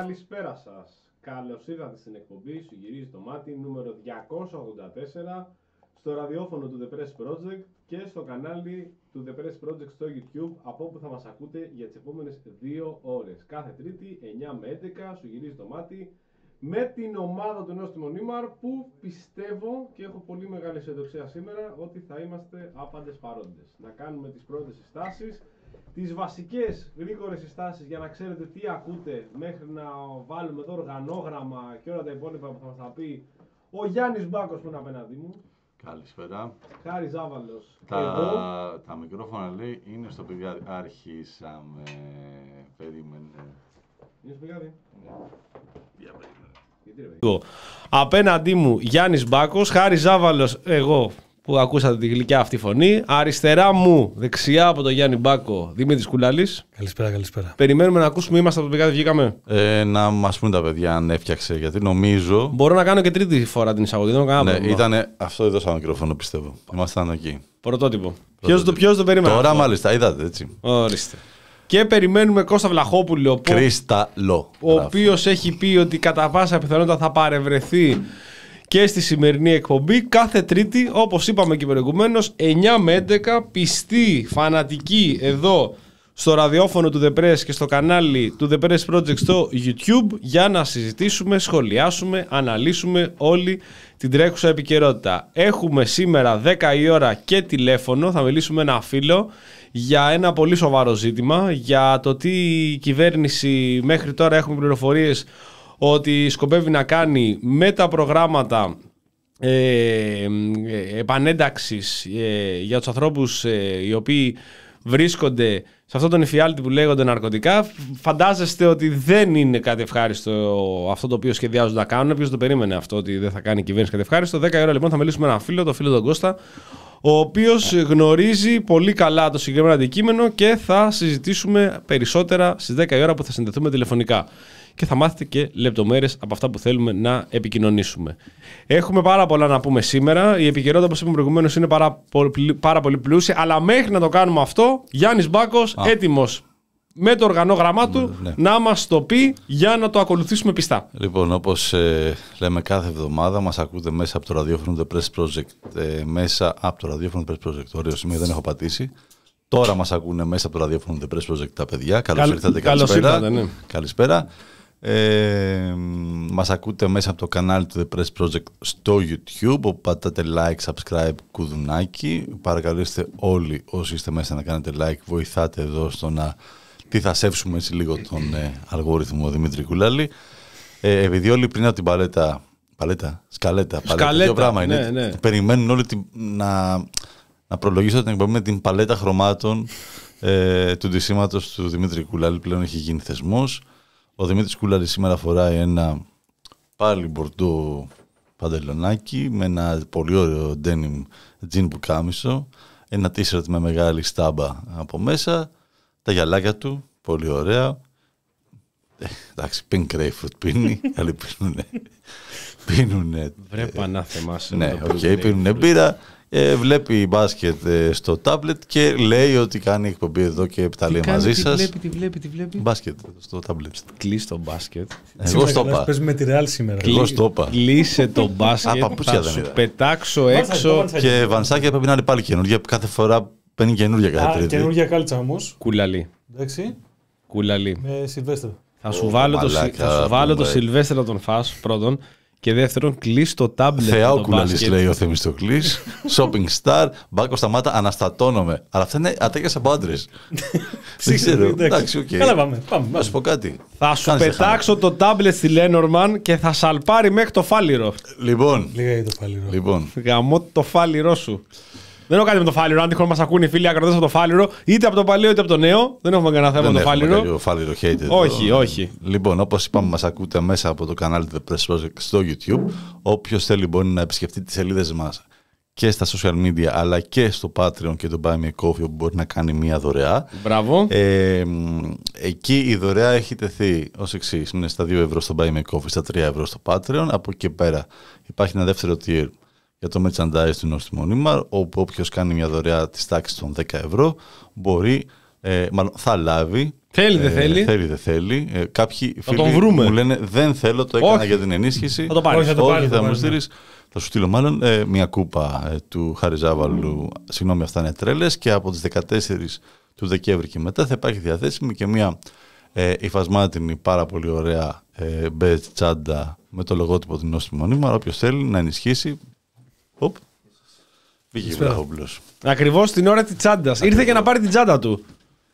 Καλησπέρα σας. Καλώς ήρθατε στην εκπομπή Σου γυρίζει το μάτι νούμερο 284 στο ραδιόφωνο του The Press Project και στο κανάλι του The Press Project στο YouTube, από όπου θα μας ακούτε για τις επόμενες 2 ώρες. Κάθε Τρίτη 9 με 11 Σου γυρίζει το μάτι με την ομάδα του Νόστιμον Ήμαρ, που πιστεύω και έχω πολύ μεγάλη αισιοδοξία σήμερα ότι θα είμαστε άπαντες παρόντες. Να κάνουμε τις πρώτες συστάσεις, τις βασικές γρήγορες συστάσεις για να ξέρετε τι ακούτε μέχρι να βάλουμε το οργανόγραμμα και όλα τα υπόλοιπα που θα μας τα πει ο Γιάννης Μπάκος που είναι απέναντί μου. Καλησπέρα. Χάρης Ζάβαλος. Τα μικρόφωνα λέει είναι στο πηγάδι. Άρχισαμε. Περίμενε. Είναι στο πηγάδι. Απέναντί μου Γιάννης Μπάκος, Χάρης Ζάβαλος, εγώ που ακούσατε τη γλυκιά αυτή φωνή. Αριστερά μου, δεξιά από τον Γιάννη Μπάκο, Δημήτρης Κούλαλης. Καλησπέρα, καλησπέρα. Περιμένουμε να ακούσουμε, είμαστε από το πηγάδι, βγήκαμε. Να μας πούν τα παιδιά αν έφτιαξε, γιατί νομίζω. Μπορώ να κάνω και τρίτη φορά την εισαγωγή, δεν έχω κανένα πρόβλημα. Ήτανε αυτό εδώ σαν μικρόφωνο, πιστεύω. Ήμασταν εκεί. Πρωτότυπο. Ποιος το περίμενε. Τώρα μάλιστα, είδατε έτσι. Ορίστε. Και περιμένουμε Κώστα Βλαχόπουλο, ο οποίος έχει πει ότι κατά πάσα πιθανότητα θα παρευρεθεί και στη σημερινή εκπομπή. Κάθε Τρίτη, όπως είπαμε και προηγουμένως, 9 με 11, πιστή, φανατική, εδώ στο ραδιόφωνο του The Press και στο κανάλι του The Press Project στο YouTube, για να συζητήσουμε, σχολιάσουμε, αναλύσουμε όλη την τρέχουσα επικαιρότητα. Έχουμε σήμερα 10 η ώρα και τηλέφωνο, θα μιλήσουμε ένα φίλο για ένα πολύ σοβαρό ζήτημα, για το τι η κυβέρνηση μέχρι τώρα έχουμε πληροφορίες ότι σκοπεύει να κάνει με τα προγράμματα επανένταξης για τους ανθρώπους οι οποίοι βρίσκονται σε αυτόν τον υφιάλτη που λέγονται ναρκωτικά. Φαντάζεστε ότι δεν είναι κάτι ευχάριστο αυτό το οποίο σχεδιάζουν να κάνουν. Ποιος το περίμενε αυτό, ότι δεν θα κάνει η κυβέρνηση κάτι ευχάριστο. 10 η ώρα λοιπόν θα μιλήσουμε με έναν φίλο, τον φίλο τον Κώστα, ο οποίος γνωρίζει πολύ καλά το συγκεκριμένο αντικείμενο και θα συζητήσουμε περισσότερα στις 10 η ώρα που θα συνδεθούμε τηλεφωνικά. Και θα μάθετε και λεπτομέρειες από αυτά που θέλουμε να επικοινωνήσουμε. Έχουμε πάρα πολλά να πούμε σήμερα. Η επικαιρότητα, όπως είπαμε προηγουμένως, είναι πάρα πολύ πλούσια. Αλλά μέχρι να το κάνουμε αυτό, Γιάννης Μπάκος έτοιμος με το οργανόγραμμά του να μας το πει για να το ακολουθήσουμε πιστά. Λοιπόν, όπως λέμε κάθε εβδομάδα, μας ακούτε μέσα από το ραδιόφωνο The Press Project. Μέσα από το ραδιόφωνο The Press Project. Ωραίο σημείο, δεν έχω πατήσει. Τώρα μας ακούνε μέσα από το ραδιόφωνο The Press Project τα παιδιά. Καλώς ήρθατε, καλησπέρα. Μας ακούτε μέσα από το κανάλι του The Press Project στο YouTube, όπου πατάτε like, subscribe, κουδουνάκι. Παρακαλείστε όλοι όσοι είστε μέσα να κάνετε like, βοηθάτε εδώ στο να τυθασεύσουμε έτσι λίγο τον αλγόριθμο Δημήτρη Κούλαλη. Επειδή όλοι πριν από την σκαλέτα, δύο πράγμα είναι, περιμένουν όλοι να προλογίσω την εκπομπή με την παλέτα χρωμάτων του ντυσίματος του Δημήτρη Κούλαλη. Πλέον έχει γίνει θεσμός. Ο Δημήτρης Κούλαλης σήμερα φοράει ένα πάλι μπορντό παντελονάκι με ένα πολύ ωραίο denim jean πουκάμισο, ένα t-shirt με μεγάλη στάμπα από μέσα, τα γυαλάκια του, πολύ ωραία. Εντάξει, pink grapefruit πίνει, άλλοι πίνουνε. Βρέπα να θεμάσαι. Ναι, πίνουνε μπύρα. Βλέπει μπάσκετ στο τάμπλετ και λέει ότι κάνει εκπομπή εδώ και επιταλία μαζί σας. Τη βλέπει. Μπάσκετ στο τάμπλετ. Κλείς το μπάσκετ. Εγώ στο είπα. Παίζουμε τη Ρεάλ σήμερα. Εγώ στο είπα. Κλείσε το μπάσκετ. Θα σου πετάξω έξω. Και βανσάκια πρέπει να είναι πάλι καινούργια. Κάθε φορά παίρνει καινούργια κάθε Τρίτη. Καινούργια κάλτσα όμως. Κούλαλη. Εντάξει. Κούλαλη. Με Σιλβέστερα. Θα σου βάλω το Σιλβέστερα τον Φας πρώτον. Και δεύτερον, κλείς το τάμπλετ. Θεά ο Κούλαλης, λέει ο Θεμιστοκλής. Shopping Star, Μπάκο σταμάτα, αναστατώνομαι. Αλλά αυτά είναι ατέκια από άντρες. Δεν ξέρω. Εντάξει, οκ. Καλά, πάμε. Να σου πω κάτι. Θα σου πετάξω το τάμπλετ στη Λένορμαν και θα σαλπάρει μέχρι το φάλιρο. Λοιπόν. Λίγα για το φάλιρο. Λοιπόν. Γαμώ το φάλιρό σου. Δεν έχω κάτι με το φάλιρο. Αν τυχόν μας ακούνε οι φίλοι ακροτές από το φάλιρο, είτε από το παλιό είτε από το νέο, δεν έχουμε κανένα θέμα με το φάλιρο. Όχι. Λοιπόν, όπως είπαμε, μας ακούτε μέσα από το κανάλι του The Press Project στο YouTube. Όποιος θέλει μπορεί να επισκεφτεί τις σελίδες μας και στα social media, αλλά και στο Patreon και το Buy Me Coffee, που μπορεί να κάνει μία δωρεά. Μπράβο. Εκεί η δωρεά έχει τεθεί ως εξής. Είναι στα 2 ευρώ στο Buy Me Coffee, στα 3 ευρώ στο Patreon. Από εκεί πέρα υπάρχει ένα δεύτερο tier για το merchandise του Νόστιμον Ήμαρ, όπου όποιος κάνει μια δωρεά της τάξης των 10 ευρώ μπορεί μάλλον θα λάβει. Θέλει, δεν θέλει. Θέλει, δεν θέλει. Κάποιοι φίλοι μου λένε δεν θέλω, το έκανα για την ενίσχυση. Θα το πάρει. Όχι, θα μου στείλει. Θα σου στείλω μάλλον μια κούπα του Χάρη Ζάβαλου. Συγγνώμη, αυτά είναι τρέλες. Και από τις 14 του Δεκέμβρη και μετά θα υπάρχει διαθέσιμη και μια υφασμάτινη πάρα πολύ ωραία μπετ τσάντα με το λογότυπο του Νόστιμον Ήμαρ. Όποιος θέλει να ενισχύσει. Οπ. Πήγε Βλαχόπουλος. Ακριβώς την ώρα της τσάντας. Ήρθε και να πάρει την τσάντα του.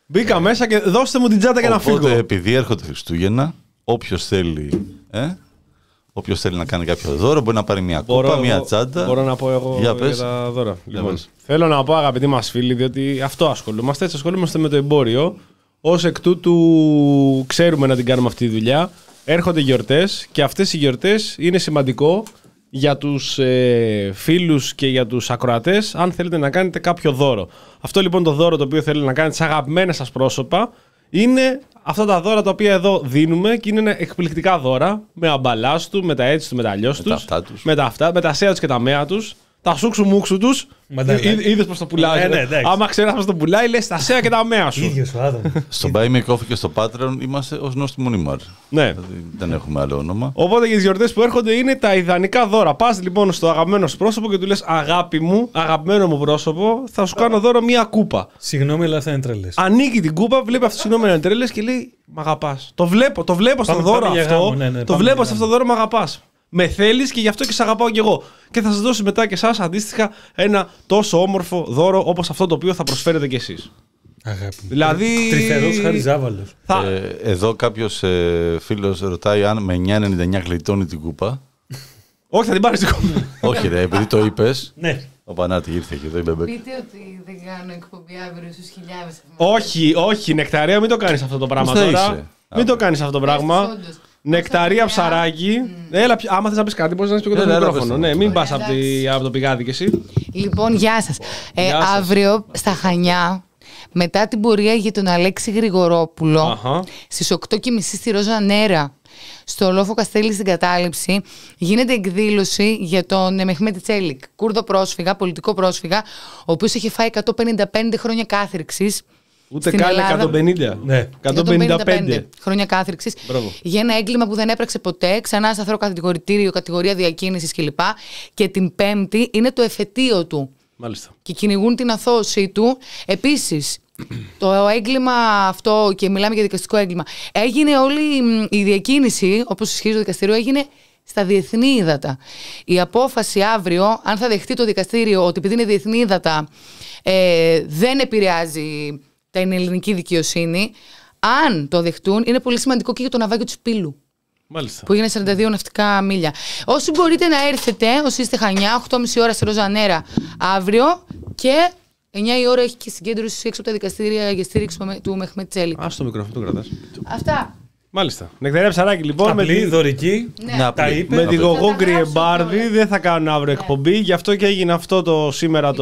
Μπήκα μέσα και δώστε μου την τσάντα για να φύγω. Οπότε επειδή έρχονται Χριστούγεννα, όποιος θέλει. Όποιος θέλει να κάνει κάποιο δώρο μπορεί να πάρει μια κούπα, μια τσάντα. Μπορώ να πω εγώ για τα δώρα. Λοιπόν, θέλω να πω, αγαπητοί μας φίλοι, διότι αυτό ασχολούμαστε. Έτσι ασχολούμαστε με το εμπόριο. Ως εκ τούτου ξέρουμε να την κάνουμε αυτή τη δουλειά. Έρχονται γιορτές και αυτές οι γιορτές είναι σημαντικό για τους φίλους και για τους ακροατές, αν θέλετε να κάνετε κάποιο δώρο. Αυτό λοιπόν το δώρο το οποίο θέλετε να κάνετε σε αγαπημένα σας πρόσωπα είναι αυτά τα δώρα τα οποία εδώ δίνουμε και είναι εκπληκτικά δώρα με αμπαλάς του, με τα έτσι του, με τα αλλιώς τους, με τα σέα τους και τα μέα τους, τα σούξου μουξου τους. Είδες πως το πουλάει. Άμα ξέρεις πως το πουλάει, λες τα σέα και τα μέα σου. Στον Buy Me Coffee και στο Patreon είμαστε ως Νόστιμον Ήμαρ. Ναι. Δεν έχουμε άλλο όνομα. Οπότε για τις γιορτές που έρχονται είναι τα ιδανικά δώρα. Πας λοιπόν στο αγαπημένο σου πρόσωπο και του λες αγάπη μου, αγαπημένο μου πρόσωπο, θα σου κάνω δώρο μία κούπα. Συγγνώμη, αλλά θα είναι τρελές. Ανοίγει την κούπα, βλέπει αυτό συγγνώμη, είναι τρελές και λέει μ' αγαπάς. Το βλέπω στο δώρο αυτό. Το βλέπω σε αυτό το δώρο, μ' αγαπάς. Με θέλεις και γι' αυτό και σε αγαπάω κι εγώ. Και θα σας δώσω μετά και εσάς αντίστοιχα ένα τόσο όμορφο δώρο όπως αυτό το οποίο θα προσφέρετε κι εσείς. Αγάπη. Δηλαδή. Τρυφερός Χάρη Ζάβαλος. Εδώ κάποιος φίλος ρωτάει αν με 9,99 γλιτώνει την κούπα. Όχι, θα την πάρεις την κούπα. Όχι, ρε, επειδή το είπες. Ναι. Ο Πανάτη ήρθε και το είπε. Πείτε ότι δεν κάνω εκπομπή αύριο στους χιλιάδες. Όχι, όχι, Νεκταρία, μην το κάνεις αυτό το πράγμα τώρα. Μην το κάνεις αυτό το πράγμα. Νεκταρία Ψαράκη. Έλα, άμα θες να πεις κάτι, μπορείς να πεις και το μικρόφωνο. Ναι, μην πας από το πηγάδι κι εσύ. Λοιπόν, γεια σας. Αύριο στα Χανιά, μετά την πορεία για τον Αλέξη Γρηγορόπουλο, στις 8.30 στη Ρόζα Νέρα, στο Λόφο Καστέλη στην Κατάληψη, γίνεται εκδήλωση για τον Μεχμέτ Τσελίκ, Κούρδο πρόσφυγα, πολιτικό πρόσφυγα, ο οποίος έχει φάει 155 χρόνια κάθριξης. Ούτε καν 150. Ναι, 155 χρόνια κάθριξης για ένα έγκλημα που δεν έπραξε ποτέ. Ξανά σε αθώο κατηγορητήριο, κατηγορία διακίνησης κλπ. Και την Πέμπτη είναι το εφετείο του. Μάλιστα. Και κυνηγούν την αθώωσή του. Επίσης, το έγκλημα αυτό, και μιλάμε για δικαστικό έγκλημα, έγινε όλη η διακίνηση, όπως ισχύει το δικαστήριο, έγινε στα διεθνή ύδατα. Η απόφαση αύριο, αν θα δεχτεί το δικαστήριο ότι επειδή είναι διεθνή ύδατα, δεν επηρεάζει. Είναι ελληνική δικαιοσύνη. Αν το δεχτούν, είναι πολύ σημαντικό και για το ναυάγιο του Σπύλου. Μάλιστα. Που είναι 42 ναυτικά μίλια. Όσοι μπορείτε να έρθετε, όσοι είστε Χανιά, 8.30 ώρα στη Ρόζα Νέρα αύριο και 9 η ώρα έχει και συγκέντρωση έξω από τα δικαστήρια για στήριξη του Μεχμέτ Τσελίκ. Α, το μικρόφωνο το κρατάς. Αυτά. Μάλιστα. Νεκταρία Ψαράκη, λοιπόν. Απλή, με τη δωρική. Ναι. Τα είπε. Με τη Γογόγκρι Εμπάρδη δεν θα κάνουν αύριο εκπομπή. Γι' αυτό και έγινε αυτό το σήμερα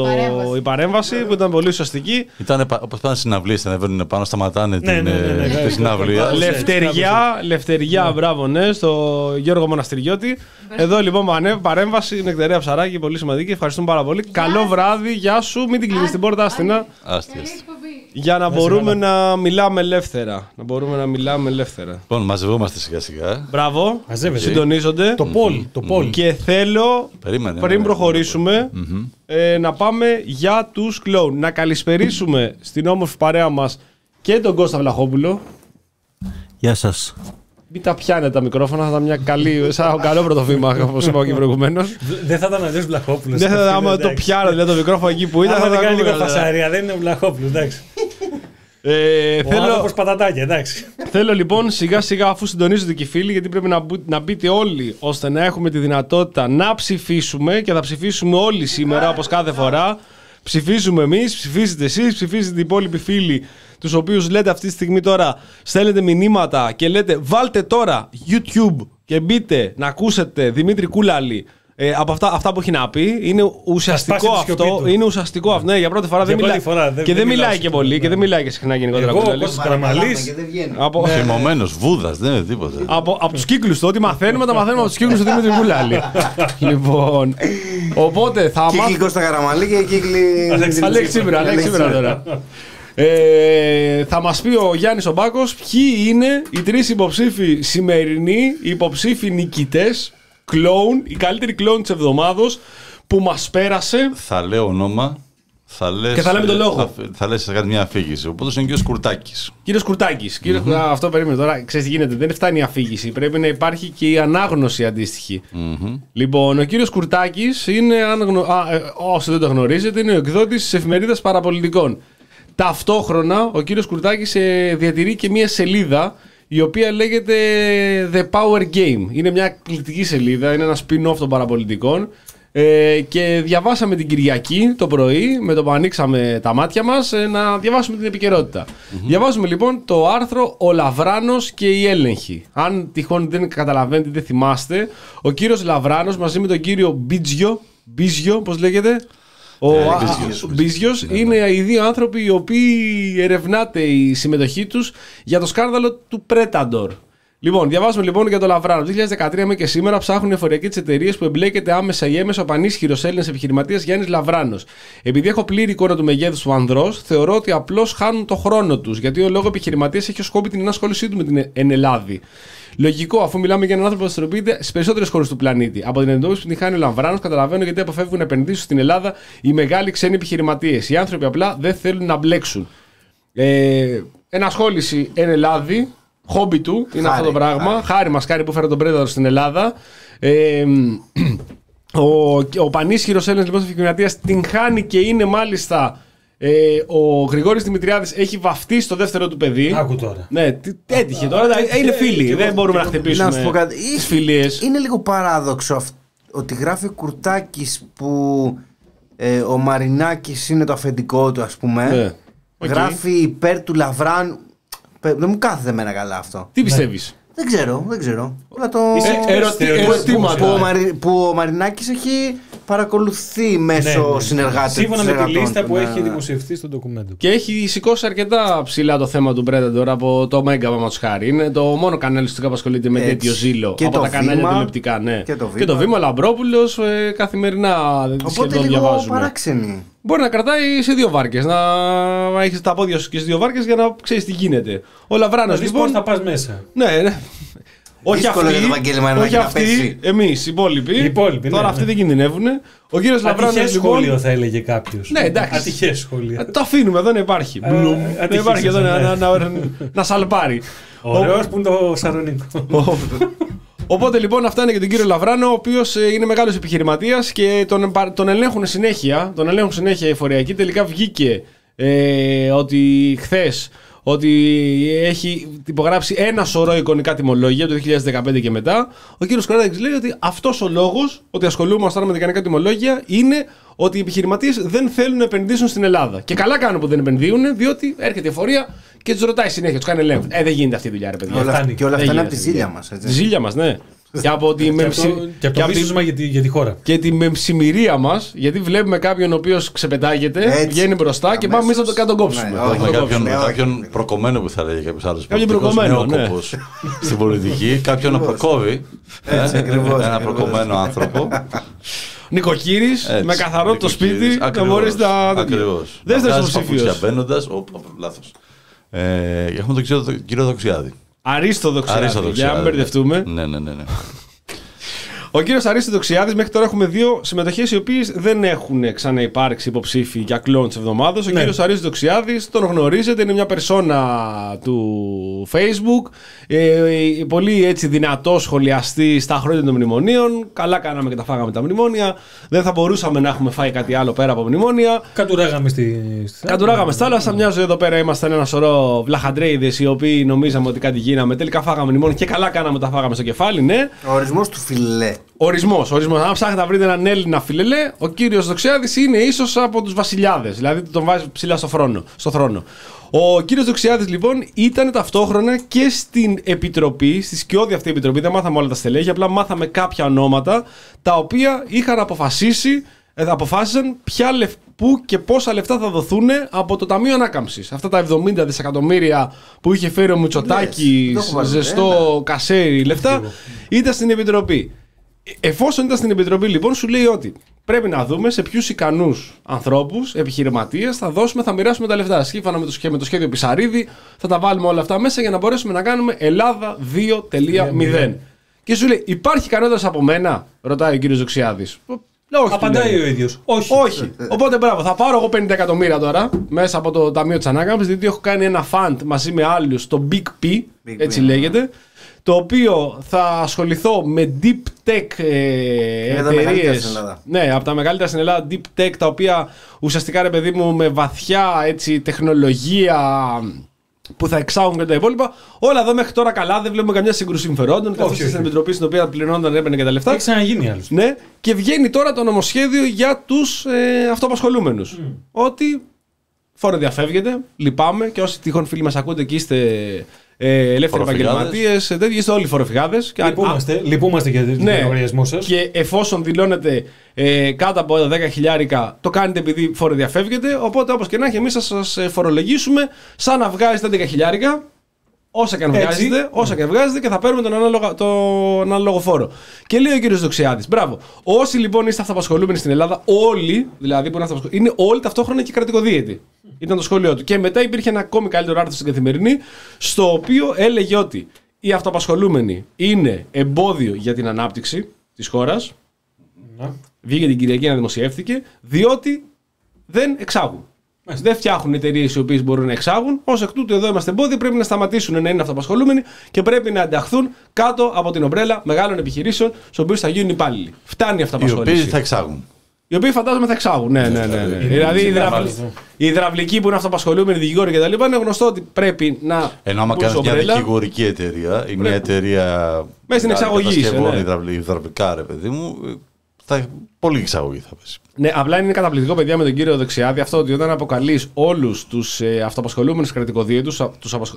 η παρέμβαση που ήταν πολύ σωστική. Ήταν όπως πάνε συναυλίες, να βγαίνουν πάνω, σταματάνε την συναυλία. Λευτεριά, μπράβο, ναι, στο Γιώργο Μοναστηριώτη. Εδώ λοιπόν παρέμβαση, Νεκταρία Ψαράκη, πολύ σημαντική. Ευχαριστούμε πάρα πολύ. Καλό βράδυ, γεια σου. Μην την κλείνεις την πόρτα, Άστινα. Για να μπορούμε να μιλάμε ελεύθερα. Λοιπόν, μαζευόμαστε σιγά-σιγά. Μπράβο. Συντονίζονται. Το πόλ. Και θέλω πριν προχωρήσουμε να πάμε για τους κλόουν. Να καλησπερίσουμε στην όμορφη παρέα μας και τον Κώστα Βλαχόπουλο. Γεια σας. Μην τα πιάνε τα μικρόφωνα, θα ήταν μια καλή, σαν καλό πρωτοβήμα, όπως είπα και προηγουμένως. Δεν θα ήταν αλλιώς Βλαχόπουλος. Δεν θα ήταν, άμα το πιάνω δηλαδή το μικρόφωνο εκεί που ήταν. Θα κάνει λίγο φασαρία, δεν είναι ο Βλαχόπουλος, εντάξει. Όπως πατατάκια, εντάξει. Θέλω λοιπόν σιγά σιγά, αφού συντονίζονται και οι φίλοι, γιατί πρέπει να μπείτε όλοι ώστε να έχουμε τη δυνατότητα να ψηφίσουμε και θα ψηφίσουμε όλοι σήμερα όπως κάθε φορά. Ψηφίζουμε εμείς, ψηφίζετε εσείς, ψηφίζετε οι υπόλοιποι φίλοι, τους οποίους λέτε αυτή τη στιγμή τώρα, στέλνετε μηνύματα και λέτε βάλτε τώρα YouTube και μπείτε να ακούσετε Δημήτρη Κούλαλη. Από αυτά που έχει να πει, είναι ουσιαστικό αυτό. Είναι ουσιαστικό αυτό. Ναι, για πρώτη φορά δεν μιλάει. Και δεν μιλάει και πολύ και δεν μιλάει και συχνά γενικότερα. Κόκκινο, Καραμαλή. Θυμωμένο, Βούδα, δεν είναι τίποτα. Από του κύκλου του, ό,τι μαθαίνουμε, τα μαθαίνουμε από του κύκλου του Δημήτρη Κούλαλη. Λοιπόν. Οπότε θα μάθουμε. Κύκλοι Κώστα Καραμαλή και κύκλοι. Αλέξη Τσίπρα τώρα. Θα μας πει ο Γιάννης ο Μπάκος ποιοι είναι οι τρεις υποψήφοι σημερινοί υποψήφοι νικητές κλόουν, οι καλύτεροι κλόουν της εβδομάδος που μας πέρασε. Θα λέω όνομα. Θα λες, και θα λέμε τον λόγο. Θα λες κάτι μια αφήγηση. Οπότε είναι ο κύριος Κουρτάκης. Κύριος Κουρτάκης. Αυτό περίμενε τώρα. Ξέρεις τι γίνεται. Δεν φτάνει η αφήγηση. Πρέπει να υπάρχει και η ανάγνωση αντίστοιχη. Λοιπόν, ο κύριος Κουρτάκης είναι, όσοι δεν το γνωρίζετε, είναι ο εκδότης της εφημερίδας Παραπολιτικών. Ταυτόχρονα, ο κύριος Κουρτάκης διατηρεί και μια σελίδα η οποία λέγεται The Power Game. Είναι μια εκπληκτική σελίδα. Είναι ένα spin-off των Παραπολιτικών. Και διαβάσαμε την Κυριακή το πρωί, με το που ανοίξαμε τα μάτια μας, να διαβάσουμε την επικαιρότητα. Διαβάζουμε λοιπόν το άρθρο «Ο Λαβράνος και οι έλεγχοι». Αν τυχόν δεν καταλαβαίνετε, δεν θυμάστε, ο κύριος Λαβράνος μαζί με τον κύριο Μπιτζιο, πώς λέγεται, ο Μπιτζιος, είναι οι δύο άνθρωποι οι οποίοι ερευνάται η συμμετοχή τους για το σκάνδαλο του Πρέταντορ. Λοιπόν, διαβάζουμε λοιπόν για το Λαβράνο. Το 2013 μέχρι και σήμερα ψάχνουν οι εφοριακοί της εταιρείας που εμπλέκεται άμεσα ή έμεσα ο πανίσχυρος Έλληνας επιχειρηματίας Γιάννης Λαβράνος. Επειδή έχω πλήρη εικόνα του μεγέθους του ανδρός, θεωρώ ότι απλώς χάνουν το χρόνο τους, γιατί ο λόγο επιχειρηματίας έχει ως σκόπι την ενασχόλησή του με την Ενελάδη. Λογικό, αφού μιλάμε για έναν άνθρωπο που δραστηριοποιείται στις περισσότερες χώρες του πλανήτη. Από την εντόπιση που την χάνει ο Λαβράνος, καταλαβαίνω γιατί αποφεύγουν να επενδύσουν στην Ελλάδα οι μεγάλοι ξένοι επιχειρηματίες. Οι άνθρωποι απλά δεν θέλουν να μπλέξουν. Ενασχόληση Ενελάδη. Χόμπι του είναι αυτό το πράγμα. Χάρη μας κάνει που έφερε τον Πρέταντορ στην Ελλάδα. Ο πανίσχυρος Έλληνας λοιπόν επιχειρηματίας την χάνει και είναι μάλιστα. Ο Γρηγόρης Δημητριάδης έχει βαφτίσει το δεύτερο του παιδί. Άκου τώρα. Ναι, έτυχε τώρα. Είναι φίλοι. Δεν μπορούμε να χτυπήσουμε τις φιλίες. Είναι λίγο παράδοξο ότι γράφει Κουρτάκης που ο Μαρινάκης είναι το αφεντικό του, ας πούμε. Γράφει υπέρ του Λαβράνου. Δεν μου κάθεται εμένα καλά αυτό. Τι πιστεύεις? Δεν ξέρω, δεν ξέρω. Που ο Μαρινάκης έχει παρακολουθεί μέσω συνεργάτες. Σύμφωνα με τη λίστα που έχει δημοσιευτεί στο ντοκουμέντο. Και έχει σηκώσει αρκετά ψηλά το θέμα του Πρέταντορ από το Μέγκα, παραδείγματος χάρη. Είναι το μόνο κανάλι που ασχολείται με τέτοιο ζήλο από τα κανάλια τηλεοπτικά. Και το Βήμα, Λαμπρόπουλος, καθημερινά σχεδόν διαβάζουμε. Μπορεί να κρατάει σε δύο βάρκες, να έχεις τα πόδια σου και σε δύο βάρκες για να ξέρεις τι γίνεται. Ο Λαβράνος λοιπόν. Πώς θα πας μέσα. Ναι. Όχι αυτοί, εμείς οι υπόλοιποι. Τώρα αυτοί δεν κινδυνεύουν. Ο κύριος Λαβράνος. Ατυχές σχόλιο θα έλεγε κάποιος. Ναι, εντάξει. Ατυχές σχόλιο. Το αφήνουμε, δεν υπάρχει. Δεν υπάρχει εδώ να σαλπάρει. Ωραίος που είναι το σαρονικό. Οπότε λοιπόν αυτά είναι για τον κύριο Λαβράνο, ο οποίος είναι μεγάλος επιχειρηματίας και τον ελέγχουν συνέχεια. Τον ελέγχουν συνέχεια οι εφοριακοί. Τελικά βγήκε ότι χθες ότι έχει υπογράψει ένα σωρό εικονικά τιμολόγια το 2015 και μετά. Ο κύριος Κουρτάκης λέει ότι αυτός ο λόγος ότι ασχολούμαστε με τα εικονικά τιμολόγια είναι ότι οι επιχειρηματίες δεν θέλουν να επενδύσουν στην Ελλάδα. Και καλά κάνουν που δεν επενδύουν, διότι έρχεται η εφορία και τους ρωτάει συνέχεια, τους κάνει ελέγχους. Δεν γίνεται αυτή η δουλειά, ρε παιδιά. Και όλα αυτά είναι από τη ζήλια μας. Τη ζήλια μας, ναι. Και από τη μεμψημυρία μας, γιατί βλέπουμε κάποιον ο οποίος ξεπετάγεται, βγαίνει μπροστά και πάμε εμείς να τον κόψουμε. Κάποιον προκομμένο που θα λέει κάποιος άλλος. Κάποιον προκομμένο στην πολιτική, κάποιον να προκόβει. Ένα προκομμένο άνθρωπο. Νοικοκύρης, με καθαρό το σπίτι, να μπορείς να. Δεύτερος υποψήφιος. Λάθος. Έχουμε τον κύριο Δοξιάδη. Αριστοδοξιάδη, για να μην μπερδευτούμε. Ναι. Ο κύριος Αριστοδοξιάδης, μέχρι τώρα έχουμε δύο συμμετοχές οι οποίες δεν έχουν ξαναυπάρξει υποψήφοι για κλόουν της εβδομάδας. Ο κύριος Αριστοδοξιάδης τον γνωρίζετε, είναι μια περσόνα του Facebook. Πολύ έτσι δυνατός σχολιαστή στα χρόνια των μνημονίων. Καλά κάναμε και τα φάγαμε τα μνημόνια. Δεν θα μπορούσαμε να έχουμε φάει κάτι άλλο πέρα από μνημόνια. Κατουράγαμε στη θάλασσα. Μια ζωή εδώ πέρα ήμασταν ένα σωρό βλαχαντρέιδες οι οποίοι νομίζαμε ότι κάτι γίναμε. Τελικά φάγαμε μνημόνια και καλά κάναμε τα φάγαμε στο κεφάλι, ναι. Ο ορισμός του φιλέ. Ορισμός. Αν ψάχνετε να βρείτε έναν Έλληνα φιλελέ, ο κύριος Δοξιάδης είναι ίσως από τους βασιλιάδες. Δηλαδή τον βάζει ψηλά στο θρόνο. Ο κύριος Δοξιάδης λοιπόν ήταν ταυτόχρονα και στην επιτροπή, στη σκιώδη αυτή επιτροπή. Δεν μάθαμε όλα τα στελέχη, απλά μάθαμε κάποια ονόματα τα οποία είχαν αποφάσισαν πού και πόσα λεφτά θα δοθούν από το Ταμείο Ανάκαμψης. Αυτά τα 70 δισεκατομμύρια που είχε φέρει ο Μητσοτάκης, ζεστό κασέρι λεφτά, ήταν στην επιτροπή. Εφόσον ήταν στην επιτροπή, λοιπόν, σου λέει ότι Πρέπει να δούμε σε ποιους ικανούς ανθρώπους, επιχειρηματίες, θα μοιράσουμε τα λεφτά. Σύμφωνα με το σχέδιο Πισαρίδη, θα τα βάλουμε όλα αυτά μέσα για να μπορέσουμε να κάνουμε Ελλάδα 2.0. Και σου λέει, υπάρχει κανένας από μένα, ρωτάει ο κύριος Δοξιάδης. Όχι, απαντάει ο ίδιος. Όχι. Όχι. Οπότε μπράβο, θα πάρω εγώ 50 εκατομμύρια τώρα μέσα από το Ταμείο της Ανάκαμψης, διότι έχω κάνει ένα φαντ μαζί με άλλους, το Big P, έτσι λέγεται. Το οποίο θα ασχοληθώ με deep tech εταιρείες. Ναι, από τα μεγαλύτερα στην Ελλάδα, deep tech, τα οποία ουσιαστικά, ρε παιδί μου, με βαθιά έτσι, τεχνολογία που θα εξάγουν και τα υπόλοιπα. Όλα εδώ μέχρι τώρα καλά, δεν βλέπουμε καμιά σύγκρουση συμφερόντων. Καθώς στην επιτροπή στην οποία πληρώνονταν, έπαιρνε και τα λεφτά. Έχει ξαναγίνει άλλωστε. Ναι, και βγαίνει τώρα το νομοσχέδιο για τους αυτοαπασχολούμενους. Ότι φόρο διαφεύγεται, λυπάμαι, και όσοι τυχόν φίλοι μας ακούτε και είστε. Ελεύθεροι επαγγελματίες, τέτοιοι είστε όλοι φοροφυγάδες. Λυπούμαστε για τον λογαριασμό σας. Και εφόσον δηλώνετε κάτω από 10.000, το κάνετε επειδή φοροδιαφεύγετε. Οπότε, όπως και να έχει, εμείς θα σας φορολογήσουμε σαν να βγάζετε 10.000, όσα και αν βγάζετε, και θα παίρνουμε τον ανάλογο φόρο. Και λέει ο κύριος Δοξιάδης, μπράβο. Όσοι λοιπόν είστε αυταπασχολούμενοι στην Ελλάδα, όλοι, δηλαδή που είναι όλοι ταυτόχρονα και κρατικοδίαιτοι. Ήταν το σχόλιο του. Και μετά υπήρχε ένα ακόμη καλύτερο άρθρο στην Καθημερινή, στο οποίο έλεγε ότι οι αυτοαπασχολούμενοι είναι εμπόδιο για την ανάπτυξη της χώρας. Βγήκε την Κυριακή να δημοσιεύθηκε, διότι δεν εξάγουν. Δεν φτιάχνουν εταιρείες οι οποίες μπορούν να εξάγουν. Ως εκ τούτου, εδώ είμαστε εμπόδιο. Πρέπει να σταματήσουν να είναι αυτοαπασχολούμενοι και πρέπει να ενταχθούν κάτω από την ομπρέλα μεγάλων επιχειρήσεων, στους οποίους θα γίνουν υπάλληλοι. Φτάνει η αυτοαπασχόληση. Οι οποίοι θα εξάγουν. Οι οποίοι φαντάζομαι θα εξάγουν. Ναι. Δηλαδή οι υδραυλικοί που είναι αυτοαπασχολούμενοι, δικηγόροι κτλ. Είναι γνωστό ότι πρέπει να. Ενώ άμα κάνει μια δικηγορική εταιρεία ή μια εταιρεία. Μέσα στην εξαγωγή. Υδραυλικά, ρε παιδί μου. Πολύ εξαγωγή θα πέσει. Ναι, απλά είναι καταπληκτικό, παιδιά, με τον κύριο Δοξιάδη αυτό, ότι όταν αποκαλείς όλους τους αυτοαπασχολούμενους κρατικοδίαιτους,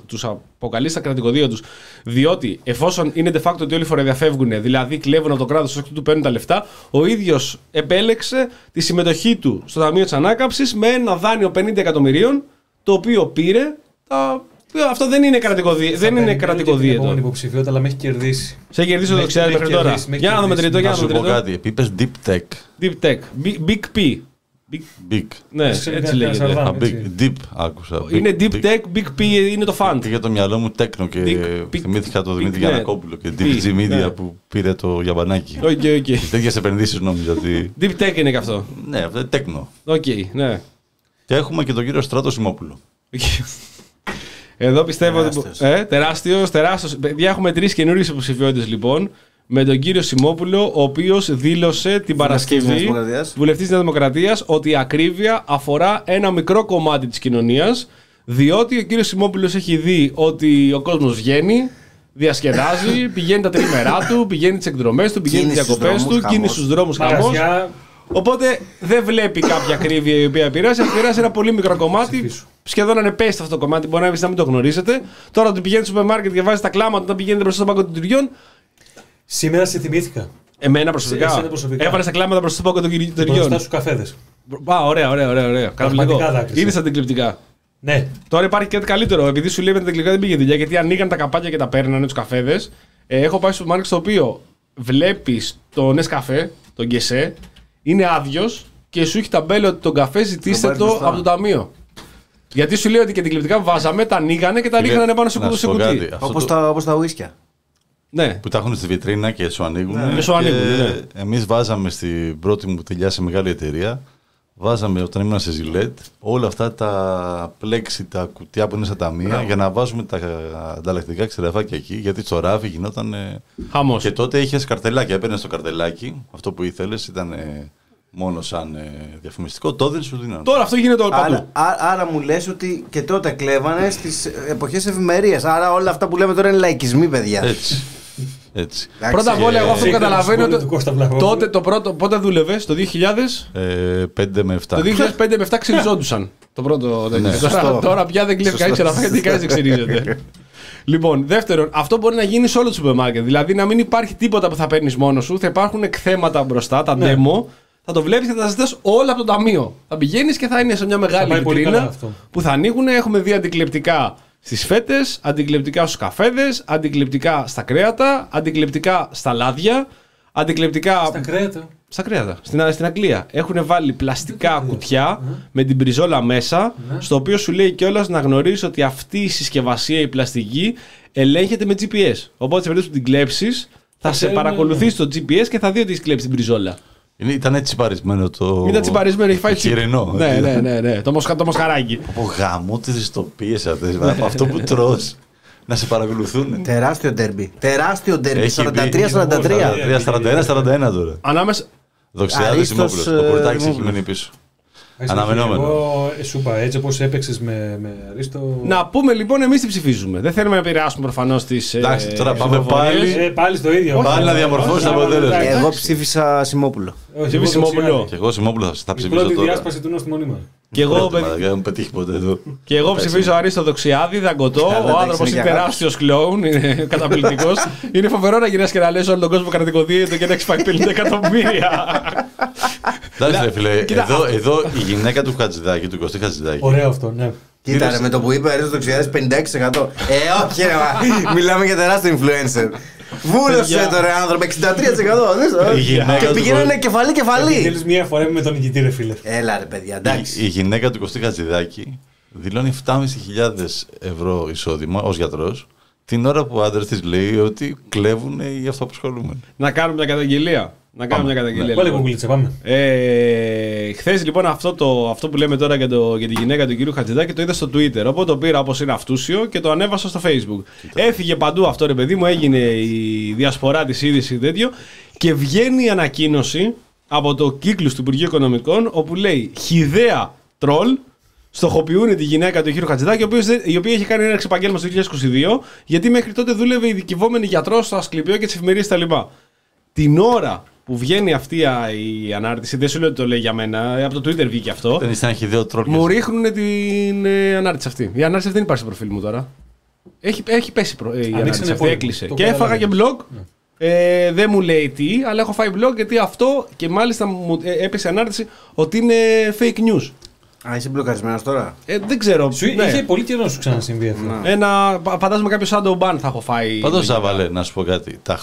τους αποκαλείς τα κρατικοδίαιτους, διότι εφόσον είναι de facto ότι όλοι φοροδιαφεύγουν, δηλαδή κλέβουν από το κράτος, όχι του παίρνουν τα λεφτά, ο ίδιος επέλεξε τη συμμετοχή του στο Ταμείο της Ανάκαμψης με ένα δάνειο 50 εκατομμυρίων, το οποίο πήρε. Αυτό δεν είναι κρατικοδίαιτο. Δεν είναι κρατικοδίαιτο. Είναι υποψηφιότητα, αλλά με έχει κερδίσει. Σε έχει κερδίσει το Δοξιάδη μέχρι τώρα. Για να δούμε τρίτο. Να σου πω κάτι. Επειδή πες deep tech. Deep tech. Big P. Big. Ναι, έτσι λέγεται. Deep, άκουσα. Είναι deep tech, Big P είναι το fund. Και για το μυαλό μου τέκνο και θυμήθηκα το Δημήτρη Γιανακόπουλο και Deep G Media που πήρε το γιαμπανάκι. Τέτοιες επενδύσεις νόμιζα ότι. Deep tech είναι και αυτό. Ναι, αυτό είναι τέκνο. Και έχουμε και τον κύριο Στράτο Σιμόπουλο. Εδώ πιστεύω τεράστιος. Ότι. Τεράστιος. Παιδιά, έχουμε 3 καινούριες υποψηφιότητες λοιπόν. Με τον κύριο Σιμόπουλο, ο οποίος δήλωσε την Παρασκευή, βουλευτής της Νέας Δημοκρατίας, ότι η ακρίβεια αφορά ένα μικρό κομμάτι της κοινωνίας. Διότι ο κύριος Σιμόπουλος έχει δει ότι ο κόσμος βγαίνει, διασκεδάζει, πηγαίνει τα τριήμερά του, πηγαίνει τις εκδρομές του, πηγαίνει τις διακοπές του, κίνησε στους δρόμους χαμός. Οπότε δεν βλέπει κάποια ακρίβεια η οποία επηρεάζει. Επηρεάζει ένα πολύ μικρό κομμάτι. Σχεδόν ανεπαίσθητο αυτό το κομμάτι. Μπορεί να μην το γνωρίζετε. Τώρα ότι πηγαίνει στο σούπερ μάρκετ και βάζει τα κλάματα όταν πηγαίνετε μπροστά στον πάγκο των τυριών. Σήμερα σε θυμήθηκα. Εμένα προσωπικά. Έβαλε τα κλάματα μπροστά στον πάγκο των τυριών. Μπροστά στου καφέδες. Ωραία. Είδε τα αντικλιπτικά. Ναι. Τώρα υπάρχει κάτι καλύτερο. Επειδή σου λέει με τα αντικλιπτικά δεν πήγε δουλειά, γιατί ανοίγαν τα καπάκια και τα παίρνανε του καφέδες. Έχω πάει στο σούπερ μάρκετ στο οποίο βλέπει το Νεσκαφέ, τον Κεσέ. Είναι άδειος και σου έχει ταμπέλα ότι τον καφέ ζητήστε το από το ταμείο. Γιατί σου λέει ότι και την κλιπτικά βάζαμε, τα ανοίγανε και τα ρίχνανε πάνω σε κουτί. Όπως τα ουίσκια. Ναι. Που τα έχουν στη βιτρίνα και σου ανοίγουν. Ναι. Εμείς βάζαμε στην πρώτη μου τελειά σε μεγάλη εταιρεία, βάζαμε όταν ήμουν σε Ζιλέτ όλα αυτά τα πλέξι, τα κουτιά που είναι στα ταμεία για να βάζουμε τα ανταλλακτικά ξερεφάκια εκεί. Γιατί στο ράφι γινόταν. Χαμός. Και τότε είχε καρτελάκι. Έπαιρνε το καρτελάκι, αυτό που ήθελε ήταν. Μόνο σαν διαφημιστικό, τότε δεν σου δίνανε. Τώρα αυτό γίνεται όλο παντού. Άρα μου λες ότι και τότε κλέβανε στις εποχές ευημερίας. Άρα όλα αυτά που λέμε τώρα είναι λαϊκισμοί, παιδιά. Έτσι. Πρώτα απ' όλα, εγώ αυτό που καταλαβαίνω ότι τότε το πρώτο. Πότε δούλευες, το 2005 με 7. Το 2005 με 7 ξυριζόντουσαν. Το πρώτο. Τώρα πια δεν κλέβει κανείς, αλλά γιατί κανείς δεν ξυρίζεται. Λοιπόν, δεύτερον, αυτό μπορεί να γίνει σε όλο το σούπερ μάρκετ. Δηλαδή να μην υπάρχει τίποτα που θα παίρνει μόνο σου. Θα υπάρχουν εκθέματα μπροστά, τα demo. Θα το βλέπεις και θα τα ζητάς όλα από το ταμείο. Θα πηγαίνεις και θα είναι σε μια μεγάλη βιτρίνα που θα ανοίγουν. Έχουμε δει αντικλεπτικά στις φέτες, αντικλεπτικά στους καφέδες, αντικλεπτικά στα κρέατα, αντικλεπτικά στα λάδια, αντικλεπτικά. Στα κρέατα. Στα Κρέατα, στην Αγγλία. Έχουν βάλει πλαστικά κουτιά με την πριζόλα μέσα, στο οποίο σου λέει κιόλας να γνωρίζεις ότι αυτή η συσκευασία, η πλαστική, ελέγχεται με GPS. Οπότε σε περίπτωση που την κλέψεις, θα σε παρακολουθείς το GPS και θα δει ότι έχεις κλέψει την πριζόλα. Ήταν τσιπαρισμένο το. Ήταν τσιπαρισμένο, έχει φάει χοιρινό. Ναι. Το μοσχαράκι. Από γάμο τις δυστοπίες αυτές. Από αυτό που τρως. Να σε παρακολουθούν. Τεράστιο ντέρμπι. 43-41 τώρα. Ανάμεσα. Δοξιάδη Σιμόπουλος. Ο Κουρτάκης έχει μείνει πίσω. Αναμενόμενο. Εγώ σου είπα, έτσι όπως έπαιξες με Αρίστο. Να πούμε λοιπόν, εμείς τι ψηφίζουμε. Δεν θέλουμε να επηρεάσουμε προφανώς τις. Εντάξει, τώρα πάμε πάλι στο ίδιο. Πάλι να διαμορφώσουμε το αποτέλεσμα. Εγώ ψήφισα Σιμόπουλο. Και εγώ Σιμόπουλο θα ψηφίσω. Πρώτη διάσπαση του Νόστιμον Ήμαρ. Και εγώ ψηφίζω Αριστοδοξιάδη, δαγκωτό. Ο άνθρωπος είναι τεράστιος κλόουν, είναι καταπληκτικός. Είναι φοβερό να γυρνάς και να λες όλο τον κόσμο κρατικοδίαιτο και να έχεις φάει 50 εκατομμύρια. Εντάξει, ρε φίλε, εδώ η γυναίκα του Χατζηδάκη, του Κωστή Χατζηδάκη. Ωραίο αυτό, ναι. Κοίταρε με το που είπε Αριστοδοξιάδης 56%. Όχι, μιλάμε για τεράστιο influencer. Βούλωσε το ρε άνθρωπο, 63%. Και πηγαίνανε κεφαλή. Θέλεις μία φορά με τον νικητή, ρε φίλε. Έλα ρε παιδιά, εντάξει. Η γυναίκα του Κωστή Χατζηδάκη δηλώνει 7.500 ευρώ εισόδημα ως γιατρός, την ώρα που ο άντρας της λέει ότι κλέβουν οι αυτοαπασχολούμενοι. Να κάνουμε μια καταγγελία. Πάμε. Χθες λοιπόν αυτό που λέμε τώρα για τη γυναίκα του κυρίου Χατζηδάκη το είδα στο Twitter. Οπότε το πήρα όπως είναι αυτούσιο και το ανέβασα στο Facebook. Έφυγε παντού αυτό ρε παιδί μου, έγινε η διασπορά της είδησης τέτοιο. Και βγαίνει η ανακοίνωση από το κύκλο του Υπουργείου Οικονομικών όπου λέει χυδαία τρολ. Στοχοποιούν τη γυναίκα του κυρίου Χατζηδάκη, η οποία είχε κάνει ένα επάγγελμα το 2022, γιατί μέχρι τότε δούλευε ειδικευόμενη γιατρός στο Ασκληπιό και τις εφημερίες τα λοιπά. Την ώρα που βγαίνει αυτή η ανάρτηση, δεν σου λέω ότι το λέει για μένα, από το Twitter βγήκε αυτό. Μου ρίχνουν την ανάρτηση αυτή. Η ανάρτηση αυτή δεν υπάρχει στο προφίλ μου τώρα. Έχει πέσει η ανάρτηση αυτή, έκλεισε. Και έφαγα και blog. Δεν μου λέει τι, αλλά έχω φάει blog γιατί αυτό και μάλιστα μου έπεσε ανάρτηση ότι είναι fake news. Α, είσαι μπλοκαρισμένος τώρα. Δεν ξέρω. Είχε πολύ καιρό να σου ξανασυμβεί αυτό. Φαντάζομαι κάποιο σαν τον Μπαν θα έχω φάει. Πάντως, Ζάβαλε, να σου πω κάτι. Τα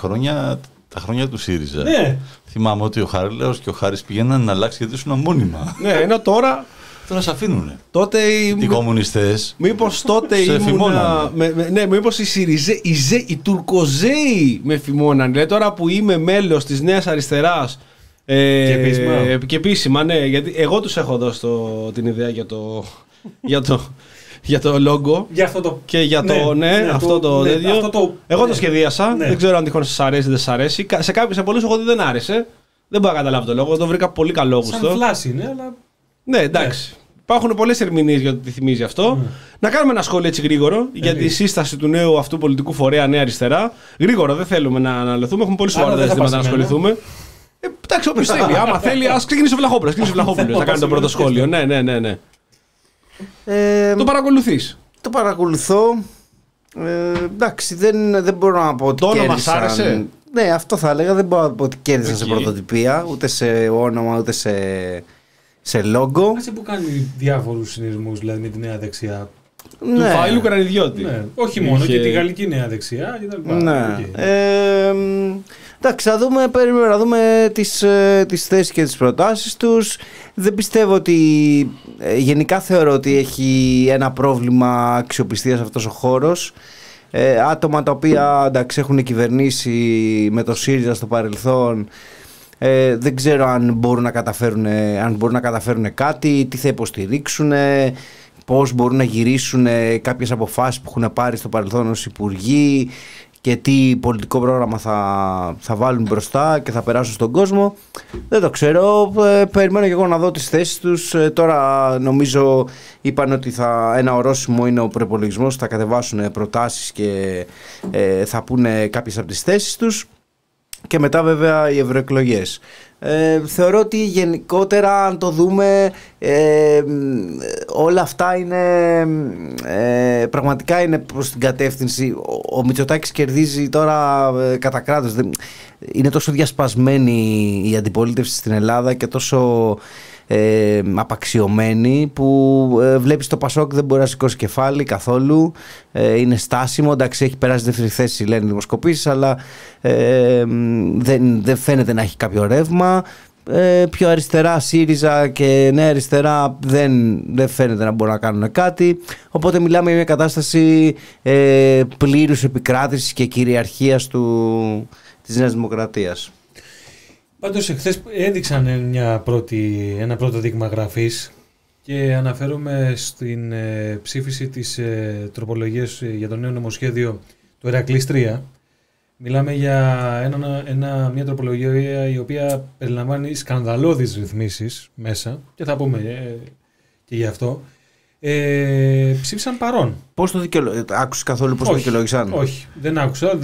χρόνια του ΣΥΡΙΖΑ. Ναι. Θυμάμαι ότι ο Χάριλεος και ο Χάρης πηγαίναν να αλλάξει γιατί ήσουν μόνιμα. Ναι, ενώ τώρα. Τώρα σε αφήνουν. Τότε οι κομμουνιστές. Μήπως τότε μήπως οι Τουρκοζέοι με φημώναν. Δηλαδή τώρα που είμαι μέλος της Νέας Αριστεράς. Και επίσημα, ναι, γιατί εγώ τους έχω δώσει την ιδέα για το λόγο. Για αυτό το. Και για το. Ναι, αυτό το τέτοιο. Εγώ το σχεδίασα. Δεν ξέρω αν τυχόν σας αρέσει ή δεν σας αρέσει. Σε πολλούς εγώ δεν άρεσε. Δεν μπορώ να καταλάβω το λόγο. Το βρήκα πολύ καλό γουστό. Σαν φλάση είναι, αλλά. Ναι, εντάξει. Υπάρχουν πολλές ερμηνείες για το τι θυμίζει αυτό. Να κάνουμε ένα σχόλιο έτσι γρήγορο για τη σύσταση του νέου αυτού πολιτικού φορέα Νέα Αριστερά. Γρήγορα, δεν θέλουμε να αναλυθούμε. Έχουμε πολύ σοβαρά ζητήματα να ασχοληθούμε. Εντάξει, όποιος θέλει. Άμα θέλει, ας ξεκινήσει ο Βλαχόπουλος. Θα κάνει το πρώτο σχόλιο. Ναι. Το παρακολουθείς. Το παρακολουθώ. Εντάξει, δεν μπορώ να πω ότι κέρδισαν. Το όνομα σ' άρεσε. Ναι, αυτό θα έλεγα. Δεν μπορώ να πω ότι κέρδισαν σε πρωτοτυπία, ούτε σε όνομα, ούτε σε λόγο. Άσε που κάνει διάφορους συνειρμούς, δηλαδή με τη νέα δεξιά. Του Φαΐλου Κρανιδιώτη. Όχι μόνο, και τη γαλλική νέα δεξιά. Εντάξει, θα δούμε, περιμένουμε να δούμε τις θέσεις και τις προτάσεις τους. Δεν πιστεύω ότι γενικά θεωρώ ότι έχει ένα πρόβλημα αξιοπιστίας αυτός ο χώρος. Άτομα τα οποία εντάξει, έχουν κυβερνήσει με το ΣΥΡΙΖΑ στο παρελθόν, δεν ξέρω αν μπορούν να καταφέρουν κάτι, τι θα υποστηρίξουν, πώς μπορούν να γυρίσουν κάποιες αποφάσεις που έχουν πάρει στο παρελθόν ως υπουργοί και τι πολιτικό πρόγραμμα θα βάλουν μπροστά και θα περάσουν στον κόσμο. Δεν το ξέρω, περιμένω και εγώ να δω τις θέσεις τους. Τώρα νομίζω είπαν ότι ένα ορόσημο είναι ο προϋπολογισμός, θα κατεβάσουν προτάσεις και θα πούνε κάποιες από τις θέσεις τους και μετά βέβαια οι ευρωεκλογές. Θεωρώ ότι γενικότερα αν το δούμε όλα αυτά είναι πραγματικά είναι προς την κατεύθυνση. Ο Μητσοτάκης κερδίζει τώρα κατά κράτος. Είναι τόσο διασπασμένη η αντιπολίτευση στην Ελλάδα και τόσο απαξιωμένη που βλέπεις το Πασόκ δεν μπορεί να σηκώσει κεφάλι καθόλου, είναι στάσιμο, εντάξει έχει περάσει δεύτερη θέση λένε οι δημοσκοπήσεις αλλά δεν φαίνεται να έχει κάποιο ρεύμα. πιο αριστερά, ΣΥΡΙΖΑ και Νέα Αριστερά δεν φαίνεται να μπορούν να κάνουν κάτι. Οπότε μιλάμε για μια κατάσταση πλήρους επικράτησης και κυριαρχίας της Νέας Δημοκρατίας. Πάντως εχθές έδειξαν ένα πρώτο δείγμα γραφής και αναφέρομαι στην ψήφιση της τροπολογίας για το νέο νομοσχέδιο του Ηρακλής 3. Μιλάμε για μια τροπολογία η οποία περιλαμβάνει σκανδαλώδεις ρυθμίσεις μέσα και θα πούμε και γι' αυτό. Ψήφισαν παρόν. Πώς το δικαιολογήσαν? Άκουσες καθόλου πώς το δικαιολογήσαν? Όχι, δεν άκουσα,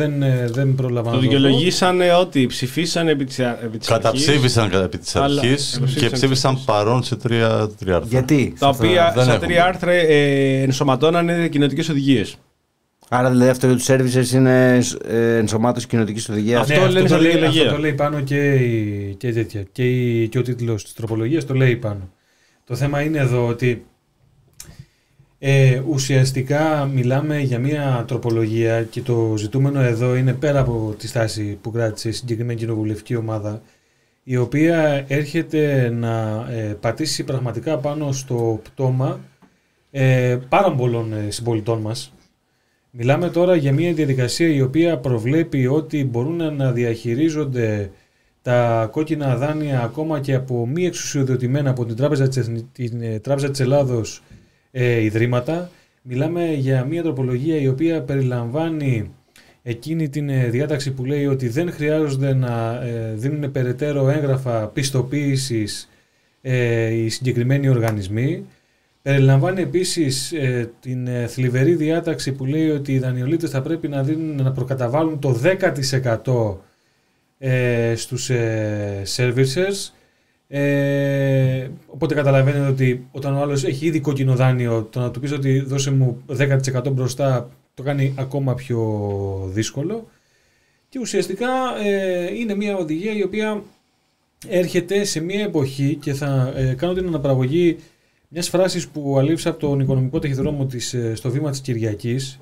δεν προλαμβάνω. Το δικαιολογήσανε ότι ψηφίσαν επί της αρχής. Καταψήφισαν επί της αρχής και ψήφισαν παρόν σε τρία άρθρα. Γιατί? Τα οποία σε τρία άρθρα ενσωματώνανε κοινοτικές οδηγίες. Άρα δηλαδή αυτό για τους services είναι ενσωμάτωση κοινοτικής οδηγίας. Αυτό, ναι, αυτό το λέει πάνω και ο τίτλος της τροπολογίας το λέει πάνω. Το θέμα είναι εδώ ότι ουσιαστικά μιλάμε για μια τροπολογία και το ζητούμενο εδώ είναι πέρα από τη στάση που κράτησε η συγκεκριμένη κοινοβουλευτική ομάδα, η οποία έρχεται να πατήσει πραγματικά πάνω στο πτώμα πάρα πολλών συμπολιτών μας. Μιλάμε τώρα για μια διαδικασία η οποία προβλέπει ότι μπορούν να διαχειρίζονται τα κόκκινα δάνεια ακόμα και από μη εξουσιοδοτημένα από την Τράπεζα της Ελλάδος ιδρύματα. Μιλάμε για μια τροπολογία η οποία περιλαμβάνει εκείνη την διάταξη που λέει ότι δεν χρειάζονται να δίνουν περαιτέρω έγγραφα πιστοποίησης οι συγκεκριμένοι οργανισμοί. Περιλαμβάνει επίσης την θλιβερή διάταξη που λέει ότι οι δανειολήπτες θα πρέπει να προκαταβάλουν το 10% στους servicers. Οπότε καταλαβαίνετε ότι όταν ο άλλος έχει ήδη κόκκινο δάνειο, το να του πεις ότι δώσε μου 10% μπροστά το κάνει ακόμα πιο δύσκολο. Και ουσιαστικά είναι μια οδηγία η οποία έρχεται σε μια εποχή και θα κάνω την αναπαραγωγή μιας φράσης που αλήφθη από τον οικονομικό ταχυδρόμο στο Βήμα της Κυριακής.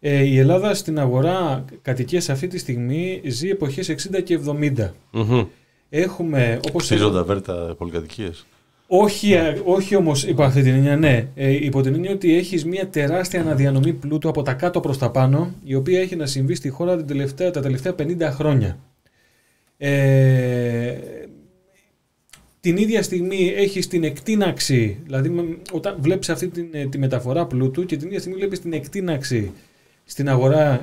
Η Ελλάδα στην αγορά κατοικίας αυτή τη στιγμή ζει εποχές 60 και 70. Mm-hmm. Έχουμε, όπως ψίζοντα βέρτα πολυκατοικίες. Όχι όμως υπό αυτή την έννοια, ναι. Υπό την έννοια ότι έχεις μια τεράστια αναδιανομή πλούτου από τα κάτω προς τα πάνω, η οποία έχει να συμβεί στη χώρα τα τελευταία 50 χρόνια. Την ίδια στιγμή έχεις την εκτείναξη, δηλαδή όταν βλέπεις αυτή τη μεταφορά πλούτου και την ίδια στιγμή βλέπεις την εκτείναξη στην αγορά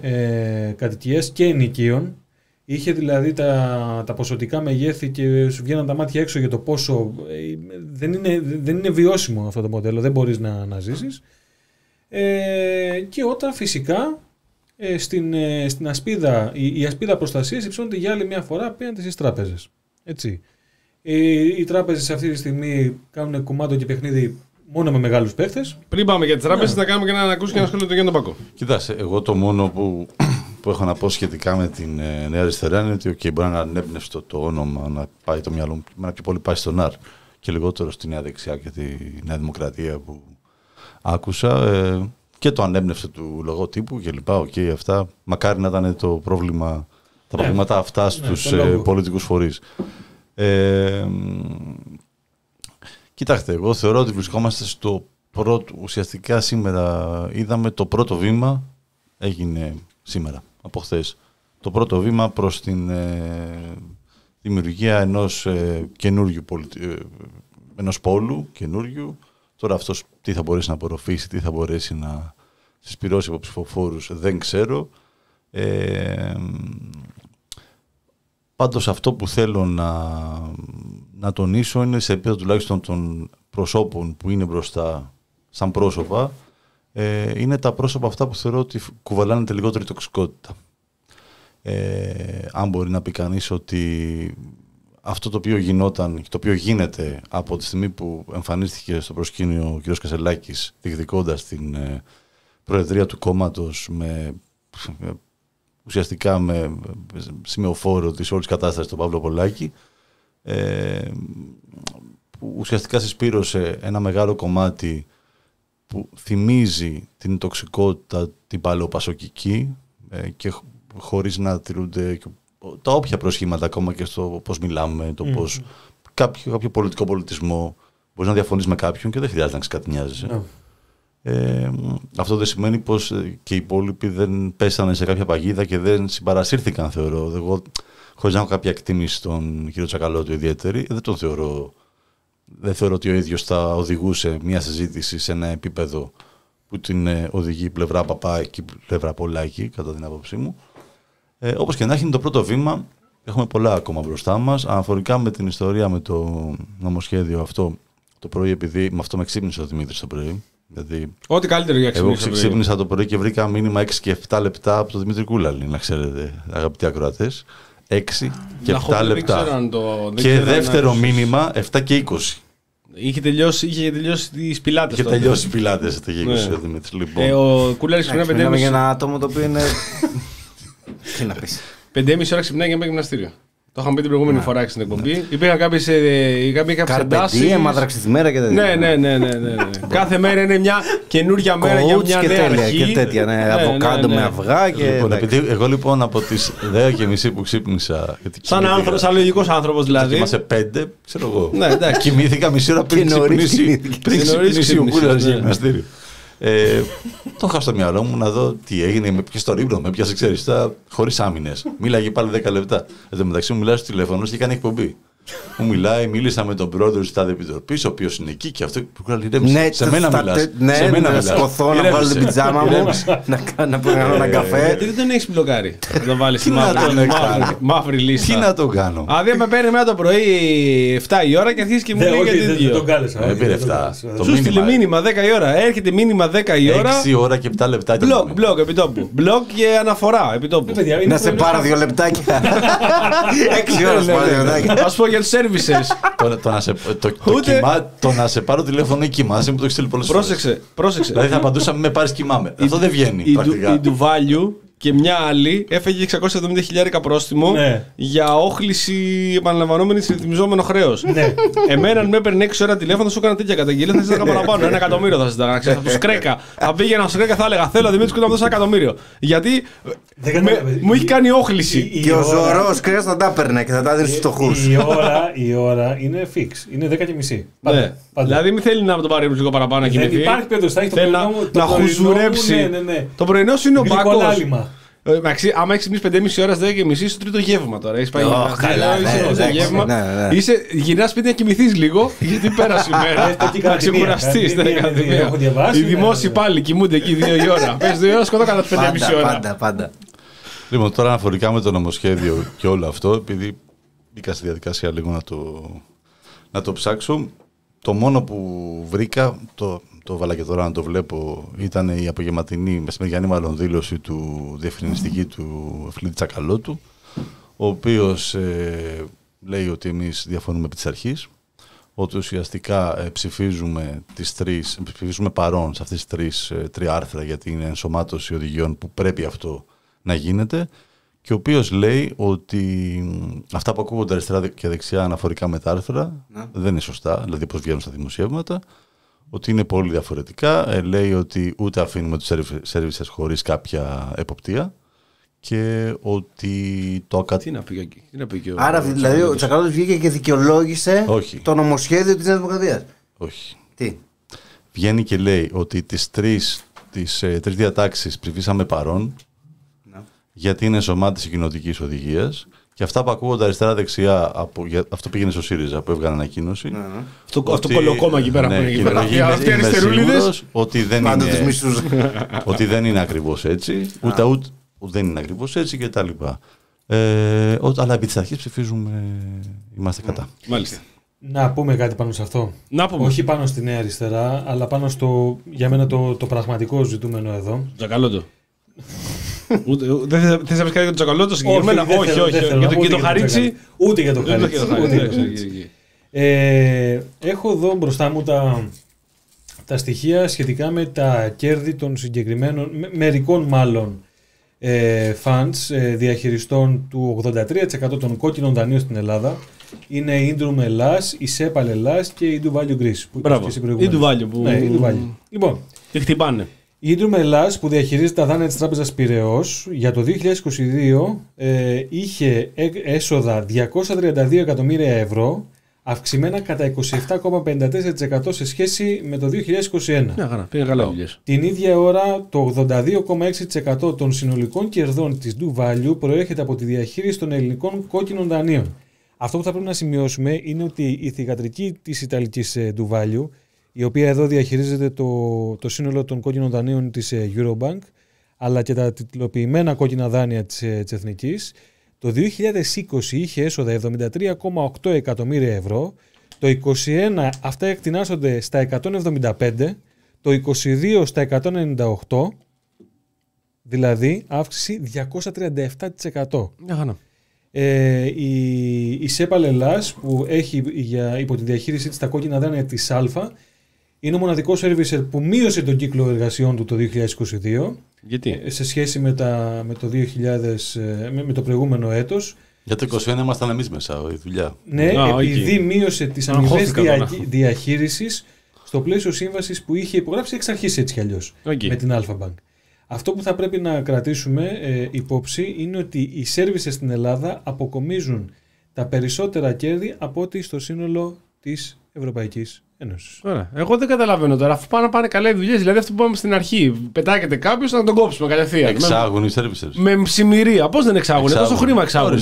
κατοικίας και ενοικίων. Είχε δηλαδή τα ποσοτικά μεγέθη και σου βγαίναν τα μάτια έξω για το πόσο δεν είναι βιώσιμο αυτό το μοντέλο, δεν μπορείς να ζήσεις. Και όταν φυσικά στην ασπίδα, η ασπίδα προστασίας υψώνεται για άλλη μια φορά απέναντι στις τράπεζες, έτσι. Οι τράπεζες αυτή τη στιγμή κάνουν κουμάντο και παιχνίδι μόνο με μεγάλους παίχτες. Πριν πάμε για τις τράπεζες, θα κάνουμε και να ακούσουμε και ένα σχόλιο του Γιάννη Μπάκο. Κοιτάξτε, εγώ το μόνο που έχω να πω σχετικά με την Νέα Αριστερά είναι ότι okay, μπορεί να είναι ανέπνευστο το όνομα, να πάει το μυαλό μου. Εμένα πιο πολύ πάει στον ΑΡ και λιγότερο στη Νέα Δεξιά και τη Νέα Δημοκρατία που άκουσα. Και το ανέπνευστο του λογοτύπου κλπ. Okay, αυτά. Μακάρι να ήταν το πρόβλημα, τα προβλήματα αυτά στους πολιτικούς φορείς. Κοιτάξτε, εγώ θεωρώ ότι βρισκόμαστε στο πρώτο, ουσιαστικά σήμερα είδαμε το πρώτο βήμα, έγινε σήμερα, από χθες, το πρώτο βήμα προς την δημιουργία ενός καινούριου ενός πόλου καινούριου. Τώρα αυτός τι θα μπορέσει να απορροφήσει, τι θα μπορέσει να συσπυρώσει από ψηφοφόρους, δεν ξέρω. Πάντως αυτό που θέλω να τονίσω είναι σε επίπεδο τουλάχιστον των προσώπων που είναι μπροστά σαν πρόσωπα, είναι τα πρόσωπα αυτά που θεωρώ ότι κουβαλάνε τη λιγότερη τοξικότητα. Αν μπορεί να πει κανείς ότι αυτό το οποίο γινόταν, το οποίο γίνεται από τη στιγμή που εμφανίστηκε στο προσκήνιο ο κ. Κασελάκης διεκδικώντας την προεδρία του κόμματος με ουσιαστικά με σημειοφόρο της όλης κατάστασης τον Παύλο Πολάκη, που ουσιαστικά συσπήρωσε ένα μεγάλο κομμάτι που θυμίζει την τοξικότητα την παλαιοπασοκική και χωρίς να τηρούνται τα όποια προσχήματα, ακόμα και στο πώς μιλάμε, το πώς κάποιο πολιτικό πολιτισμό. Μπορείς να διαφωνείς με κάποιον και δεν χρειάζεται να ξεκατηνιάζεσαι. Yeah. Αυτό δεν σημαίνει πως και οι υπόλοιποι δεν πέσανε σε κάποια παγίδα και δεν συμπαρασύρθηκαν, θεωρώ. Εγώ, χωρίς να έχω κάποια εκτίμηση στον κύριο Τσακαλώτο ιδιαίτερη, δεν τον θεωρώ. Δεν θεωρώ ότι ο ίδιος θα οδηγούσε μια συζήτηση σε ένα επίπεδο που την οδηγεί πλευρά Παπά και πλευρά Πολάκη, κατά την άποψή μου. Όπως και να έχει, είναι το πρώτο βήμα. Έχουμε πολλά ακόμα μπροστά μας. Αναφορικά με την ιστορία, με το νομοσχέδιο αυτό το πρωί, επειδή με αυτό με ξύπνησε ο Δημήτρης το πρωί. Δηλαδή, ό,τι καλύτερο για ξύπνηση. Εγώ ξύπνησα το πρωί και βρήκα μήνυμα 6 και 7 λεπτά από τον Δημήτρη Κούλαλη, να ξέρετε, αγαπητοί ακροατές. 6 και 7 λεπτά. Και δεύτερο μήνυμα 7 και 20. Είχε τελειώσει τις πιλάτες. Είχε τελειώσει τις πιλάτες. Ο Κούλαλης ξυπνάει 5,5. Μιλάμε για ένα άτομο το οποίο είναι. Τι να πεις. 5,5 ώρα ξυπνάει για να πάει γυμναστήριο. Το είχαμε πει την προηγούμενη φορά στην εκπομπή. Υπήρχαν κάποιες εντάσεις. Καρπετία, μαδραξή τη μέρα και τέτοια. Ναι. Κάθε μέρα είναι μια καινούργια μέρα για μια νέα αρχή. Και τέτοια, ναι. Αβοκάντο με αυγά και. Εγώ λοιπόν από τις 10:30 που ξύπνησα. Σαν λογικός άνθρωπος δηλαδή. Είμαστε 5, ξέρω εγώ. Κοιμήθηκα μισή ώρα πριν ξυπνήσει ο Κούλαλης για γυμναστήριο. Το είχα στο μυαλό μου να δω τι έγινε, με πιάσε το ύπνο, με πιάσε ξεριστά, χωρίς άμυνες. Μίλαγε πάλι 10 λεπτά. Εν τω μεταξύ μου μιλάει στο τηλέφωνο και κάνει εκπομπή. Μου μιλάει, μίλησα με τον πρόεδρο της ΤΑΔΕ Επιτροπής, ο οποίος είναι εκεί και αυτό που κουραλιρεύει. Σε μένα μιλάς. Ναι, να σκοθώ, να βάλω την πιτζάμα μου, να κάνω έναν καφέ. Γιατί δεν έχεις μπλοκάρει. Να το βάλεις στη μαύρη λίστα. Τι να το κάνω. Δηλαδή με παίρνει μέρα το πρωί 7 η ώρα και αρχίζει και μου λέει γιατί δεν τον κάλεσα. Δεν πήρε 7. Σου στείλει μήνυμα 10 η ώρα. Έρχεται μήνυμα 10 η ώρα. 6 ώρα και 7 λεπτά. Μπλοκ επιτόπου. Μπλοκ και αναφορά επιτόπου. Να σε πάρω 2 λεπτάκια. 6 ώρα σε πάρω 2 λεπτάκια. Το να σε πάρω τηλέφωνο ή κοιμάσαι, μου το έχεις στείλει πολλές φορές. Πρόσεξε. Δηλαδή θα απαντούσα με πάρεις κοιμάμαι. Αυτό δεν βγαίνει. Η doValue και μια άλλη έφεγε 670.000 πρόστιμο για όχληση επαναλαμβανόμενη σε ρυθμιζόμενο χρέος. Εμένα, αν με έπαιρνε 6 ώρα τηλέφωνο, σου έκανα τέτοια καταγγελία. Θα ζητάγα παραπάνω. 1 εκατομμύριο θα ζητάγα. Θα σκρέκα. Θα πήγαινα στο σκρέκα, θα έλεγα θέλω Δημήτρη Κούλαλη να δώσει 1 εκατομμύριο. Γιατί μου έχει κάνει όχληση. Και ο ζωηρός κρέας θα τα έπαιρνε και θα τα έδινε στους φτωχούς. Η ώρα είναι fix. Είναι 10:30. Δηλαδή μην θέλει να το πάρει λίγο παραπάνω να κοιμηθεί. Υπάρχει περίπτωση να χουζουρέψει. Το πρωινό σου είναι ο Μπάκος. Άμα έχει ξυπνήσει 5,5 ώρα, 10:30 στο τρίτο γεύμα τώρα. Έχει πάει γεύμα. Γυρνά σπίτι να κοιμηθεί λίγο, γιατί πέρασε η μέρα. Να ξεκουραστεί. Οι δημόσιοι πάλι κοιμούνται εκεί 2 η ώρα. Πες 2 ώρα, σκοτώ κατά 5,5 ώρα. Πάντα. Λοιπόν, τώρα αναφορικά με το νομοσχέδιο και όλο αυτό, επειδή μπήκα στη διαδικασία λίγο να το ψάξω, το μόνο που βρήκα. Το βάλα και τώρα να το βλέπω. Ήταν η απογευματινή, μεσημεριανή μάλλον, δήλωση του διευθυνιστική του Ευκλήδη Τσακαλώτου, ο οποίος λέει ότι εμείς διαφωνούμε επί της αρχής, ότι ουσιαστικά ψηφίζουμε παρόν σε αυτές τις τρία άρθρα για την ενσωμάτωση οδηγιών που πρέπει αυτό να γίνεται, και ο οποίος λέει ότι αυτά που ακούγονται αριστερά και δεξιά αναφορικά με τα άρθρα δεν είναι σωστά, δηλαδή πώς βγαίνουν στα δημοσιεύματα, ότι είναι πολύ διαφορετικά. Λέει ότι ούτε αφήνουμε τους services χωρίς κάποια εποπτεία και ότι το τι να πει και άρα δηλαδή ο Τσακαλώτος βγήκε και δικαιολόγησε το νομοσχέδιο της Νέας Δημοκρατίας. Όχι. Τι. Βγαίνει και λέει ότι τις τρεις διατάξεις ψηφίσαμε παρόν γιατί είναι ενσωμάτιση κοινοτικής οδηγίας. Και αυτά που ακούγονται αριστερά-δεξιά, αυτό πήγαινε στο ΣΥΡΙΖΑ που έβγαλε ανακοίνωση. Αυτό κολοκόμα εκεί πέρα που είναι εκεί πέρα. Αυτοί οι αριστερούλιδες. Ότι δεν είναι ακριβώς έτσι. Ούτε δεν είναι ακριβώς έτσι και τα λοιπά. Αλλά επί της αρχής ψηφίζουμε, είμαστε κατά. Μάλιστα. Να πούμε κάτι πάνω σε αυτό. Όχι πάνω στη Νέα Αριστερά, αλλά πάνω στο, για μένα, το πραγματικό ζητούμενο εδώ. Τσακαλώτο. Δεν θες να πεις κάτι για τον Τσακαλώτο συγκεκριμένα? Όχι. Και το Χαρίτσι. Ούτε για το Χαρίτσι. Έχω εδώ μπροστά μου τα στοιχεία σχετικά με τα κέρδη των συγκεκριμένων, μερικών μάλλον, funds, διαχειριστών του 83% των κόκκινων δανείων στην Ελλάδα. Είναι η Intrum Hellas, η ΣΕΠΑΛ Ελλάς και η doValue Greece. Μπράβο, η doValue. Λοιπόν, τη χτυπάνε. Η Intrum Hellas, που διαχειρίζεται τα δάνεια της Τράπεζας Πειραιώς, για το 2022 είχε έσοδα 232 εκατομμύρια ευρώ αυξημένα κατά 27,54% σε σχέση με το 2021. Πήγε καλά όλες. Την ίδια ώρα, το 82,6% των συνολικών κερδών της doValue προέρχεται από τη διαχείριση των ελληνικών κόκκινων δανείων. Αυτό που θα πρέπει να σημειώσουμε είναι ότι η θυγατρική της ιταλικής doValue, η οποία εδώ διαχειρίζεται το σύνολο των κόκκινων δανείων της Eurobank, αλλά και τα τιτλοποιημένα κόκκινα δάνεια της Εθνικής, το 2020 είχε έσοδα 73,8 εκατομμύρια ευρώ, το 2021 αυτά εκτινάσονται στα 175, το 2022 στα 198, δηλαδή αύξηση 237%. Η ΣΕΠΑΛ Ελλάς, που έχει υπό τη διαχείρισή της τα κόκκινα δάνεια της ΑΛΦΑ, είναι ο μοναδικός σερβίσερ που μείωσε τον κύκλο εργασιών του το 2022. Γιατί? Σε σχέση με το προηγούμενο έτος. Για το 2021 ήμασταν εμείς μέσα, η δουλειά. Ναι, επειδή μείωσε τις αμοιβές διαχείρισης στο πλαίσιο σύμβασης που είχε υπογράψει εξ αρχής έτσι κι αλλιώς με την Alpha Bank. Αυτό που θα πρέπει να κρατήσουμε υπόψη είναι ότι οι σέρβισες στην Ελλάδα αποκομίζουν τα περισσότερα κέρδη από ό,τι στο σύνολο της Ευρωπαϊκής Ένωσης. Ωραία. Εγώ δεν καταλαβαίνω τώρα. Αφού πάνε καλά οι δουλειές, δηλαδή αυτό που είπαμε στην αρχή, πετάγεται κάποιος να τον κόψουμε κατευθείαν. Εξάγουν οι services. Με ψημυρία. Πώς δεν εξάγουν, τόσο χρήμα εξάγουν.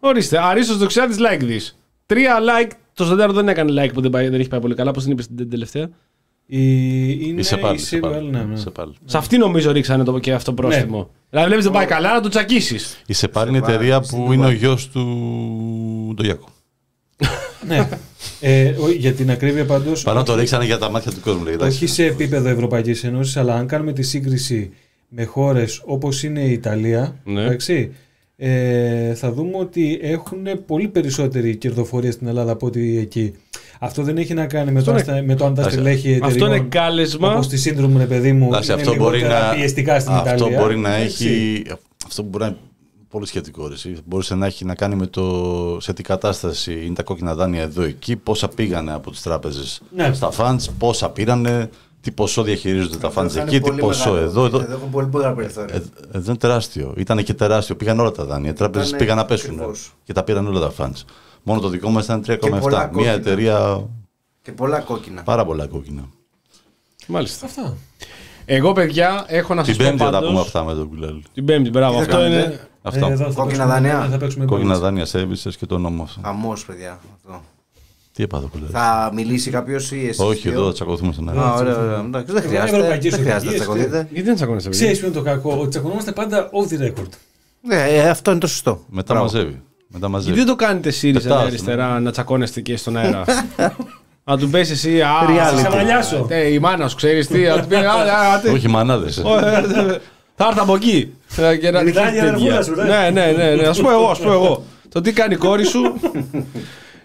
Ορίστε. Αριστοδοξιάδης like this. 3 like. Το Σταντάρο δεν έκανε like που δεν έχει πάει πολύ καλά. Πώς την είπες την τελευταία? Είναι σε πάλι. Σε αυτή νομίζω ρίξανε το και αυτό πρόστιμο. Ναι. Δηλαδή βλέπεις δεν πάει καλά να το τσακίσεις. Η ΣΕΠΑΛ είναι η εταιρεία που είναι ο γιος του Γιάκου. Ναι. Για την ακρίβεια πάντως. Πάνω το ρίξανε για τα μάτια του κόσμου. Όχι σε επίπεδο Ευρωπαϊκής Ένωσης, αλλά αν κάνουμε τη σύγκριση με χώρες όπως είναι η Ιταλία, εντάξει, θα δούμε ότι έχουν πολύ περισσότερη κερδοφορία στην Ελλάδα από ό,τι εκεί. Αυτό δεν έχει να κάνει με το αν τα στελέχη εταιρεία όπως τη Σύντρουμ, ρε παιδί μου, Λάση, είναι λιγότερα πιεστικά στην Ιταλία. Αυτό μπορεί να έχει, αυτό μπορεί να είναι πολύ σχετικό, μπορούσε να έχει να κάνει με το σε τι κατάσταση είναι τα κόκκινα δάνεια εδώ εκεί, πόσα πήγανε από τις τράπεζες στα φαντς, πόσα πήρανε, τι ποσό διαχειρίζονται τα φαντς εκεί, τι ποσό εδώ. Έχουν πολύ πολλά περιθώρια. Εδώ είναι τεράστιο, ήταν και τεράστιο, πήγαν όλα τα δάνεια, οι τράπεζες πήγαν να πέσουν και τα πήραν όλα τα φαντς. Μόνο το δικό μας ήταν 3,7. Μια εταιρεία. Και πολλά κόκκινα. Πάρα πολλά κόκκινα. Μάλιστα. Αυτά. Εγώ, παιδιά, έχω να σας πω. Την Πέμπτη θα τα πούμε αυτά με τον Κουλέλη. Την Πέμπτη, μπράβο. Αυτό είναι. Κόκκινα δάνεια. Κόκκινα δάνεια, σερβίσεις και το νόμο αυτό. Αμός, παιδιά. Αυτό. Τι έπαθε ο Κουλέλη. Θα μιλήσει κάποιος ή εσύ? Όχι, εδώ θα τσακωθούμε στον αέρα. Δεν χρειάζεται να τσακωθείτε. Γιατί δεν τσακώνεσαι? Ξέρεις ποιο είναι το κακό? Ότι τσακωνόμαστε πάντα off the record. Ναι, αυτό είναι το σωστό. Μετά μαζεύει. Γιατί δεν το κάνετε series Νέα Αριστερά να τσακώνεστε και στον αέρα? Να του πες εσύ, η μάνα σου ξέρεις τι. Όχι μανάδες. Θα έρθα από εκεί. Ναι, ας πω εγώ το τι κάνει η κόρη σου.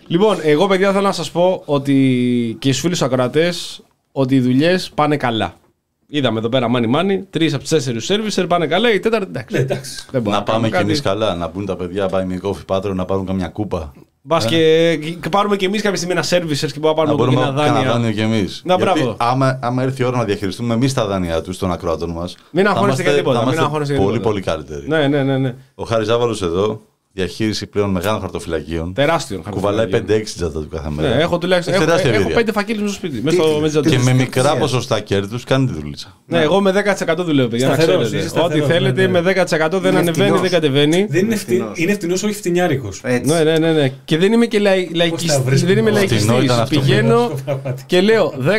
Λοιπόν, εγώ παιδιά θέλω να σας πω ότι και στους φίλους ακροατές ότι οι δουλειές πάνε καλά. Είδαμε εδώ πέρα μάνι-μάνι, 3 από τις 4 σερβισερ πάνε καλά, η τέταρτη εντάξει. Να πάμε κι εμείς καλά, να μπουν τα παιδιά, πάει με κόφι Πάτρο, να πάρουν καμιά κούπα. Μπας και πάρουμε κι εμείς κάποια στιγμή ένα σερβισερ και μπορούμε να πάρουμε ένα δάνειο κι εμείς. Να μπράβο. Άμα έρθει η ώρα να διαχειριστούμε εμείς τα δάνεια τους των ακροατών μας. Μην αγχώνεστε για τίποτα. Πολύ καλύτεροι. Ναι. Ο Χάρης Ζάβαλος εδώ. Διαχείριση πλέον μεγάλων χαρτοφυλακίων. Τεράστιων. Κουβαλάει 5-6 τζάτα του κάθε μέρα. Ναι, έχω τουλάχιστον 5 φακέλους στο σπίτι. Και με μικρά ποσοστά κέρδους κάνει τη δουλίτσα. Ναι, εγώ με 10% δουλεύω, παιδιά. Να ξέρετε. Ό,τι θέλετε, με 10% δεν ανεβαίνει, δεν κατεβαίνει. Είναι φτηνός, όχι φτηνιάρικος. Ναι. Και δεν είμαι και λαϊκιστής. Πηγαίνω και λέω 10%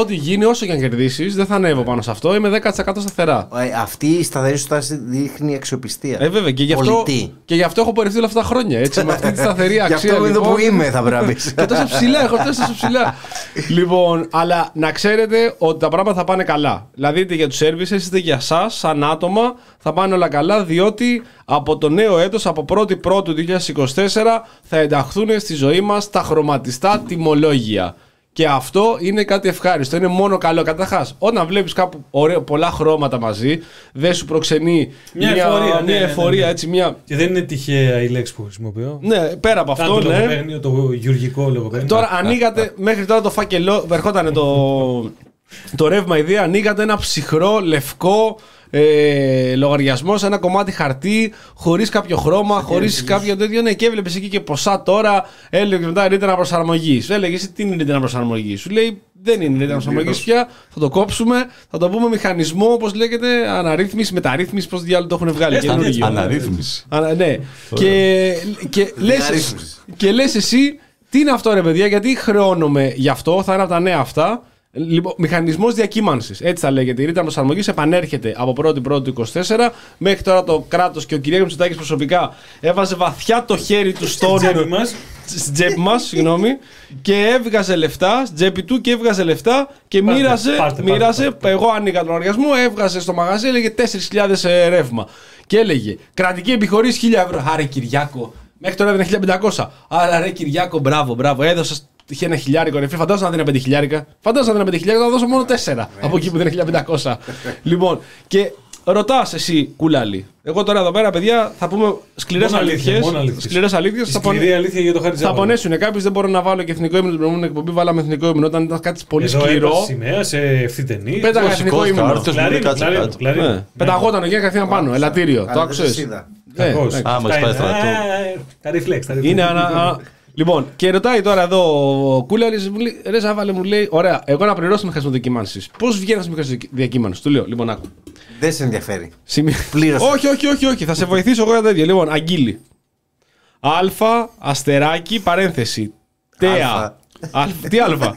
ό,τι γίνει, όσο και αν κερδίσει, δεν θα ανέβω πάνω σε αυτό. Είμαι 10% σταθερά. Αυτή η σταθερή σου τάση δείχνει αξιοπιστία. Βέβαια και γι' αυτό. Γι' αυτό έχω πορευτεί όλα αυτά τα χρόνια. Έτσι, με αυτή τη σταθερή αξία. Γι' αυτό λοιπόν, που είμαι, θα βράβει. Και τόσο ψηλά, έχω φτάσει τόσο ψηλά. Λοιπόν, αλλά να ξέρετε ότι τα πράγματα θα πάνε καλά. Δηλαδή, είτε για τους services, είτε για εσάς, σαν άτομα, θα πάνε όλα καλά, διότι από το νέο έτος, από 1η Πρώτου 2024, θα ενταχθούν στη ζωή μας τα χρωματιστά τιμολόγια. Και αυτό είναι κάτι ευχάριστο, είναι μόνο καλό. Καταρχάς, όταν βλέπεις κάπου πολλά χρώματα μαζί, δεν σου προξενεί μια εφορία. Έτσι, μια... Και δεν είναι τυχαία η λέξη που χρησιμοποιώ. Ναι, πέρα από αυτό. Το λογοπαίγνιο, το γεωργικό λογοπαίγνιο. Τώρα ανοίγατε, μέχρι τώρα το φάκελο, ερχόταν το ρεύμα ιδέα, ανοίγατε ένα ψυχρό, λευκό. λογαριασμός, ένα κομμάτι χαρτί, χωρίς κάποιο χρώμα, χωρίς κάποιο τέτοιο. Ναι, και έβλεπες εκεί και ποσά τώρα, έλεγε μετά ρήτρα προσαρμογή. Σου έλεγε εσύ τι είναι ρήτρα προσαρμογή. Σου λέει δεν είναι ρήτρα προσαρμογή πια, θα το κόψουμε, θα το πούμε μηχανισμό, όπως λέγεται, αναρρύθμιση, μεταρρύθμιση, πώς διάλογο το έχουν βγάλει. Αναρρύθμιση. Ναι. Και λες εσύ, τι είναι αυτό ρε παιδιά, γιατί χρεώνομαι γι' αυτό, θα είναι από τα νέα αυτά. Λοιπόν, μηχανισμός διακύμανσης, έτσι θα λέγεται. Η ρήτρα προσαρμογής επανέρχεται από 1η-1η του 24. Μέχρι τώρα το κράτος και ο Κυριάκος Μητσοτάκης προσωπικά έβαζε βαθιά το χέρι του στο τσέπη μας, συγγνώμη, και έβγαζε λεφτά, τσέπη του και έβγαζε λεφτά και μοίραζε. Εγώ άνοιγα τον λογαριασμό, έβγαζε στο μαγαζί, έλεγε 4.000 ρεύμα. Και έλεγε κρατική επιχορήγηση 1.000 ευρώ. Άρα Κυριάκο, μέχρι τώρα έδινε 1.500. Άρα ρε Κυριάκο, μπράβο, μπράβο, έδωσε. Είχε ένα χιλιάρικο ρε φίλε, φαντάζομαι να δίνει 5.000. Φαντάζομαι να δίνει 5.000, θα δώσω μόνο 4 από εκεί που δίνει 1.500. Λοιπόν, και ρωτάς εσύ, Κούλαλη. Εγώ τώρα εδώ πέρα, παιδιά, θα πούμε σκληρές αλήθειες. Σκληρές αλήθειες. Θα πονέσουν κάποιους. Δεν μπορώ να βάλω και εθνικό ύμνο. Την προηγούμενη εκπομπή βάλαμε εθνικό ύμνο όταν ήταν κάτι πολύ σκληρό. Σημαία σε ευθυτενή. Πέταγα εθνικό ύμνο. Πεταγόταν ο Γιάννη καθένα πάνω. Ελαττήριο. Το άκουσες. Λοιπόν, και ρωτάει τώρα εδώ ο Κούλαλης, μου λέει, ρε Ζάβαλε, μου λέει, ωραία, εγώ να πληρώσω μηχανισμοδιακύμανσης. Πώς βγαίνεις μηχανισμοδιακύμανσης, του λέω, λοιπόν, άκου. Δεν σε ενδιαφέρει. Πλήρωσε. Όχι, θα σε βοηθήσω εγώ για τέτοιο. Λοιπόν, Αγγίλη. Α, αστεράκι, παρένθεση. Τέα. Τι α.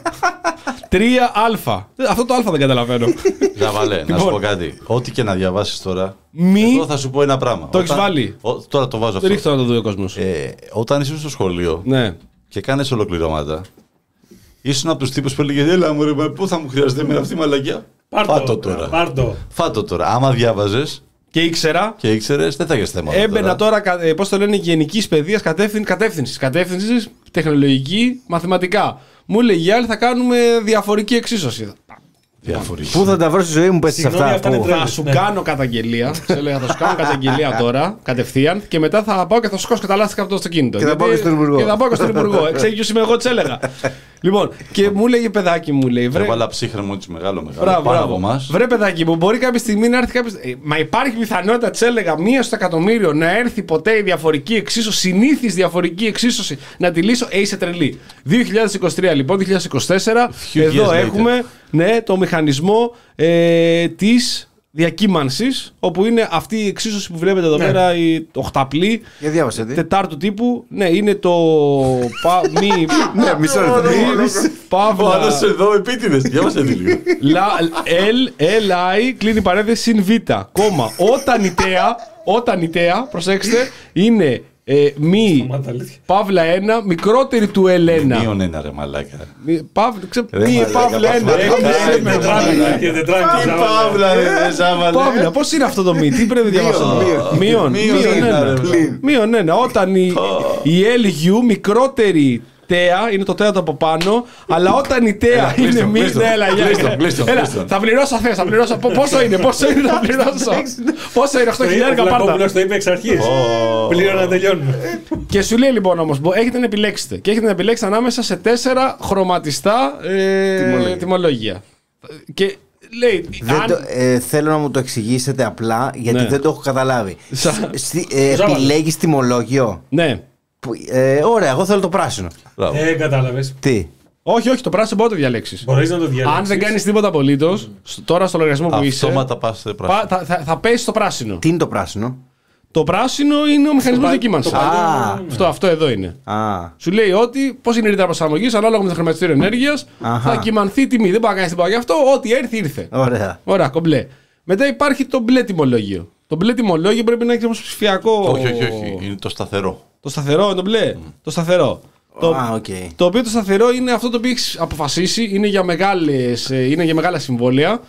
3α. Αυτό το α δεν καταλαβαίνω. Ζαβαλέ, να σου πω κάτι. Ό,τι και να διαβάσεις τώρα. Εγώ θα σου πω ένα πράγμα. Το έχεις βάλει. Τώρα το βάζω αυτό. Ρίχτω να το δει ο κόσμος. Όταν ήσουν στο σχολείο και κάνεις ολοκληρώματα, ήσουν από τους τύπους που έλεγε έλα μου ρε, πού θα μου χρειάζεται με αυτή η μαλακιά. Φάτο τώρα. Φάτο τώρα. Άμα διάβαζες. Και ήξερα. Και ήξερες, δεν θα έχεις θέμα. Έμπαινα τώρα, πώς το λένε, γενικής παιδείας κατεύθυνση, τεχνολογική, μαθηματικά. Μου λέει οι άλλοι θα κάνουμε διαφορική εξίσωση. Πού θα τα βρω στη ζωή μου, πες αυτά. Θα σου κάνω καταγγελία. Σε λέγα, θα σου κάνω καταγγελία τώρα, κατευθείαν, και μετά θα πάω και θα σκόσω τα λάστιχα από το αυτοκίνητο. Και θα πάω και στον Υπουργό. Εξέγγιος είμαι εγώ, τσέλεγα. Λοιπόν, και μου λέγε παιδάκι μου, λέει. Έβαλα ψύχρεμο έτσι μεγάλο. Πάνω από εμάς. Βρε παιδάκι μου, μπορεί κάποια στιγμή να έρθει κάποιο. Μα υπάρχει πιθανότητα, τσέλεγα, 1 στο εκατομμύριο να έρθει ποτέ η διαφορική εξίσωση, συνήθις διαφορική εξίσωση, να τη λύσω. Είσαι τρελή. 2023 λοιπόν, 2024, εδώ έχουμε το μηχανισμό της διακύμανσης, όπου είναι αυτή η εξίσωση που βλέπετε εδώ πέρα, η οχταπλή, τετάρτου τύπου. Ναι, είναι το μη. Ναι, μισό λεπτό. Παύλα. Άντωσε εδώ επίτηδες. Διάβασε τη λίγο. Λ, κλείνει παρένθεση, συν β, κόμμα. Όταν η τέα, προσέξτε, είναι μη παύλα 1 μικρότερη του Ελένα. Μείον 1 ρε μαλάκα. Μη παύλα 1. Παύλα, πώς είναι αυτό το μη, τι πρέπει να διαβάσω. Μείον 1. Όταν η LU μικρότερη τέα, είναι το τέταρτο από πάνω, αλλά όταν η τέα είναι μη. Θα πληρώσω, θα πληρώσω. Πόσο είναι, θα πληρώσω. Πόσο είναι, 8.000 πάντα. Όπως το είπε εξ αρχής. Πλήρω να τελειώνουμε. Και σου λέει λοιπόν όμως, έχετε να επιλέξετε. Και έχετε να επιλέξετε ανάμεσα σε 4 χρωματιστά τιμολόγια. Και λέει, θέλω να μου το εξηγήσετε απλά, γιατί δεν το έχω καταλάβει. Επιλέγεις τιμολόγιο. Ναι. Ωραία, εγώ θέλω το πράσινο. Κατάλαβες. Τι. Όχι, το πράσινο μπορεί να το διαλέξεις. Μπορείς να το διαλέξεις. Αν δεν κάνεις τίποτα απολύτως, τώρα στο λογαριασμό που είσαι, θα πέσει το πράσινο. Τι είναι το πράσινο? Το πράσινο είναι ο μηχανισμός διακύμανσης. Αυτό εδώ είναι. Σου λέει ότι πώς είναι η ρήτρα προσαρμογής, ανάλογα με το χρηματιστήριο ενέργειας, θα κυμανθεί η τιμή. Δεν μπορεί να κάνεις τίποτα γι' αυτό. Ό,τι έρθει, ήρθε. Ωραία, κομπλέ. Μετά υπάρχει το μπλε τιμολόγιο. Το μπλε τιμολόγιο πρέπει να έχει όμως ψηφιακό. Όχι, είναι το σταθερό. Το σταθερό, το μπλε. Το σταθερό. Το οποίο το σταθερό είναι αυτό το οποίο έχει αποφασίσει, είναι για μεγάλα συμβόλαια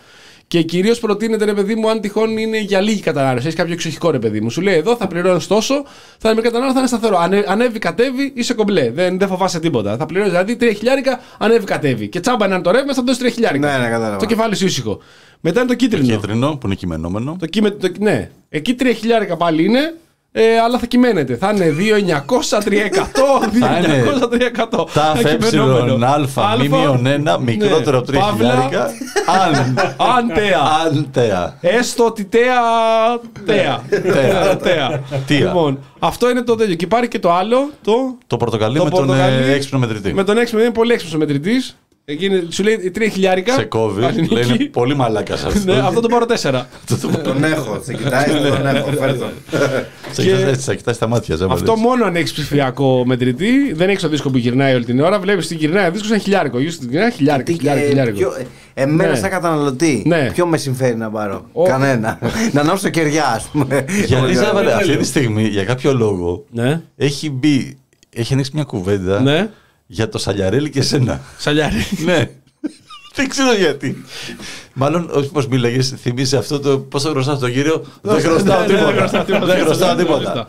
και κυρίως προτείνεται, ρε παιδί μου, αν τυχόν είναι για λίγη κατανάλωση. Έχει κάποιο εξοχικό, ρε παιδί μου. Σου λέει εδώ θα πληρώνει τόσο, θα είναι κατανάλωση, θα είναι σταθερό. Ανέβει, κατέβει, είσαι κομπλέ. Δεν φοβάσαι τίποτα. Θα πληρώνει δηλαδή 3.000, ανέβει, κατέβει. Και τσάμπα έναν το ρεύμα, θα δώσει 3.000. Το κεφάλι σου ήσυχο. Μετά είναι το κίτρινο. Το κίτρινο που είναι κειμενόμενο. Ναι, εκεί 3.000 πάλι είναι. αλλά θα κυμαίνεται. Θα είναι 2.900, 3.100, 2.900, 3.100. Τάφ εψιλον αλφα μη μείον 1 μικρότερο 3.000. Αν τέα. Έστω ότι τέα. Λοιπόν, αυτό είναι το τέλειο. Και υπάρχει και το άλλο. Το πορτοκαλί με τον έξυπνο μετρητή. Με τον έξυπνο, είναι πολύ έξυπνο μετρητή. Σου λέει 3.000. Σε κόβει. Λέει πολύ μαλάκα αυτό. Αυτό το πάρω 4. Τον έχω. Σε κοιτάει, τον έχω. Σε κοιτάει στα μάτια. Αυτό μόνο αν έχει ψηφιακό μετρητή. Δεν έχει το δίσκο που γυρνάει όλη την ώρα. Βλέπει την γυρνάει. Ο δίσκο είναι χιλιάρικο. Εμένα σαν καταναλωτή, ποιο με συμφέρει να πάρω? Κανένα. Να νόσω κεριά, α πούμε. Αυτή τη στιγμή για κάποιο λόγο έχει μπει. Έχει ανοίξει μια κουβέντα. Για το Σαλιαρέλη και εσένα. Σαλιαρέλη. Ναι. Δεν ξέρω γιατί. Μάλλον, όχι πως μίλαγες, θυμίζει αυτό το πόσο χρωστάω στον κύριο. Δεν χρωστάω τίποτα. Δεν χρωστάω τίποτα.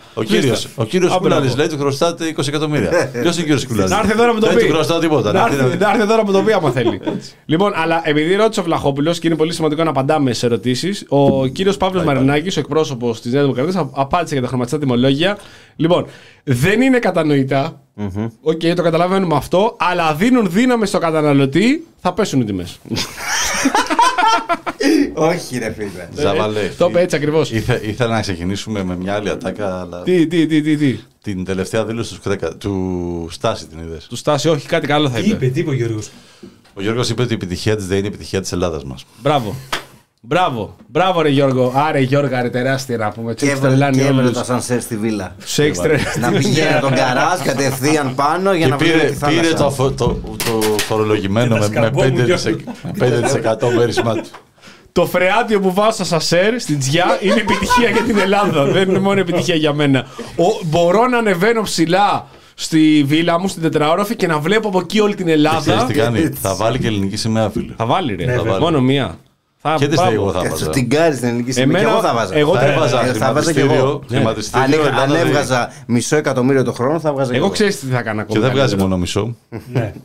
Ο κύριος Κούλαλης λέει του χρωστάτε 20 εκατομμύρια. Ποιος είναι ο κύριος Κούλαλης? Να έρθει εδώ να μου το πει. Δεν του χρωστάω τίποτα. Να έρθει εδώ να μου το πει, άμα θέλει. Λοιπόν, αλλά επειδή ρώτησε ο Βλαχόπουλος και είναι πολύ σημαντικό να απαντάμε σε ερωτήσεις, ο κύριος Παύλος Μαρινάκης, ο εκπρόσωπος της Νέας Δημοκρατίας, απάντησε για τα χρωματιστά τιμολόγια. Λοιπόν, δεν είναι κατανοητά. Οκ, το καταλαβαίνουμε αυτό, αλλά δίνουν δύναμη στο καταναλωτή, θα πέσουν οι τιμές. Όχι, ρε φίλε. Το είπε έτσι ακριβώς. Ήθελα να ξεκινήσουμε με μια άλλη ατάκα, αλλά. Τι. Την τελευταία δήλωση του Στάση την είδες? Του Στάση, όχι, κάτι καλό θα είπε. Τι είπε ο Γιώργος? Ο Γιώργος είπε ότι η επιτυχία της ΔΕΗ είναι η επιτυχία της Ελλάδας μας. Μπράβο. Μπράβο, ρε Γιώργο. Άρε Γιώργα, ρε τεράστια να πούμε. Και έβαλε τα σανσέρ στη βίλα. Να πηγαίνει τον καράζ κατευθείαν πάνω για να βρει τη θάλασσα. Πήρε το φορολογημένο με 5% μέρισμά του. Το φρεάτιο που βάζω στα σανσέρ στην Τζιά είναι επιτυχία για την Ελλάδα. Δεν είναι μόνο επιτυχία για μένα. Μπορώ να ανεβαίνω ψηλά στη βίλα μου, στην τετραόροφη, και να βλέπω από εκεί όλη την Ελλάδα. Θα βάλει και ελληνική σημαία, φίλε. Θα βάλει, ρε. Μόνο μία. Και τι θα βάζα? Την κάρι στην ελληνική σημαία. Εγώ θα βάζα. Θα βάζα και εγώ. Αν έβγαζα μισό εκατομμύριο το χρόνο, θα βγάζα. Εγώ ξέρεις τι θα έκανα ακόμα. Και δεν βγάζει μόνο μισό.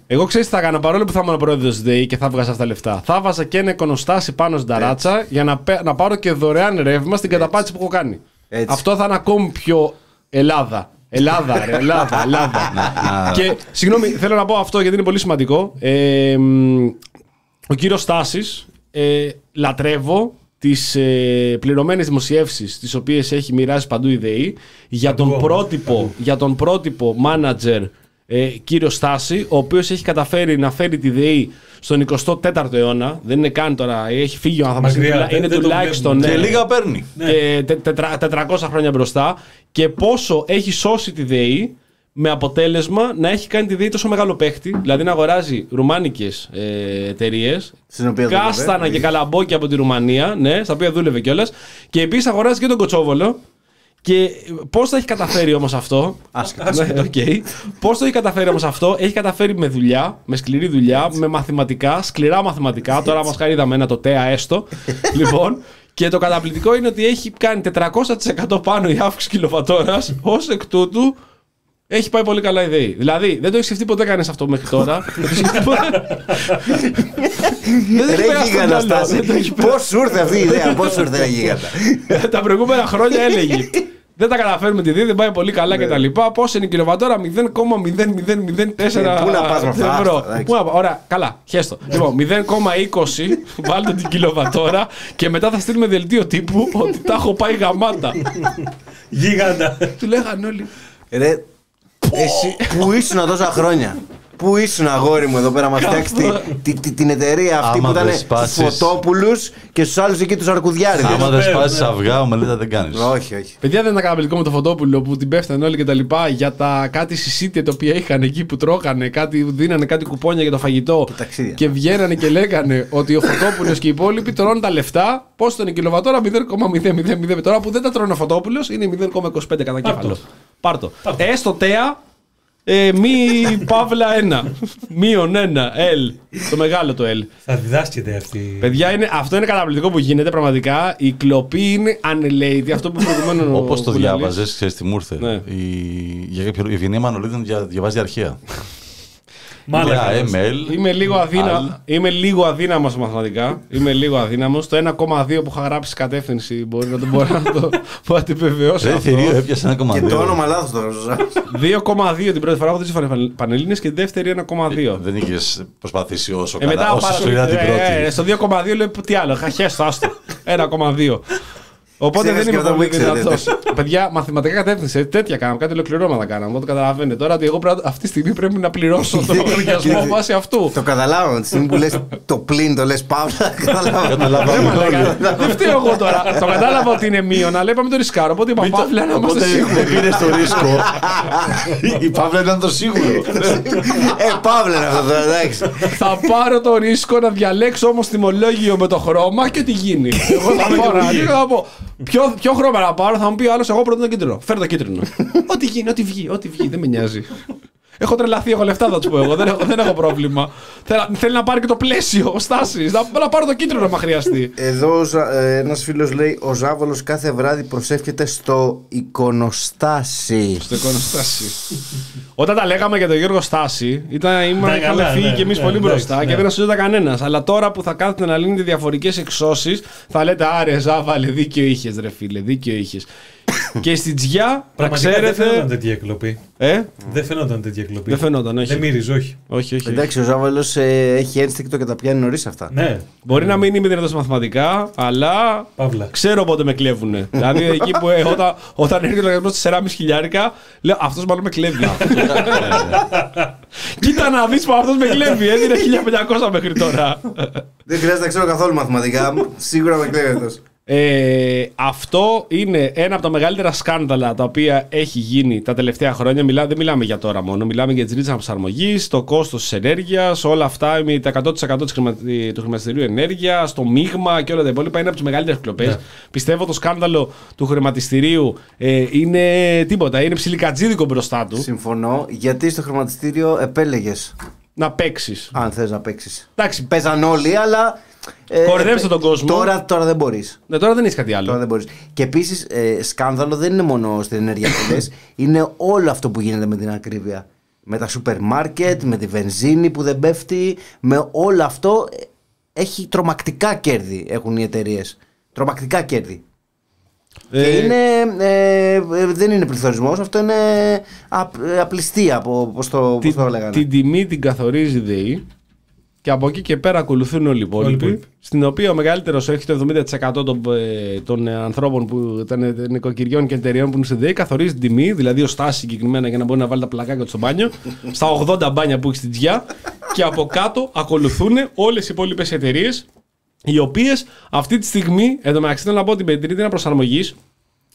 Εγώ ξέρεις τι θα έκανα, παρόλο που θα ήμουν πρόεδρος της ΔΕΗ και θα βγάζα αυτά τα λεφτά. Θα βάζα και ένα εικονοστάσι πάνω στην ταράτσα για να πάρω και δωρεάν ρεύμα στην καταπάτηση που έχω κάνει. Αυτό θα είναι ακόμη πιο Ελλάδα. Ελλάδα, ρε, Ελλάδα. Και συγγνώμη, θέλω να πω αυτό γιατί είναι πολύ σημαντικό. Ο κύριος Στάσης. Λατρεύω τις πληρωμένες δημοσιεύσεις τις οποίες έχει μοιράσει παντού η ΔΕΗ για τον πρότυπο μάνατζερ κύριο Στάση, ο οποίος έχει καταφέρει να φέρει τη ΔΕΗ στον 24ο αιώνα. Δεν είναι καν τώρα, έχει φύγει ο Ανθαμασίδης, είναι τουλάχιστον. Και λίγα παίρνει. 400 χρόνια μπροστά. Και πόσο έχει σώσει τη ΔΕΗ, με αποτέλεσμα να έχει κάνει τη ΔΕΗ τόσο μεγάλο παίχτη, δηλαδή να αγοράζει ρουμάνικες εταιρείες, κάστανα και καλαμπόκια από τη Ρουμανία, ναι, στα οποία δούλευε κιόλας, και επίσης αγοράζει και τον Κοτσόβολο. Και πώς το έχει καταφέρει όμως αυτό? Πώς το έχει καταφέρει όμως αυτό? Έχει καταφέρει με δουλειά, με σκληρή δουλειά, με μαθηματικά, σκληρά μαθηματικά. Τώρα μας χαρίδαμε ένα το τέα έστω. Λοιπόν. Και το καταπληκτικό είναι ότι έχει κάνει 400% πάνω η αύξηση κιλοβατόρας. Ως εκ τούτου έχει πάει πολύ καλά η ΔΕΗ. Δηλαδή, δεν το έχει σκεφτεί ποτέ κανείς αυτό μέχρι τώρα. Ρε γίγαντα, Στάση. Πώς ήρθε αυτή η ιδέα, πώς ήρθε ρε γίγαντα? Τα προηγούμενα χρόνια έλεγε δεν τα καταφέρουμε τη ΔΕΗ, δεν πάει πολύ καλά κτλ. Πώς είναι η κιλοβατόρα? 0,0004. Πού να πας με αυτά? Ωραία, καλά, χέστο. Λοιπόν, 0,20 βάλτε την κιλοβατόρα και μετά θα στείλουμε δελτίο τύπου ότι τα έχω πάει γαμάτα. Γίγαντα. Του λέγαν όλοι. Εσύ, πού ήσουν τόσα χρόνια? Πού ήσουν, αγόρι μου, εδώ πέρα να φτιάξει την εταιρεία αυτή που ήταν στους Φωτόπουλους και στους άλλους εκεί τους Αρκουδιάριδες? Άμα δεν σπάσεις αυγά, ομελέτα δεν κάνεις. Όχι, όχι. Παιδιά, δεν ήταν καταπληκτικό με το Φωτόπουλο που την πέφτανε όλοι και τα λοιπά για τα κάτι συσίτια τα οποία είχαν εκεί που τρώγανε, δίνανε κάτι κουπόνια για το φαγητό και βγαίνανε και λέγανε ότι ο Φωτόπουλος και οι υπόλοιποι τρώνε τα λεφτά. Πώς τον κιλοβατόρα 0,000 τώρα που δεν τα τρώνε ο Φωτόπουλος, είναι 0,25 κατά κέφαλο. Πάρτο. Έστω τέα. Μείον ένα, L. Το μεγάλο το L. Θα διδάσκεται αυτή. Παιδιά, αυτό είναι καταπληκτικό που γίνεται πραγματικά. Η κλοπή είναι unrelated. Αυτό που προηγουμένω. Όπως το διάβαζες, ξέρεις τι μου ήρθε? Η Ευγενία Μανολίδου διαβάζει αρχαία. Μάλακα. Είμαι λίγο αδύναμος μαθηματικά. Είμαι λίγο αδύναμος. Το 1,2 που είχα γράψει κατεύθυνση μπορεί να το πω αντιπεβαιώσω. Δεν θηρίο, έπιασε 1,2. Και το όνομα λάθος τώρα, Ζωζά. 2,2 την πρώτη φορά έχω δει Πανελλήνιες και την δεύτερη 1,2. Δεν είχες προσπαθήσει όσο καλά. Στο 2,2 λέω τι άλλο. Χαχέστο, άστο. 1,2. Οπότε δεν είμαι πολύ δυνατός. Παιδιά, μαθηματικά κατεύθυνση, τέτοια κάναμε, κάτι ολοκληρώματα κάναμε. Οπότε καταλαβαίνετε τώρα ότι εγώ αυτή τη στιγμή πρέπει να πληρώσω τον λογαριασμό βάσει αυτού. Το καταλάβαμε. Τη στιγμή που λες το πλήν, το λες παύλα. Καταλάβαμε. Δεν φταίω εγώ τώρα. Το κατάλαβα ότι είναι μείον, αλλά είπαμε το ρισκάρο. Οπότε είπα παύλα να είμαστε σίγουροι. Δεν πήρε το ρίσκο. Η παύλα ήταν το σίγουρο. Παύλα να το εντάξει. Θα πάρω το ρίσκο να διαλέξω όμως τιμολόγιο με το χρώμα και τι γίνει. Εγώ θα πω. Ποιο χρώμα να πάρω, θα μου πει ο άλλος. Εγώ πρώτα το κίτρινο. Φέρω το κίτρινο. Ό,τι γίνει, ό,τι βγει, ό,τι βγει, δεν με νοιάζει. Έχω τρελαθεί, έχω λεφτά, θα του πω εγώ. Δεν έχω πρόβλημα. Θέλει να πάρει και το πλαίσιο, ο Στάσης. Να πάρω το κίτρινο, μα χρειαστεί. Εδώ ένας φίλος λέει: ο Ζάβαλος κάθε βράδυ προσεύχεται στο εικονοστάσι. Στο εικονοστάσι. Όταν τα λέγαμε για τον Γιώργο Στάση, είχαμε φύγει κι εμείς πολύ μπροστά και δεν ασχολούνταν κανένας. Αλλά τώρα που θα κάθεται να λύνετε διαφορικές εξώσεις, θα λέτε: άρε, Ζάβαλε, δίκιο είχες, ρε φίλε, δίκιο είχες. Και στη Τζιά, ξέρετε. Δεν φαινόταν τέτοια εκλοπή. Δεν φαινόταν τέτοια εκλοπή. Δεν φαινόταν, όχι. Δεν μύριζε, όχι. Όχι. Εντάξει, ο Ζάβαλος έχει ένστικτο και τα πιάνει νωρίς αυτά. Ναι. Μπορεί να μην είμαι δυνατός μαθηματικά, αλλά παύλα. Ξέρω πότε με κλέβουνε. Δηλαδή εκεί που όταν έρχεται ο λογαριασμός στις 4,5 χιλιάρικα, λέω αυτός μάλλον με κλέβει. Κοίτα να δεις που αυτός με κλέβει. Έδινε 1500 μέχρι τώρα. Δεν χρειάζεται να ξέρω καθόλου μαθηματικά. Σίγουρα με κλέβει αυτός. Αυτό είναι ένα από τα μεγαλύτερα σκάνδαλα τα οποία έχει γίνει τα τελευταία χρόνια. Δεν μιλάμε για τώρα μόνο, μιλάμε για τις ρήτρες αναπροσαρμογής, το κόστος της ενέργειας, όλα αυτά. Τα 100% του χρηματιστηρίου ενέργειας, το μείγμα και όλα τα υπόλοιπα είναι από τις μεγαλύτερες κλοπές. Yeah. Πιστεύω το σκάνδαλο του χρηματιστηρίου είναι τίποτα, είναι ψιλικατζίδικο μπροστά του. Συμφωνώ, γιατί στο χρηματιστήριο επέλεγες να παίξεις. Αν θες να παίξεις. Εντάξει, παίζαν όλοι, αλλά. Κορυδέψτε τον κόσμο. Τώρα δεν μπορείς. Ναι, τώρα δεν έχεις κάτι άλλο. Τώρα δεν μπορείς. Και επίσης, σκάνδαλο δεν είναι μόνο στην ενέργεια αυτές, είναι όλο αυτό που γίνεται με την ακρίβεια. Με τα σούπερ μάρκετ, με τη βενζίνη που δεν πέφτει, με όλο αυτό έχει τρομακτικά κέρδη. Έχουν οι εταιρείες. Τρομακτικά κέρδη. Και δεν είναι πληθωρισμός, αυτό είναι απληστία, όπως το λέγανε. Την τιμή την καθορίζει η ΔΕΗ. Και από εκεί και πέρα ακολουθούν όλοι οι υπόλοιποι. Στην οποία ο μεγαλύτερος έχει το 70% των ανθρώπων που ήταν νοικοκυριών και εταιρεών που είναι στη ΔΕΗ καθορίζει την τιμή, δηλαδή ο Στάσης συγκεκριμένα για να μπορεί να βάλει τα πλακάκια του στο μπάνιο, στα 80 μπάνια που έχει στην Τζιά. Και από κάτω ακολουθούν όλες οι υπόλοιπες εταιρείες, οι οποίες αυτή τη στιγμή, εδώ μεταξύ θέλω να πω ότι με την ρήτρα προσαρμογής,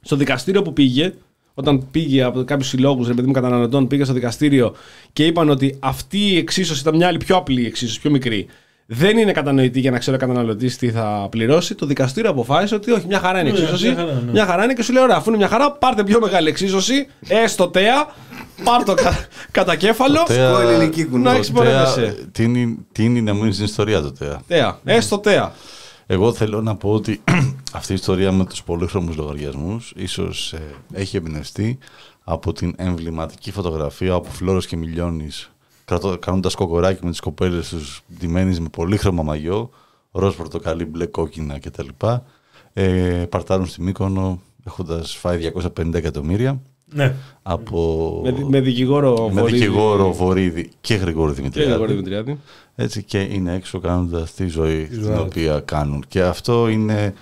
στο δικαστήριο που πήγε, όταν πήγε από κάποιους συλλόγους καταναλωτών, πήγε στο δικαστήριο και είπαν ότι αυτή η εξίσωση ήταν μια άλλη πιο απλή εξίσωση, πιο μικρή. Δεν είναι κατανοητή για να ξέρει ο καταναλωτής τι θα πληρώσει. Το δικαστήριο αποφάσισε ότι όχι, μια χαρά είναι η εξίσωση. Μια χαρά είναι και σου λέει: ωραία, αφού είναι μια χαρά, πάρτε πιο μεγάλη εξίσωση, έστω τέα, πάρτε το κατά κέφαλο. Να εξυπηρετήσει. Τι είναι να μείνει στην ιστορία το τέα. Έστω τέα. Εγώ θέλω να πω ότι αυτή η ιστορία με τους πολύχρωμους λογαριασμούς ίσως έχει εμπνευστεί από την εμβληματική φωτογραφία από Φλόρος και Μιλιώνης κάνοντας κοκοράκι με τις κοπέλες τους ντυμένες με πολύχρωμα μαγιό, ροζ, πορτοκαλί, μπλε, κόκκινα κτλ. Παρτάρουν στη Μύκονο έχοντας φάει 250 εκατομμύρια. Ναι. Από με δικηγόρο Βορίδη και Γρηγόρη Δημητριάδη. Έτσι, και είναι έξω κάνοντας τη ζωή την οποία κάνουν. Και αυτό είναι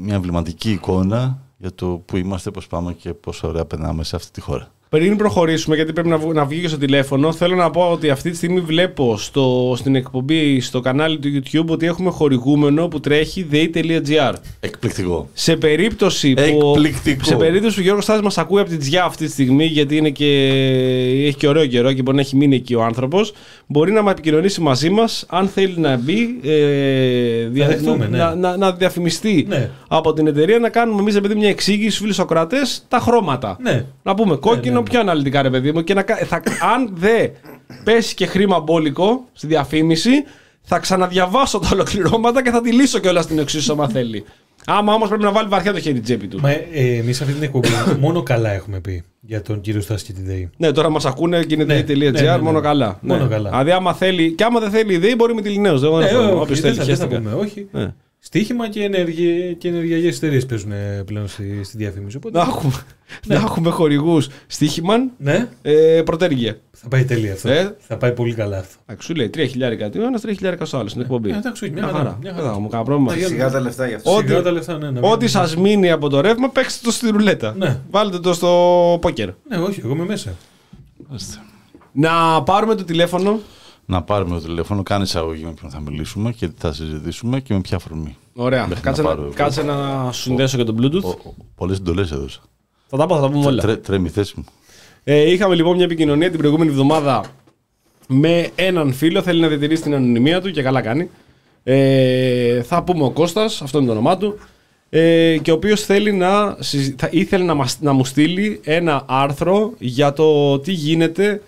μια εμβληματική εικόνα για το που είμαστε, πώς πάμε και πόσο ωραία περνάμε σε αυτή τη χώρα. Πριν προχωρήσουμε, γιατί πρέπει να βγει και στο τηλέφωνο, θέλω να πω ότι αυτή τη στιγμή βλέπω στην εκπομπή, στο κανάλι του YouTube, ότι έχουμε χορηγούμενο που τρέχει dei.gr. Εκπληκτικό. Σε περίπτωση που ο Γιώργος Στάσης μας ακούει από την Τζιά αυτή τη στιγμή, γιατί έχει και ωραίο καιρό και μπορεί να έχει μείνει εκεί ο άνθρωπος, μπορεί να μας επικοινωνήσει μαζί μας, αν θέλει να μπει, να διαφημιστεί από την εταιρεία, να κάνουμε εμείς επειδή μια εξήγηση στους φίλους ακροατές τα χρώματα. Ναι. Να πούμε κόκκινο. Πιο αναλυτικά, ρε παιδί μου, και αν δεν πέσει και χρήμα μπόλικο στη διαφήμιση, θα ξαναδιαβάσω τα ολοκληρώματα και θα τη λύσω κιόλας την εξίσωση, άμα θέλει. Άμα όμως πρέπει να βάλει βαθιά το χέρι τσέπη του. Εμείς αυτή την εκπομπή μόνο καλά έχουμε πει για τον κύριο Στάση και τη ΔΕΗ. Ναι, τώρα μας ακούνε και είναι ΔΕΗ.gr, μόνο καλά. Δηλαδή, άμα θέλει, και άμα δεν θέλει η ΔΕΗ, μπορεί με τη Λινέως. Δεν θα πούμε, όχι. Στοίχημα και ενεργειακές εταιρείες παίζουν πλέον στη διαφήμιση. Οπότε... να έχουμε χορηγούς στοίχημαν, πρωτέργεια. Θα πάει τέλεια αυτό. Θα πάει πολύ καλά αυτό. Σου λέει 3.000 ο ένας, 3.000 ο άλλος. Εντάξει, μια χαρά. Σιγά τα λεφτά γι' αυτό. Ό,τι σας μείνει από το ρεύμα, παίξτε το στη ρουλέτα. Βάλτε το στο πόκερ. Ναι, όχι, εγώ είμαι μέσα. Να πάρουμε το τηλέφωνο. Να πάρουμε το τηλέφωνο, κάνει εισαγωγή με ποιον θα μιλήσουμε και τι θα συζητήσουμε και με ποια φρονμή. Ωραία. Κάτσε να συνδέσω και τον Bluetooth. Πολλές συντολές έδωσα. Θα τα πω, θα τα πούμε όλα. Τρέμει η θέση μου. Είχαμε λοιπόν μια επικοινωνία την προηγούμενη εβδομάδα με έναν φίλο. Θέλει να διατηρήσει την ανωνυμία του και καλά κάνει. Θα πούμε ο Κώστας, αυτό είναι το όνομά του. Και ο οποίος ήθελε να μου στείλει ένα άρθρο για το τι γίνεται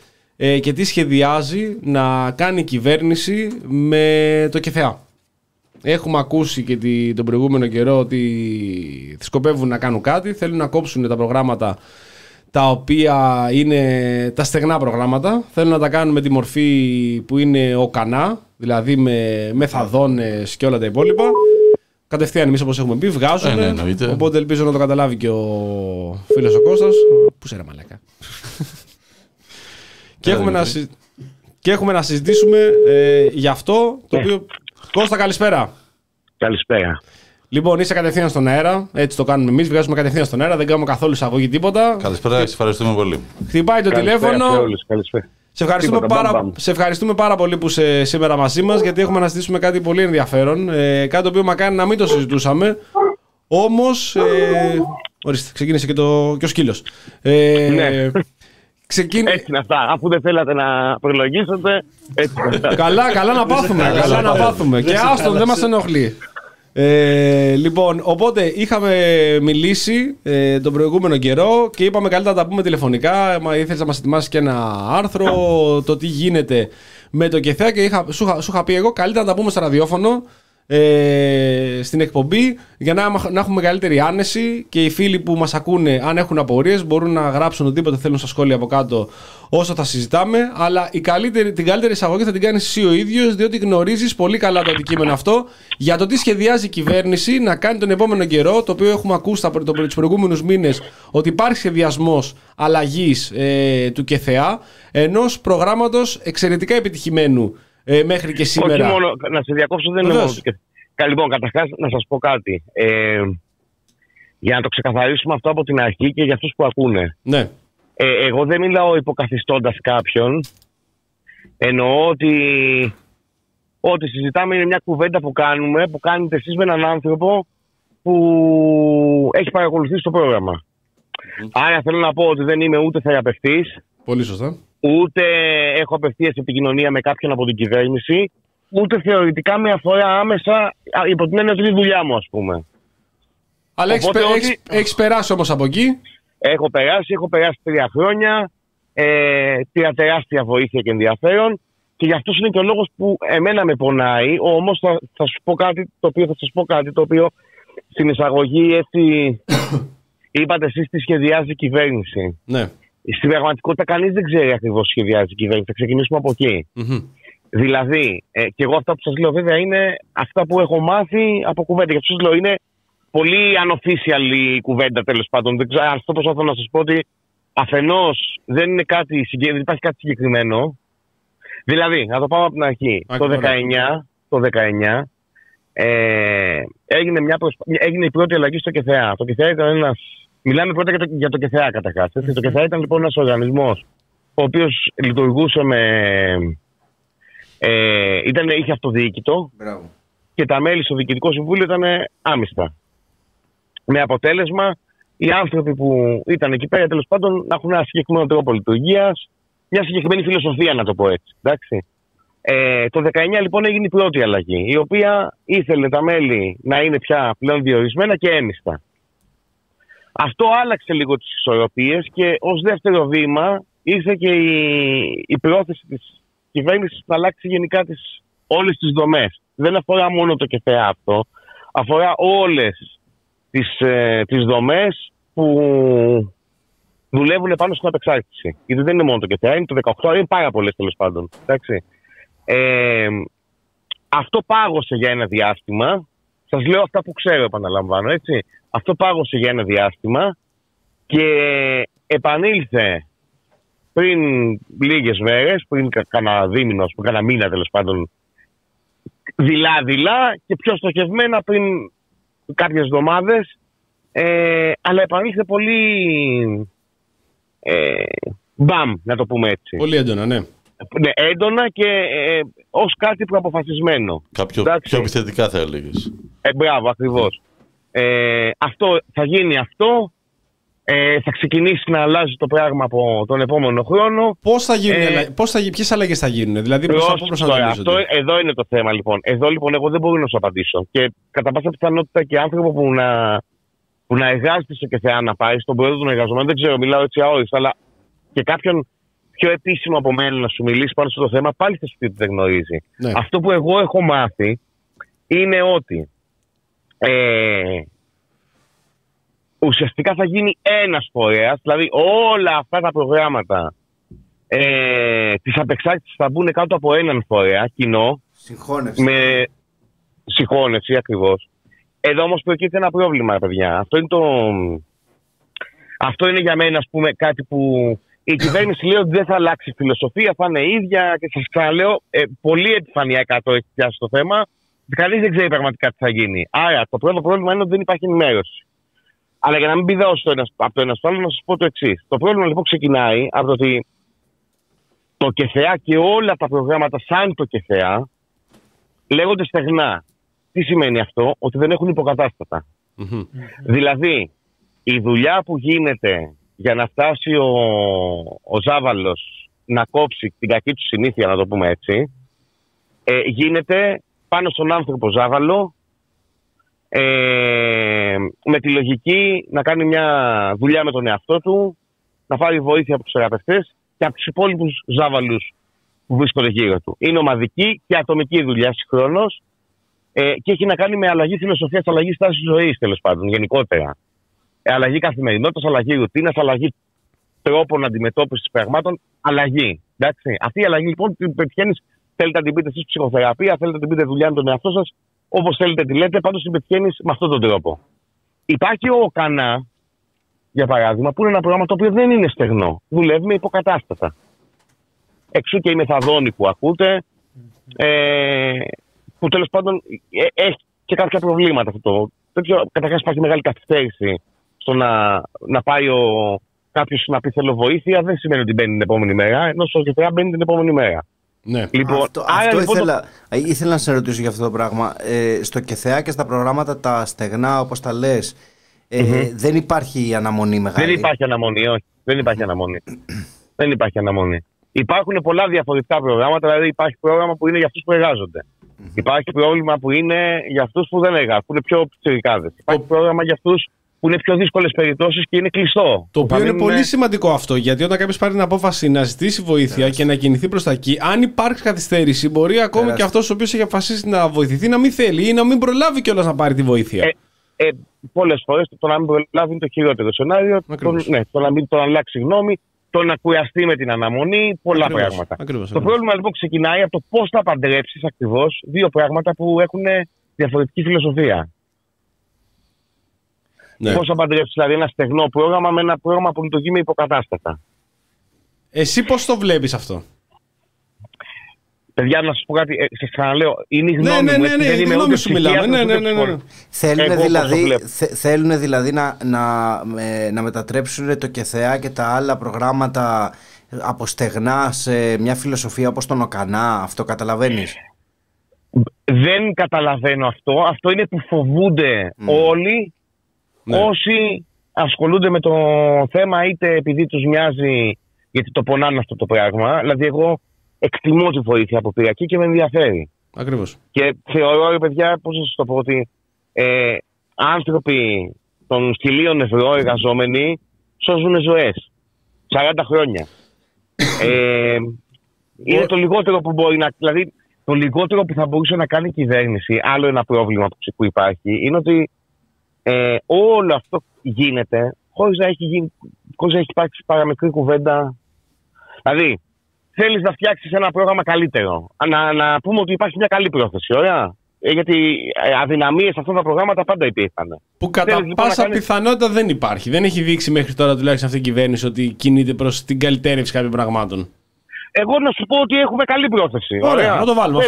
και τι σχεδιάζει να κάνει η κυβέρνηση με το ΚΕΘΕΑ. Έχουμε ακούσει και τον προηγούμενο καιρό ότι σκοπεύουν να κάνουν κάτι, θέλουν να κόψουν τα προγράμματα τα οποία είναι τα στεγνά προγράμματα, θέλουν να τα κάνουν με τη μορφή που είναι ΟΚΑΝΑ, δηλαδή με μεθαδόνες και όλα τα υπόλοιπα. Κατευθείαν εμείς, όπως έχουμε πει, βγάζουμε, οπότε ελπίζω να το καταλάβει και ο φίλος ο Κώστας. Πού σε ρε μαλάκα. Και έχουμε να συζητήσουμε γι' αυτό το οποίο... Κώστα, καλησπέρα. Καλησπέρα. Λοιπόν, είσαι κατευθείαν στον αέρα. Έτσι το κάνουμε εμείς. Βγάζουμε κατευθείαν στον αέρα. Δεν κάνουμε καθόλου εισαγωγή τίποτα. Καλησπέρα, σε ευχαριστούμε πολύ. Χτυπάει το τηλέφωνο. Καλησπέρα. Σε ευχαριστούμε πάρα πολύ που είσαι σήμερα μαζί μας, γιατί έχουμε να συζητήσουμε κάτι πολύ ενδιαφέρον. Κάτι το οποίο μακάρι να μην το συζητούσαμε. Όμως. Ορίστε, ξεκίνησε και ο σκύλος. Ναι. Έτσι να φτά, αφού δεν θέλατε να προλογίσετε, έτσι να φτά. Καλά να πάθουμε, καλά να πάθουμε. Και άστον, δεν μας ενοχλεί. Λοιπόν, οπότε είχαμε μιλήσει τον προηγούμενο καιρό και είπαμε καλύτερα να τα πούμε τηλεφωνικά. Ήθελες να μας ετοιμάσεις και ένα άρθρο, το τι γίνεται με το ΚΕΘΕΑ, και σου είχα πει εγώ καλύτερα να τα πούμε στο ραδιόφωνο, στην εκπομπή, για να έχουμε μεγαλύτερη άνεση, και οι φίλοι που μας ακούνε, αν έχουν απορίες, μπορούν να γράψουν οτιδήποτε θέλουν στα σχόλια από κάτω όσο θα συζητάμε. Αλλά την καλύτερη εισαγωγή θα την κάνεις εσύ ο ίδιος, διότι γνωρίζεις πολύ καλά το αντικείμενο αυτό, για το τι σχεδιάζει η κυβέρνηση να κάνει τον επόμενο καιρό, το οποίο έχουμε ακούσει τους προηγούμενους μήνες ότι υπάρχει σχεδιασμός αλλαγής του ΚΕΘΕΑ, ενός προγράμματος εξαιρετικά επιτυχημένου μέχρι και σήμερα. Όχι μόνο, να σε διακόψω, δεν είναι μόνο. Λοιπόν, καταρχάς να σας πω κάτι. Για να το ξεκαθαρίσουμε αυτό από την αρχή και για αυτούς που ακούνε. Ναι. Εγώ δεν μιλάω υποκαθιστώντας κάποιον. Εννοώ ότι ό,τι συζητάμε είναι μια κουβέντα που κάνουμε, που κάνετε εσείς με έναν άνθρωπο που έχει παρακολουθήσει το πρόγραμμα. Άρα θέλω να πω ότι δεν είμαι ούτε θεραπευτής. Πολύ σωστά. Ούτε έχω απευθείας επικοινωνία με κάποιον από την κυβέρνηση, ούτε θεωρητικά με αφορά άμεσα, υπό την έννοια ότι είναι η δουλειά μου, ας πούμε. Αλλά έχεις περάσει όμως από εκεί. Έχω περάσει 3 χρόνια, πήρα τεράστια βοήθεια και ενδιαφέρον, και γι' αυτό είναι και ο λόγος που εμένα με πονάει. Όμως θα σας πω κάτι το οποίο στην εισαγωγή έτσι είπατε εσείς τι σχεδιάζει η κυβέρνηση. Ναι. Στην πραγματικότητα, κανείς δεν ξέρει ακριβώς τι σχεδιάζει η κυβέρνηση. Θα ξεκινήσουμε από εκεί. Δηλαδή, και εγώ αυτά που σας λέω βέβαια είναι αυτά που έχω μάθει από κουβέντα. Γιατί σας λέω είναι πολύ unofficial η κουβέντα, τέλος πάντων. Αυτό προσπαθώ να σας πω, ότι αφενός δεν υπάρχει κάτι συγκεκριμένο. Δηλαδή, να το πάμε από την αρχή. Το 19 έγινε η πρώτη αλλαγή στο ΚΕΘΕΑ. Το ΚΕΘΕΑ ήταν Μιλάμε πρώτα για το ΚΕΘΕΑ, καταρχάς. Το ΚΕΘΕΑ ήταν λοιπόν ένας οργανισμός ο οποίος λειτουργούσε με... είχε αυτοδιοίκητο. Μπράβο. Και τα μέλη στο Διοικητικό Συμβούλιο ήταν άμυστα. Με αποτέλεσμα, οι άνθρωποι που ήταν εκεί πέρα, τέλος πάντων, να έχουν ένα συγκεκριμένο τρόπο λειτουργίας, μια συγκεκριμένη φιλοσοφία, να το πω έτσι. Εντάξει. Το 19 λοιπόν έγινε η πρώτη αλλαγή, η οποία ήθελε τα μέλη να είναι πια πλέον διορισμένα και έμιστα. Αυτό άλλαξε λίγο τις ισορροπίες, και ως δεύτερο βήμα ήρθε και η πρόθεση της κυβέρνησης να αλλάξει γενικά όλες τις δομές. Δεν αφορά μόνο το ΚΕΘΕΑ αυτό, αφορά όλες τις δομές που δουλεύουν πάνω στην απεξάρτηση. Γιατί δεν είναι μόνο το ΚΕΘΕΑ, είναι το 18, είναι πάρα πολλές τέλος πάντων. Αυτό πάγωσε για ένα διάστημα. Σας λέω αυτά που ξέρω, επαναλαμβάνω, έτσι. Αυτό πάγωσε για ένα διάστημα και επανήλθε πριν λίγες μέρες, πριν κανένα δίμηνο, κανένα μήνα τέλος πάντων, δειλά-δειλά και πιο στοχευμένα πριν κάποιες εβδομάδες, αλλά επανήλθε πολύ μπαμ, να το πούμε έτσι. Πολύ έντονα, ναι. Ναι, έντονα και ως κάτι προαποφασισμένο. Κάποιο πιο επιθετικά θα έλεγες. Μπράβο, ακριβώς. Θα γίνει αυτό. Θα ξεκινήσει να αλλάζει το πράγμα από τον επόμενο χρόνο. Ποιες αλλαγές θα γίνουν, δηλαδή πώς θα αλλάξουν. Εδώ είναι το θέμα λοιπόν. Εδώ λοιπόν εγώ δεν μπορώ να σου απαντήσω. Και κατά πάσα πιθανότητα και άνθρωπο που να εργάζεται στο ΚΕΘΕΑ να πάει στον πρόεδρο των εργαζομένων, δεν ξέρω, μιλάω έτσι αόριστα, αλλά και κάποιον πιο επίσημο από μένα να σου μιλήσει πάνω στο θέμα, πάλι θα σου πει ότι δεν γνωρίζει. Ναι. Αυτό που εγώ έχω μάθει είναι ότι ουσιαστικά θα γίνει ένας φορέας, δηλαδή όλα αυτά τα προγράμματα της απεξάρτησης θα μπουν κάτω από έναν φορέα κοινό. Συγχώνευση. Με συγχώνευση ακριβώς. Εδώ όμως προκύπτει ένα πρόβλημα, παιδιά. Αυτό είναι για μένα, ας πούμε, κάτι που η κυβέρνηση λέει ότι δεν θα αλλάξει φιλοσοφία, θα είναι ίδια και σας ξαναλέω, πολύ επιφανειακά το έχει πιάσει το θέμα. Κανείς δεν ξέρει πραγματικά τι θα γίνει. Άρα το πρώτο πρόβλημα είναι ότι δεν υπάρχει ενημέρωση. Αλλά για να μην πηδάω από το ένα στο άλλο, να σας πω το εξής. Το πρόβλημα λοιπόν ξεκινάει από το ότι το ΚΕΘΕΑ και όλα τα προγράμματα σαν το ΚΕΘΕΑ λέγονται στεγνά. Τι σημαίνει αυτό? Ότι δεν έχουν υποκατάστατα. Mm-hmm. Δηλαδή, η δουλειά που γίνεται για να φτάσει ο Ζάβαλος να κόψει την κακή του συνήθεια, να το πούμε έτσι, γίνεται πάνω στον άνθρωπο Ζάβαλο, με τη λογική να κάνει μια δουλειά με τον εαυτό του, να πάρει βοήθεια από τους θεραπευτές και από τους υπόλοιπους Ζάβαλους που βρίσκονται γύρω του. Είναι ομαδική και ατομική δουλειά συγχρόνως και έχει να κάνει με αλλαγή φιλοσοφίας, αλλαγή στάσης ζωής τέλος πάντων, γενικότερα. Αλλαγή καθημερινότητας, αλλαγή ρουτίνας, αλλαγή τρόπων αντιμετώπισης πραγμάτων, αλλαγή. Εντάξει. Αυτή η αλλαγή λοιπόν την πετυχαίνεις, θέλετε να την πείτε εσείς ψυχοθεραπεία, θέλετε να την πείτε δουλειά με τον εαυτό σας. Όπως θέλετε τη λέτε, πάντως την πετυχαίνεις με αυτόν τον τρόπο. Υπάρχει ο ΟΚΑΝΑ, για παράδειγμα, που είναι ένα πρόγραμμα το οποίο δεν είναι στεγνό. Δουλεύει με υποκατάστατα. Εξού και η μεθαδόνη που ακούτε, που τέλος πάντων έχει και κάποια προβλήματα αυτό. Καταρχάς υπάρχει μεγάλη καθυστέρηση στο να πάει κάποιος να πει θέλω βοήθεια, δεν σημαίνει ότι μπαίνει την επόμενη μέρα, ενώ στο ΚΕΘΕΑ μπαίνει την επόμενη μέρα. Ναι. Λοιπόν, αυτό ήθελα να σε ρωτήσω για αυτό το πράγμα. Στο ΚΕΘΕΑ και στα προγράμματα τα στεγνά, όπως τα λες, δεν υπάρχει αναμονή μεγάλη. Δεν υπάρχει αναμονή, όχι. Δεν υπάρχει αναμονή. Δεν υπάρχει αναμονή. Υπάρχουν πολλά διαφορετικά προγράμματα, δηλαδή υπάρχει πρόγραμμα που είναι για αυτούς που εργάζονται. Υπάρχει πρόγραμμα που είναι για αυτούς που δεν εργάζονται, που είναι πιο ψηρικάδες. Υπάρχει πρόγραμμα για αυτούς που είναι πιο δύσκολες περιπτώσεις και είναι κλειστό. Το οποίο είναι πολύ σημαντικό αυτό, γιατί όταν κάποιος πάρει την απόφαση να ζητήσει βοήθεια και να κινηθεί προς τα εκεί, αν υπάρξει καθυστέρηση, μπορεί ακόμη και αυτός ο οποίος έχει αποφασίσει να βοηθηθεί να μην θέλει ή να μην προλάβει κιόλας να πάρει τη βοήθεια. Πολλές φορές το να μην προλάβει είναι το χειρότερο σενάριο. Το να αλλάξει γνώμη, το να κουραστεί με την αναμονή, πολλά πράγματα. Ακριβώς. Το πρόβλημα λοιπόν ξεκινάει από το πώς θα παντρέψεις ακριβώς δύο πράγματα που έχουν διαφορετική φιλοσοφία. Ναι. Πώς θα παντρέψεις δηλαδή ένα στεγνό πρόγραμμα με ένα πρόγραμμα που λειτουργεί με υποκατάστατα. Εσύ πώς το βλέπεις αυτό? Παιδιά, να σας πω κάτι, σας ξαναλέω, είναι η γνώμη μου. Ναι, η γνώμη σου μιλάμε. Θέλουν δηλαδή να μετατρέψουν το ΚΕΘΕΑ και τα άλλα προγράμματα από στεγνά σε μια φιλοσοφία όπως τον ΟΚΑΝΑ, αυτό καταλαβαίνεις? Δεν καταλαβαίνω αυτό. Αυτό είναι που φοβούνται όλοι. Ναι. Όσοι ασχολούνται με το θέμα, είτε επειδή τους μοιάζει, γιατί το πονάνε αυτό το πράγμα. Δηλαδή, εγώ εκτιμώ τη βοήθεια από πυριακή και με ενδιαφέρει. Ακριβώς. Και θεωρώ, παιδιά, πώς να σας το πω, ότι άνθρωποι των 1.000 ευρώ εργαζόμενοι σώζουν ζωές. 40 χρόνια. Είναι το λιγότερο που μπορεί να. Δηλαδή, το λιγότερο που θα μπορούσε να κάνει η κυβέρνηση, άλλο ένα πρόβλημα που υπάρχει, είναι ότι Όλο αυτό γίνεται χωρίς να έχει υπάρξει παραμικρή κουβέντα. Δηλαδή, θέλεις να φτιάξεις ένα πρόγραμμα καλύτερο. Να πούμε ότι υπάρχει μια καλή πρόθεση, ωραία. Γιατί αδυναμίες σε αυτά τα προγράμματα πάντα υπήρχαν. Που κατά πάσα πιθανότητα δεν υπάρχει. Δεν έχει δείξει μέχρι τώρα τουλάχιστον αυτή η κυβέρνηση ότι κινείται προς την καλυτέρευση κάποιων πραγμάτων. Εγώ να σου πω ότι έχουμε καλή πρόθεση. Ωραία, να το βάλουμε.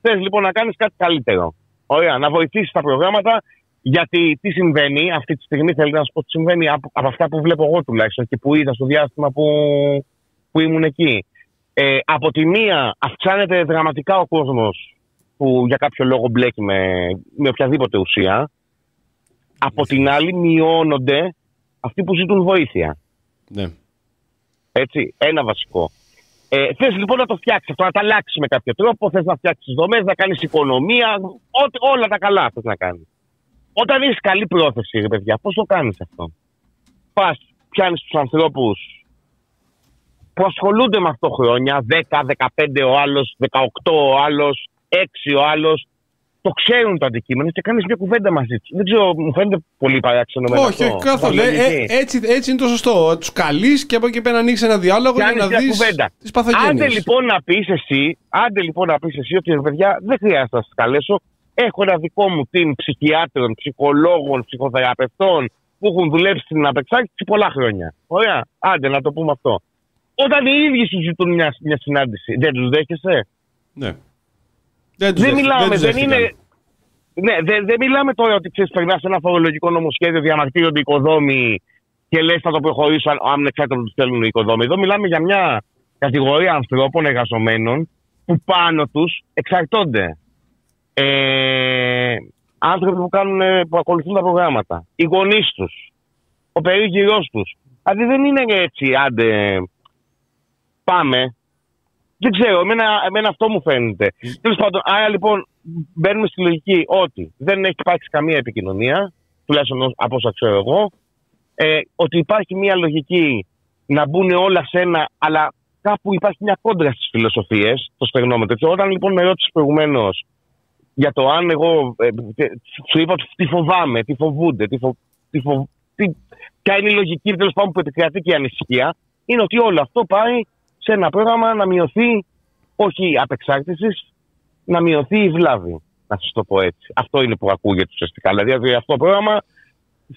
Θες λοιπόν, να κάνεις κάτι καλύτερο. Ωραία, να βοηθήσεις τα προγράμματα. Γιατί τι συμβαίνει αυτή τη στιγμή, θέλετε να σου πω τι συμβαίνει από αυτά που βλέπω εγώ τουλάχιστον και που είδα στο διάστημα που ήμουν εκεί. Από τη μία αυξάνεται δραματικά ο κόσμος που για κάποιο λόγο μπλέκει με οποιαδήποτε ουσία. Από την άλλη μειώνονται αυτοί που ζητούν βοήθεια. Ναι. Έτσι, ένα βασικό. Θες λοιπόν να το φτιάξεις αυτό, να τα αλλάξεις με κάποιο τρόπο, θες να φτιάξεις δομές, να κάνεις οικονομία, όλα τα καλά θες να κάνεις. Όταν έχεις καλή πρόθεση, ρε παιδιά, πώς το κάνεις αυτό? Πας, πιάνεις τους ανθρώπους που ασχολούνται με αυτό χρόνια, 10, 15 ο άλλος, 18 ο άλλος, 6 ο άλλος, το ξέρουν το αντικείμενο και κάνεις μια κουβέντα μαζί τους. Δεν ξέρω, μου φαίνεται πολύ παράξενο με αυτό. Όχι, καθόλου. Έτσι είναι το σωστό. Τους καλείς και από εκεί πέρα ανοίξεις ένα διάλογο για να δεις τις παθογένειες. Άντε λοιπόν να πεις εσύ ότι ρε παιδιά, δεν χρειάζεται να σας καλέσω. Έχω ένα δικό μου team ψυχιάτρων, ψυχολόγων, ψυχοθεραπευτών που έχουν δουλέψει στην απεξάρτηση πολλά χρόνια. Ωραία. Άντε να το πούμε αυτό. Όταν οι ίδιοι συζητούν μια συνάντηση, δεν τους δέχεσαι? Ναι. Δεν μιλάμε τώρα ότι ξέρεις, περνάς ένα φορολογικό νομοσχέδιο, διαμαρτύρονται οι οικοδόμοι και λες θα το προχωρήσω αν εξάρτητα τους θέλουν οι οικοδόμοι. Εδώ μιλάμε για μια κατηγορία ανθρώπων εργαζομένων που πάνω τους εξαρτώνται. Άνθρωποι που ακολουθούν τα προγράμματα, οι γονείς τους, ο περίγυρός τους. Δηλαδή δεν είναι έτσι, άντε πάμε. Δεν ξέρω, εμένα αυτό μου φαίνεται. Τέλος πάντων, άρα λοιπόν μπαίνουμε στη λογική ότι δεν έχει υπάρξει καμία επικοινωνία, τουλάχιστον από όσα ξέρω εγώ, ότι υπάρχει μια λογική να μπουν όλα σε ένα, αλλά κάπου υπάρχει μια κόντρα στις φιλοσοφίες, το στεγνόμετρο. Όταν λοιπόν με ρώτησε προηγουμένως για το αν εγώ σου είπα τι φοβάμαι, τι φοβούνται, ποια είναι η λογική τέλος πάντων που επικρατεί και η ανησυχία, είναι ότι όλο αυτό πάει σε ένα πρόγραμμα να μειωθεί, όχι απεξάρτησης, να μειωθεί η βλάβη. Να σας το πω έτσι. Αυτό είναι που ακούγεται ουσιαστικά. Δηλαδή αυτό το πρόγραμμα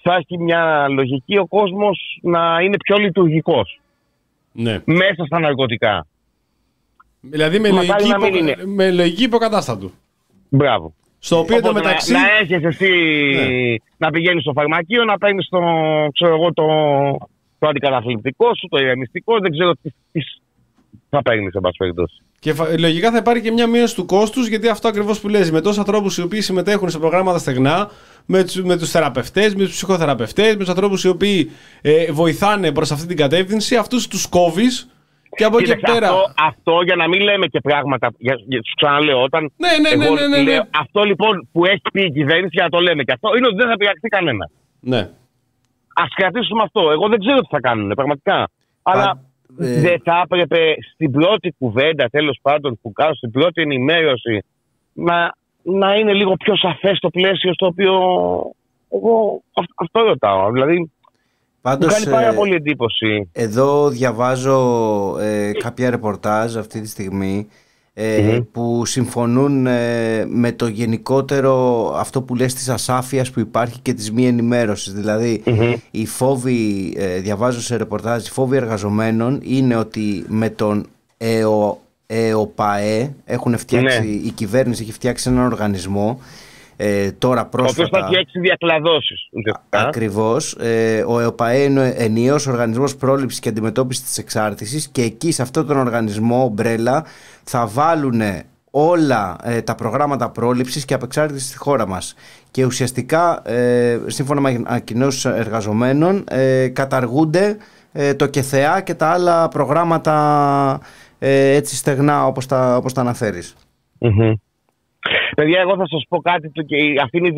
θα έχει μια λογική ο κόσμος να είναι πιο λειτουργικός. Ναι. Μέσα στα ναρκωτικά. Δηλαδή με λογική υποκατάστατου. Μπράβο. Στο οποίο το μεταξύ. Να έχεις εσύ να πηγαίνεις στο φαρμακείο, να παίρνεις το αντικαταθλιπτικό σου, το ηρεμιστικό, δεν ξέρω τι θα παίρνεις εν πάση περιπτώσει. Και λογικά θα υπάρχει και μια μείωση του κόστους, γιατί αυτό ακριβώς που λες, με τόσους ανθρώπους οι οποίοι συμμετέχουν σε προγράμματα στεγνά, με τους θεραπευτές, με τους ψυχοθεραπευτές, με τους ανθρώπους οι οποίοι βοηθάνε προς αυτή την κατεύθυνση, αυτούς τους κόβεις. Και από εκεί πέρα. Αυτό για να μην λέμε και πράγματα. Σου ξαναλέω όταν. Ναι. Λέω, αυτό λοιπόν που έχει πει η κυβέρνηση για να το λέμε και αυτό είναι ότι δεν θα πειραχτεί κανένα. Ναι. Ας κρατήσουμε αυτό. Εγώ δεν ξέρω τι θα κάνουν πραγματικά. Αλλά δεν θα έπρεπε στην πρώτη κουβέντα τέλος πάντων που κάνω, στην πρώτη ενημέρωση να είναι λίγο πιο σαφές το πλαίσιο στο οποίο. Εγώ αυτό ρωτάω. Δηλαδή. Πάντως, μου κάνει πάρα πολύ εντύπωση. Εδώ διαβάζω κάποια ρεπορτάζ αυτή τη στιγμή που συμφωνούν με το γενικότερο αυτό που λες της ασάφειας που υπάρχει και της μη ενημέρωσης. Δηλαδή οι φόβοι, διαβάζω σε ρεπορτάζ, οι φόβοι εργαζομένων είναι ότι με τον ΕΟΠΑΕ έχουν φτιάξει, η κυβέρνηση έχει φτιάξει έναν οργανισμό. Τώρα πρόσφατα. Ο οποίος θα έχει διακλαδώσεις. Ακριβώς. Ο ΕΟΠΑΕ είναι ενιαίος οργανισμός πρόληψης και αντιμετώπισης της εξάρτησης και εκεί σε αυτόν τον οργανισμό ομπρέλα θα βάλουν όλα τα προγράμματα πρόληψης και απεξάρτησης στη χώρα μας. Και ουσιαστικά, σύμφωνα με ανακοινώσεις εργαζομένων, καταργούνται το ΚΕΘΕΑ και τα άλλα προγράμματα έτσι στεγνά όπως τα αναφέρεις. Παιδιά, εγώ θα σας πω κάτι και αυτή είναι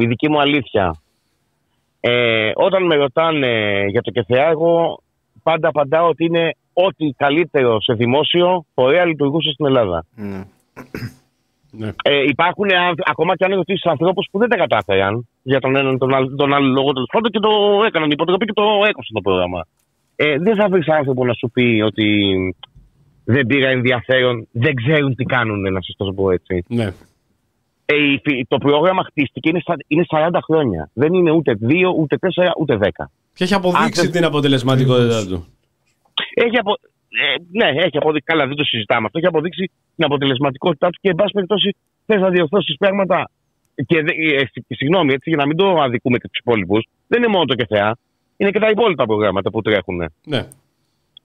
η δική μου αλήθεια. Όταν με ρωτάνε για το ΚΕΘΕΑ, εγώ πάντα απαντάω ότι είναι ό,τι καλύτερο σε δημόσιο φορέα λειτουργούσε στην Ελλάδα. Υπάρχουν ακόμα και αν ρωτήσεις ανθρώπους που δεν τα κατάφεραν, για τον έναν τον άλλο λόγο τέλος πάντων και το έκαναν υποτροπή και το έκοψαν το πρόγραμμα. Δεν θα βρεις άνθρωπο να σου πει ότι δεν πήρα ενδιαφέρον, δεν ξέρουν τι κάνουν, να σας το πω έτσι. Ναι. Το πρόγραμμα χτίστηκε, είναι 40 χρόνια. Δεν είναι ούτε 2, ούτε 4, ούτε 10. Και έχει αποδείξει την αποτελεσματικότητά του. Ναι, έχει αποδείξει. Καλά, δεν το συζητάμε αυτό. Έχει αποδείξει την αποτελεσματικότητά του και, εν πάση περιπτώσει, θες να διορθώσεις πράγματα. Και συγγνώμη, έτσι, για να μην το αδικούμε και τους υπόλοιπους, δεν είναι μόνο το ΚΕΘΕΑ, είναι και τα υπόλοιπα προγράμματα που τρέχουν. Ναι.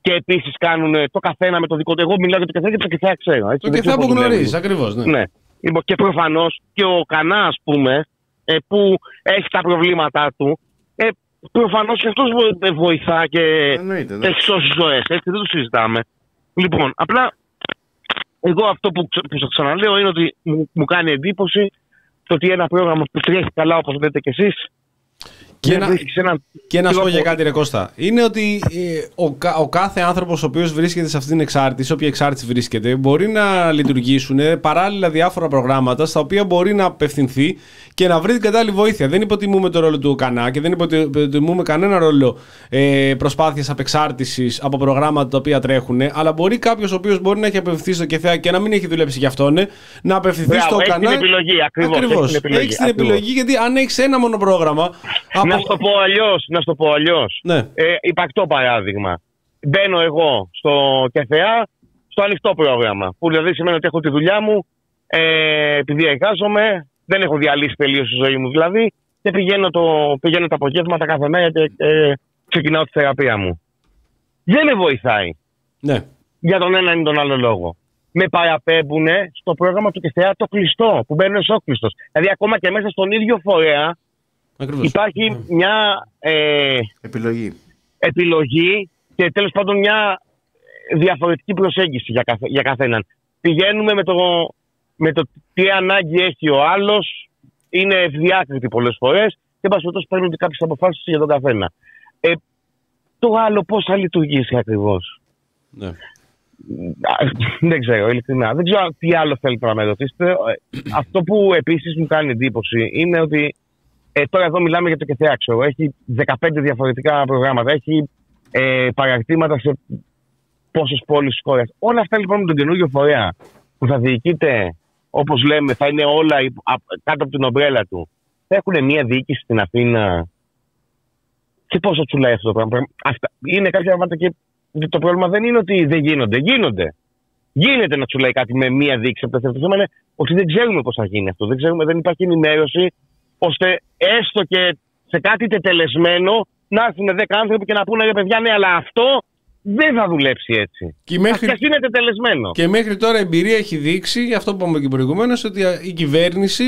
Και επίσης κάνουν το καθένα με το δικό του. Εγώ μιλάω για το ΚΕΘΕΑ και το ΚΕΘΕΑ ξέρω. Έτσι, το ΚΕΘΕΑ που γνωρίζεις, ακριβώς. Ναι. Ναι. Και προφανώς και ο ΟΚΑΝΑ, ας πούμε, που έχει τα προβλήματά του, προφανώς και αυτός βοηθά και έχει σώσει ζωές. Έτσι, δεν το συζητάμε. Λοιπόν, απλά εγώ αυτό που σας ξαναλέω είναι ότι μου κάνει εντύπωση το ότι ένα πρόγραμμα που τρέχει καλά, όπως λέτε κι εσείς. Και να σου πω για κάτι, ρε Κώστα. Είναι ότι ο κάθε άνθρωπος ο οποίος βρίσκεται σε αυτήν την εξάρτηση, όποια εξάρτηση βρίσκεται, μπορεί να λειτουργήσουν παράλληλα διάφορα προγράμματα στα οποία μπορεί να απευθυνθεί και να βρει την κατάλληλη βοήθεια. Δεν υποτιμούμε το ρόλο του ΟΚΑΝΑ και δεν υποτιμούμε κανένα ρόλο προσπάθειας απεξάρτησης από προγράμματα τα οποία τρέχουν. Αλλά μπορεί κάποιος ο οποίος μπορεί να έχει απευθυνθεί στο ΚΕΘΕΑ και να μην έχει δουλέψει γι' αυτόν, να απευθυνθεί στο ΟΚΑΝΑ. Έχει την επιλογή, γιατί αν έχει ένα μόνο πρόγραμμα. Να σου το πω αλλιώς. Ναι. Υπαρκτό παράδειγμα. Μπαίνω εγώ στο ΚΕΘΕΑ, στο ανοιχτό πρόγραμμα. Που δηλαδή σημαίνει ότι έχω τη δουλειά μου, επειδή εργάζομαι, δεν έχω διαλύσει τελείως τη ζωή μου δηλαδή, και πηγαίνω τα απογεύματα κάθε μέρα και ξεκινάω τη θεραπεία μου. Δεν με βοηθάει. Ναι. Για τον έναν ή τον άλλο λόγο. Με παραπέμπουν στο πρόγραμμα του ΚΕΘΕΑ το κλειστό, που μπαίνω εσόκλειστος. Δηλαδή ακόμα και μέσα στον ίδιο φορέα. Ακριβώς. Υπάρχει μια επιλογή και τέλος πάντων μια διαφορετική προσέγγιση για καθέναν. Πηγαίνουμε με το τι ανάγκη έχει ο άλλος, είναι ευδιάκριτη πολλές φορές και μπασχετός παίρνουν κάποιες αποφάσεις για τον καθένα. Το άλλο πώς θα λειτουργήσει ακριβώς. Ναι. Δεν ξέρω, ειλικρινά. Δεν ξέρω τι άλλο θέλετε να με ρωτήσετε. Αυτό που επίσης μου κάνει εντύπωση είναι ότι τώρα εδώ μιλάμε για το ΚΕΘΕΑ, ξέρω. Έχει 15 διαφορετικά προγράμματα. Έχει παρακτήματα σε πόσες πόλεις της χώρας. Όλα αυτά λοιπόν με τον καινούριο φορέα που θα διοικείται, όπως λέμε, θα είναι όλα κάτω από την ομπρέλα του. Θα έχουν μια διοίκηση στην Αθήνα. Και πόσο τσουλάει αυτό το πράγμα. Αυτά είναι κάποια πράγματα και το πρόβλημα δεν είναι ότι δεν γίνονται. Γίνονται. Γίνεται να τσουλάει κάτι με μια διοίκηση από τα θέματα. Είναι ότι δεν ξέρουμε πώς θα γίνει αυτό. Δεν υπάρχει ενημέρωση, ώστε έστω και σε κάτι τετελεσμένο να έρθουν 10 άνθρωποι και να πούνε ρε παιδιά, ναι, αλλά αυτό δεν θα δουλέψει έτσι. Και είναι τετελεσμένο. Και μέχρι τώρα η εμπειρία έχει δείξει, αυτό που είπαμε και προηγουμένως, ότι η κυβέρνηση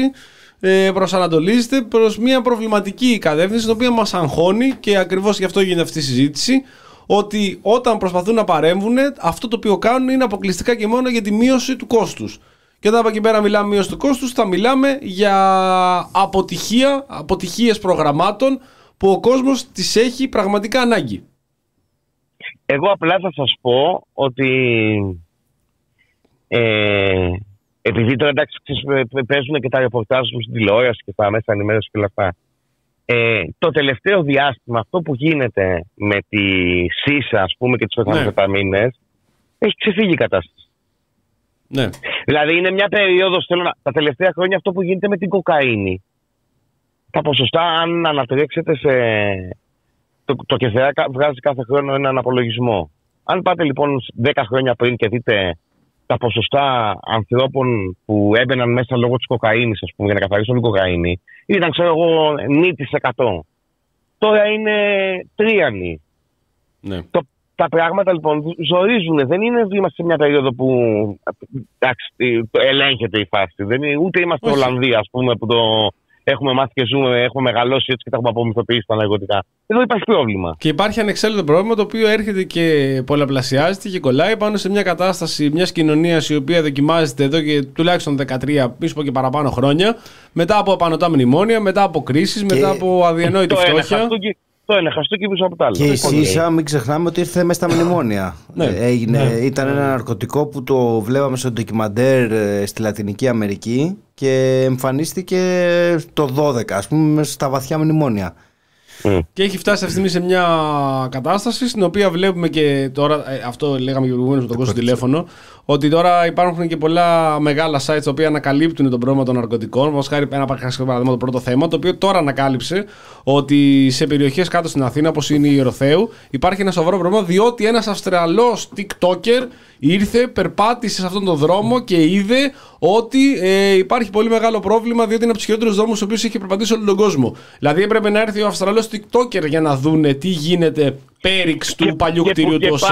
προσανατολίζεται προς μια προβληματική κατεύθυνση, την οποία μας αγχώνει και ακριβώς γι' αυτό γίνεται αυτή η συζήτηση. Ότι όταν προσπαθούν να παρέμβουν, αυτό το οποίο κάνουν είναι αποκλειστικά και μόνο για τη μείωση του κόστους. Και όταν από εκεί πέρα μιλάμε μείωση του κόστους, θα μιλάμε για αποτυχίες προγραμμάτων που ο κόσμος τις έχει πραγματικά ανάγκη. Εγώ απλά θα σας πω ότι επειδή τώρα εντάξει παίζουν και τα ρεπορτάζ μου στην τηλεόραση και τα μέσα ενημέρωση και όλα αυτά, το τελευταίο διάστημα αυτό που γίνεται με τη ΣΥΣΑ, ας πούμε, και τις τελευταίες μήνες, έχει ξεφύγει η κατάσταση. Ναι. Δηλαδή είναι μια περίοδος, τα τελευταία χρόνια αυτό που γίνεται με την κοκαίνη. Τα ποσοστά, αν ανατρέξετε σε... Το ΚΕΘΕΑ βγάζει κάθε χρόνο έναν απολογισμό. Αν πάτε λοιπόν 10 χρόνια πριν και δείτε τα ποσοστά ανθρώπων που έμπαιναν μέσα λόγω της κοκαίνης, ας πούμε, για να καθαρίσουν την κοκαίνη, ήταν ξέρω εγώ 0%. Τώρα είναι 3%. Ναι. Τα πράγματα λοιπόν ζορίζουν. Δεν είναι ότι είμαστε σε μια περίοδο που ελέγχεται η φάση. Ούτε είμαστε Ολλανδία, ας πούμε, που το έχουμε μάθει και ζούμε, έχουμε μεγαλώσει έτσι και τα έχουμε απομυθοποιήσει τα ναρκωτικά. Εδώ υπάρχει πρόβλημα. Και υπάρχει ανεξέλεγκτο πρόβλημα το οποίο έρχεται και πολλαπλασιάζεται και κολλάει πάνω σε μια κατάσταση μια κοινωνία η οποία δοκιμάζεται εδώ και τουλάχιστον 13 πίσω και παραπάνω χρόνια, μετά από επανωτά μνημόνια, μετά από κρίσεις, μετά από αδιανόητη φτώχεια. Το ένα χαστούκι πίσω από τα άλλα. Και η ΣΥΣΑ, μην ξεχνάμε ότι ήρθε μέσα στα μνημόνια. Ήταν ένα ναρκωτικό που το βλέπαμε στο ντοκιμαντέρ στη Λατινική Αμερική και εμφανίστηκε το 12, ας πούμε, στα βαθιά μνημόνια. Και έχει φτάσει αυτή τη στιγμή σε μια κατάσταση στην οποία βλέπουμε και τώρα, αυτό λέγαμε και προηγουμένως με τον Κώστα στο τηλέφωνο, ότι τώρα υπάρχουν και πολλά μεγάλα sites τα οποία ανακαλύπτουν τον πρόβλημα των ναρκωτικών. Μας χάρη ένα παραδείγμα, το πρώτο θέμα, το οποίο τώρα ανακάλυψε ότι σε περιοχές κάτω στην Αθήνα, όπως είναι η Ιεροθέου, υπάρχει ένα σοβαρό πρόβλημα, διότι ένας Αυστραλός TikToker ήρθε, περπάτησε σε αυτόν τον δρόμο και είδε ότι υπάρχει πολύ μεγάλο πρόβλημα, διότι είναι από τους χειρότερους δρόμους στους οποίους είχε περπατήσει όλο τον κόσμο. Δηλαδή έπρεπε να έρθει ο Αυστραλός TikToker για να δούνε τι γίνεται πέριξ του παλιού κτηρίου του ΟΣΕ.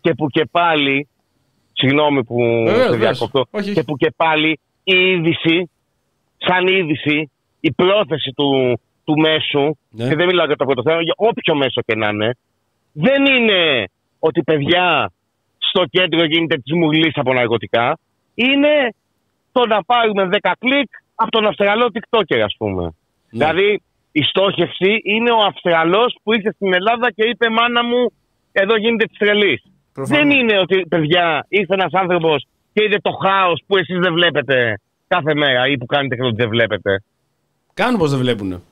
Και που και πάλι, συγγνώμη που διακόπτω, και που και πάλι η είδηση, σαν είδηση, η πρόθεση του μέσου, ναι, και δεν μιλάω για το πρώτο θέμα, για όποιο μέσο και να είναι, δεν είναι ότι παιδιά στο κέντρο γίνεται της μουρλής από ναρκωτικά, είναι το να πάρουμε 10 κλικ από τον Αυστραλό TikToker, ας πούμε. Yeah. Δηλαδή, η στόχευση είναι ο Αυστραλός που ήρθε στην Ελλάδα και είπε «Μάνα μου, εδώ γίνεται της τρελής». Δεν είναι ότι, παιδιά, ήρθε ένας άνθρωπος και είδε το χάος που εσείς δεν βλέπετε κάθε μέρα ή που κάνετε και δεν βλέπετε. Κάνουν πως δεν βλέπουν.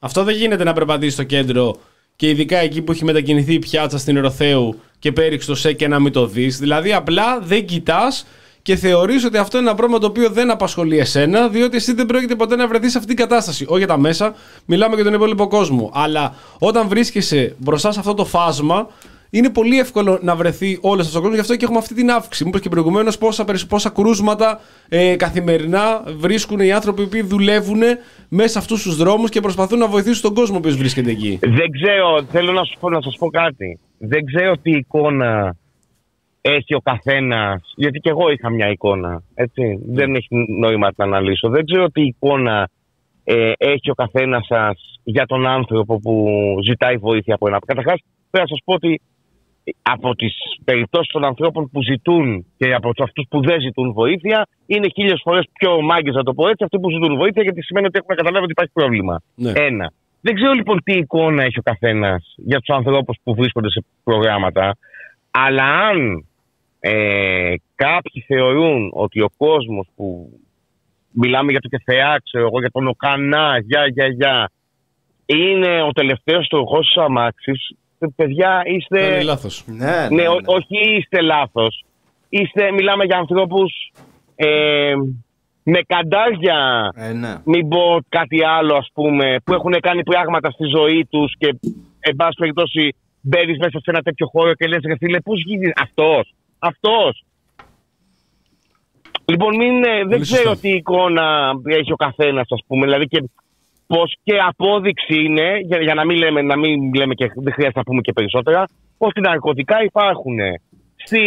Αυτό δεν γίνεται, να περπατήσει στο κέντρο και ειδικά εκεί που έχει μετακινηθεί η πιάτσα στην Ιεροθέου και πέριξε το ΣΕ και να μην το δεις. Δηλαδή, απλά δεν κοιτάς και θεωρείς ότι αυτό είναι ένα πρόβλημα το οποίο δεν απασχολεί εσένα, διότι εσύ δεν πρόκειται ποτέ να βρεθείς σε αυτή την κατάσταση. Όχι για τα μέσα, μιλάμε για τον υπόλοιπο κόσμο. Αλλά όταν βρίσκεσαι μπροστά σε αυτό το φάσμα, είναι πολύ εύκολο να βρεθεί όλο αυτό ο κόσμο. Γι' αυτό και έχουμε αυτή την αύξηση. Μου είπες και προηγουμένως πόσα κρούσματα καθημερινά βρίσκουν οι άνθρωποι που δουλεύουν μέσα σε αυτούς τους δρόμους και προσπαθούν να βοηθήσουν τον κόσμο που βρίσκεται εκεί. Δεν ξέρω, θέλω να σας πω κάτι. Δεν ξέρω τι εικόνα έχει ο καθένας, γιατί και εγώ είχα μια εικόνα. Έτσι. Δεν έχει νόημα να την αναλύσω. Δεν ξέρω τι εικόνα έχει ο καθένας σας για τον άνθρωπο που ζητάει βοήθεια από έναν. Καταρχάς, πρέπει να σας πω ότι από τις περιπτώσεις των ανθρώπων που ζητούν και από αυτούς που δεν ζητούν βοήθεια, είναι 1000 φορές πιο μάγκες, να το πω έτσι, αυτοί που ζητούν βοήθεια, γιατί σημαίνει ότι έχουν καταλάβει ότι υπάρχει πρόβλημα. Ναι. Ένα. Δεν ξέρω λοιπόν τι εικόνα έχει ο καθένας για τους ανθρώπους που βρίσκονται σε προγράμματα, αλλά αν κάποιοι θεωρούν ότι ο κόσμος που μιλάμε για το ΚΕΘΕΑ, ξέρω εγώ, για τον ΟΚΑΝΑ, είναι ο τελευταίος τροχός της αμάξης, παιδιά, είστε. Λάθος. Ναι. Όχι, είστε λάθος. Μιλάμε για ανθρώπους με καντάρια. Ναι. Μην πω κάτι άλλο, ας πούμε, που έχουν κάνει πράγματα στη ζωή τους και, εν πάση περιπτώσει, μπαίνεις μέσα σε ένα τέτοιο χώρο και λες, ρε φίλε, πώς γίνεται αυτός. Λοιπόν, δεν ξέρω τι εικόνα έχει ο καθένας, ας πούμε, δηλαδή και. Πως και απόδειξη είναι, για να μην λέμε, και δεν χρειάζεται να πούμε και περισσότερα, ότι ναρκωτικά υπάρχουν στη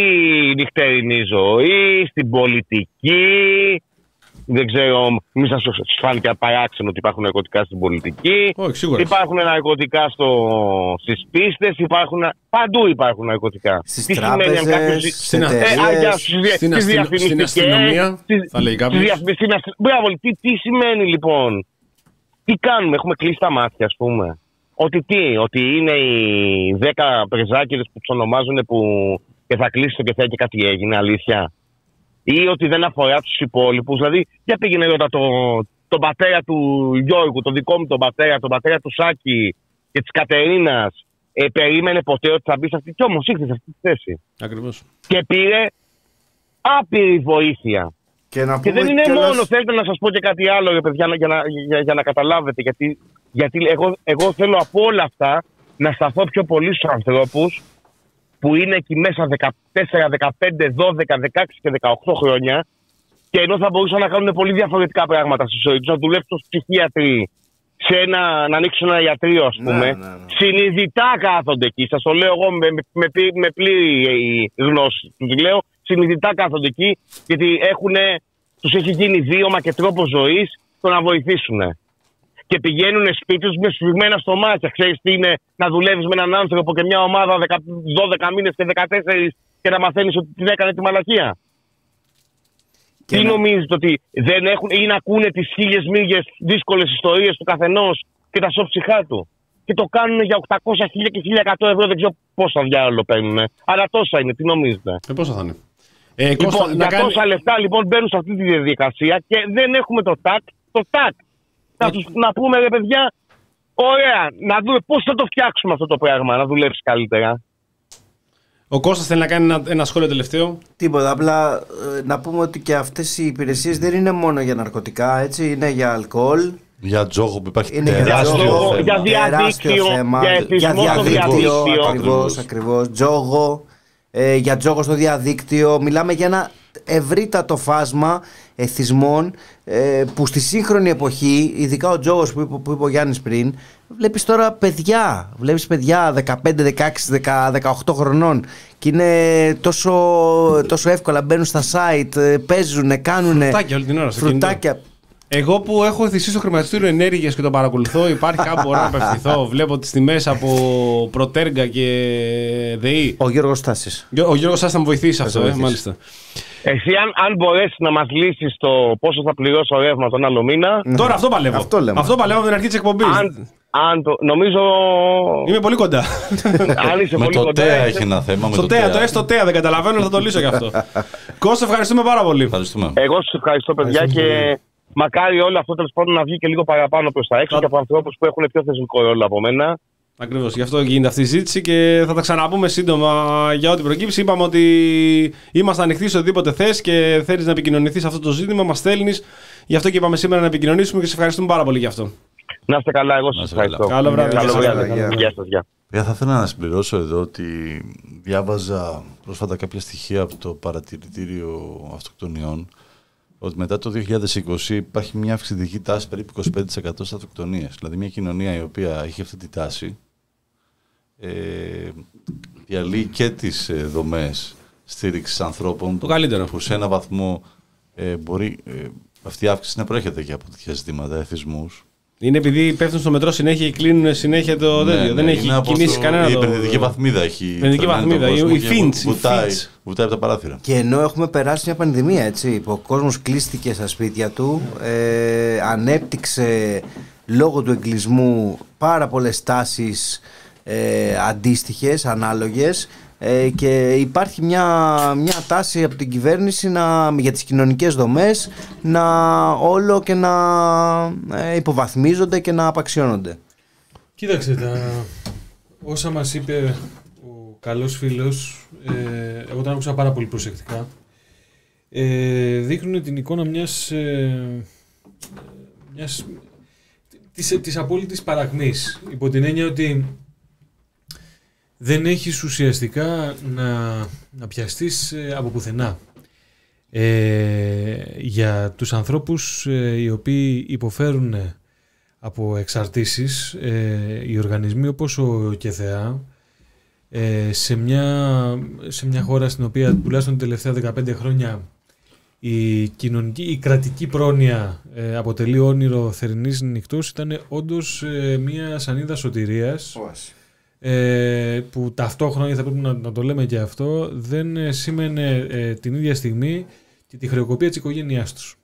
νυχτερινή ζωή, στην πολιτική. Δεν ξέρω, μη σας φάνηκε παράξενο ότι υπάρχουν ναρκωτικά στην πολιτική. Όχι, υπάρχουν ναρκωτικά στις πίστες, παντού υπάρχουν ναρκωτικά. Στις τράπεζες, στις διαφημιστικές, Μπράβο, τι σημαίνει λοιπόν. Τι κάνουμε, έχουμε κλείσει τα μάτια, ας πούμε. Ότι είναι οι 10 πρεζάκηδες που τους ονομάζουν και θα κλείσει το ΚΕΘΕΑ και κάτι έγινε, αλήθεια. Ή ότι δεν αφορά τους υπόλοιπους. Δηλαδή, για πήγαινε ρώτα τον πατέρα του Γιώργου, τον δικό μου τον πατέρα, τον πατέρα του Σάκη και της Κατερίνας. Περίμενε ποτέ ότι θα μπει σε αυτή. Κι όμως ήρθε σε αυτή τη θέση. Ακριβώς. Και πήρε άπειρη βοήθεια. Και δεν είναι μόνο, θέλετε να σας πω και κάτι άλλο, ρε παιδιά, για να καταλάβετε. Γιατί εγώ θέλω από όλα αυτά να σταθώ πιο πολύ στους ανθρώπους που είναι εκεί μέσα 14, 15, 12, 16 και 18 χρόνια και ενώ θα μπορούσαν να κάνουν πολύ διαφορετικά πράγματα στη ζωή τους, να δουλέψουν ως ψυχίατροι, να ανοίξουν ένα ιατρείο, ας πούμε. Ναι. Συνειδητά κάθονται εκεί. Σας το λέω εγώ με πλήρη γνώση. Τους λέω. Συνειδητά κάθονται εκεί, γιατί τους έχει γίνει δίωμα και τρόπο ζωής το να βοηθήσουν. Και πηγαίνουν σπίτι τους με σφιγμένα στομάχια. Ξέρεις τι είναι να δουλεύεις με έναν άνθρωπο και μια ομάδα 12 μήνες και 14 και να μαθαίνεις ότι την έκανε τη μαλακία. Τι νομίζετε, ότι δεν έχουν ή να ακούνε τις 1000 μίλιες δύσκολες ιστορίες του καθενός και τα σώψυχά του. Και το κάνουν για 800, 1000 και 1100 ευρώ. Δεν ξέρω πόσα διάολο παίρνουν. Αλλά τόσα είναι, τι νομίζετε. Πόσα θα είναι. Λοιπόν, για τόσα λεφτά λοιπόν μπαίνουν σε αυτή τη διαδικασία και δεν έχουμε το τάκ. Το τάκ. Να πούμε ρε παιδιά, ωραία, να δούμε πώς θα το φτιάξουμε αυτό το πράγμα, να δουλέψει καλύτερα. Ο Κώστας θέλει να κάνει ένα σχόλιο τελευταίο. Τίποτα, απλά να πούμε ότι και αυτές οι υπηρεσίες δεν είναι μόνο για ναρκωτικά, έτσι, είναι για αλκοόλ. Για τζόγο που υπάρχει τεράστιο, τεράστιο θέμα. Για διαδίκτυο, ακριβώς, τζόγο. Για τζόγο στο διαδίκτυο. Μιλάμε για ένα ευρύτατο φάσμα εθισμών που στη σύγχρονη εποχή, ειδικά ο τζόγος που είπε ο Γιάννης πριν, βλέπεις τώρα παιδιά, βλέπεις παιδιά 15, 16, 18 χρονών και είναι τόσο εύκολα, μπαίνουν στα site, παίζουνε, κάνουνε φρουτάκια όλη την ώρα, φρουτάκια. Εγώ που έχω θυσίσει στο χρηματιστήριο ενέργειας και το παρακολουθώ, υπάρχει κάπου ώρα να απευθυνθώ. Βλέπω τις τιμές από Προτέργα και ΔΕΗ. Ο Γιώργος Στάσης. Ο Γιώργος Στάσης θα μου βοηθήσει αυτό, μάλιστα. Εσύ, αν μπορέσεις να μας λύσεις το πόσο θα πληρώσω ρεύμα τον άλλο μήνα. Τώρα αυτό παλεύω. Αυτό παλεύω από την αρχή της εκπομπής. Νομίζω. Είμαι πολύ κοντά. Αν είσαι με πολύ το κοντά. ΤΕΑ έχει ένα θέμα. Με το ΤΕΑ, το έστω ΤΕΑ, δεν καταλαβαίνω, θα το λύσω γι' αυτό. Κώστα, ευχαριστούμε πάρα πολύ. Εγώ σας ευχαριστώ, παιδιά, και. Μακάρι όλο αυτό τέλος πάντων να βγει και λίγο παραπάνω προς τα έξω και από ανθρώπους που έχουν πιο θεσμικό ρόλο από μένα. Ακριβώς, γι' αυτό γίνεται αυτή η συζήτηση και θα τα ξαναπούμε σύντομα για ό,τι προκύψει. Είπαμε ότι είμαστε ανοιχτοί σε οτιδήποτε θες και θέλεις να επικοινωνηθείς αυτό το ζήτημα, μας στέλνεις. Γι' αυτό και είπαμε σήμερα να επικοινωνήσουμε και σε ευχαριστούμε πάρα πολύ γι' αυτό. Να είστε καλά, εγώ σας ευχαριστώ. Καλό βράδυ. Γεια σας, γεια. Θα ήθελα να συμπληρώσω εδώ ότι διάβαζα πρόσφατα κάποια στοιχεία από το παρατηρητήριο αυτοκτονιών. Ότι μετά το 2020 υπάρχει μια αυξητική τάση περίπου 25% στις αυτοκτονίες. Δηλαδή μια κοινωνία η οποία έχει αυτή τη τάση διαλύει και τις δομές στήριξης ανθρώπων που σε ένα βαθμό μπορεί αυτή η αύξηση να προέρχεται και από τέτοια ζητήματα, εθισμούς. Είναι επειδή πέφτουν στο μετρό συνέχεια και κλείνουν συνέχεια το τέτοιο. Ναι, δεν έχει κινήσει κανένα. Η επενδυτική βαθμίδα έχει. Η φίντς. Βουτάει από τα παράθυρα. Και ενώ έχουμε περάσει μια πανδημία, έτσι, που ο κόσμος κλείστηκε στα σπίτια του, ανέπτυξε λόγω του εγκλεισμού πάρα πολλές τάσεις αντίστοιχες, ανάλογες. Και υπάρχει μια τάση από την κυβέρνηση για τις κοινωνικές δομές να όλο και να υποβαθμίζονται και να απαξιώνονται. Κοίταξε, όσα μας είπε ο καλός φίλος, εγώ τα άκουσα πάρα πολύ προσεκτικά, δείχνουν την εικόνα της απόλυτης παρακμής, υπό την έννοια ότι δεν έχεις ουσιαστικά να πιαστείς από πουθενά. Για τους ανθρώπους οι οποίοι υποφέρουν από εξαρτήσεις, οι οργανισμοί όπως ο ΚΕΘΕΑ, σε μια χώρα στην οποία τουλάχιστον τα τελευταία 15 χρόνια η κρατική πρόνοια αποτελεί όνειρο θερινής νυχτός, ήταν όντως μια σανίδα σωτηρίας. Που ταυτόχρονα, θα πρέπει να το λέμε και αυτό, δεν σήμαινε την ίδια στιγμή και τη χρεοκοπία της οικογένειάς τους.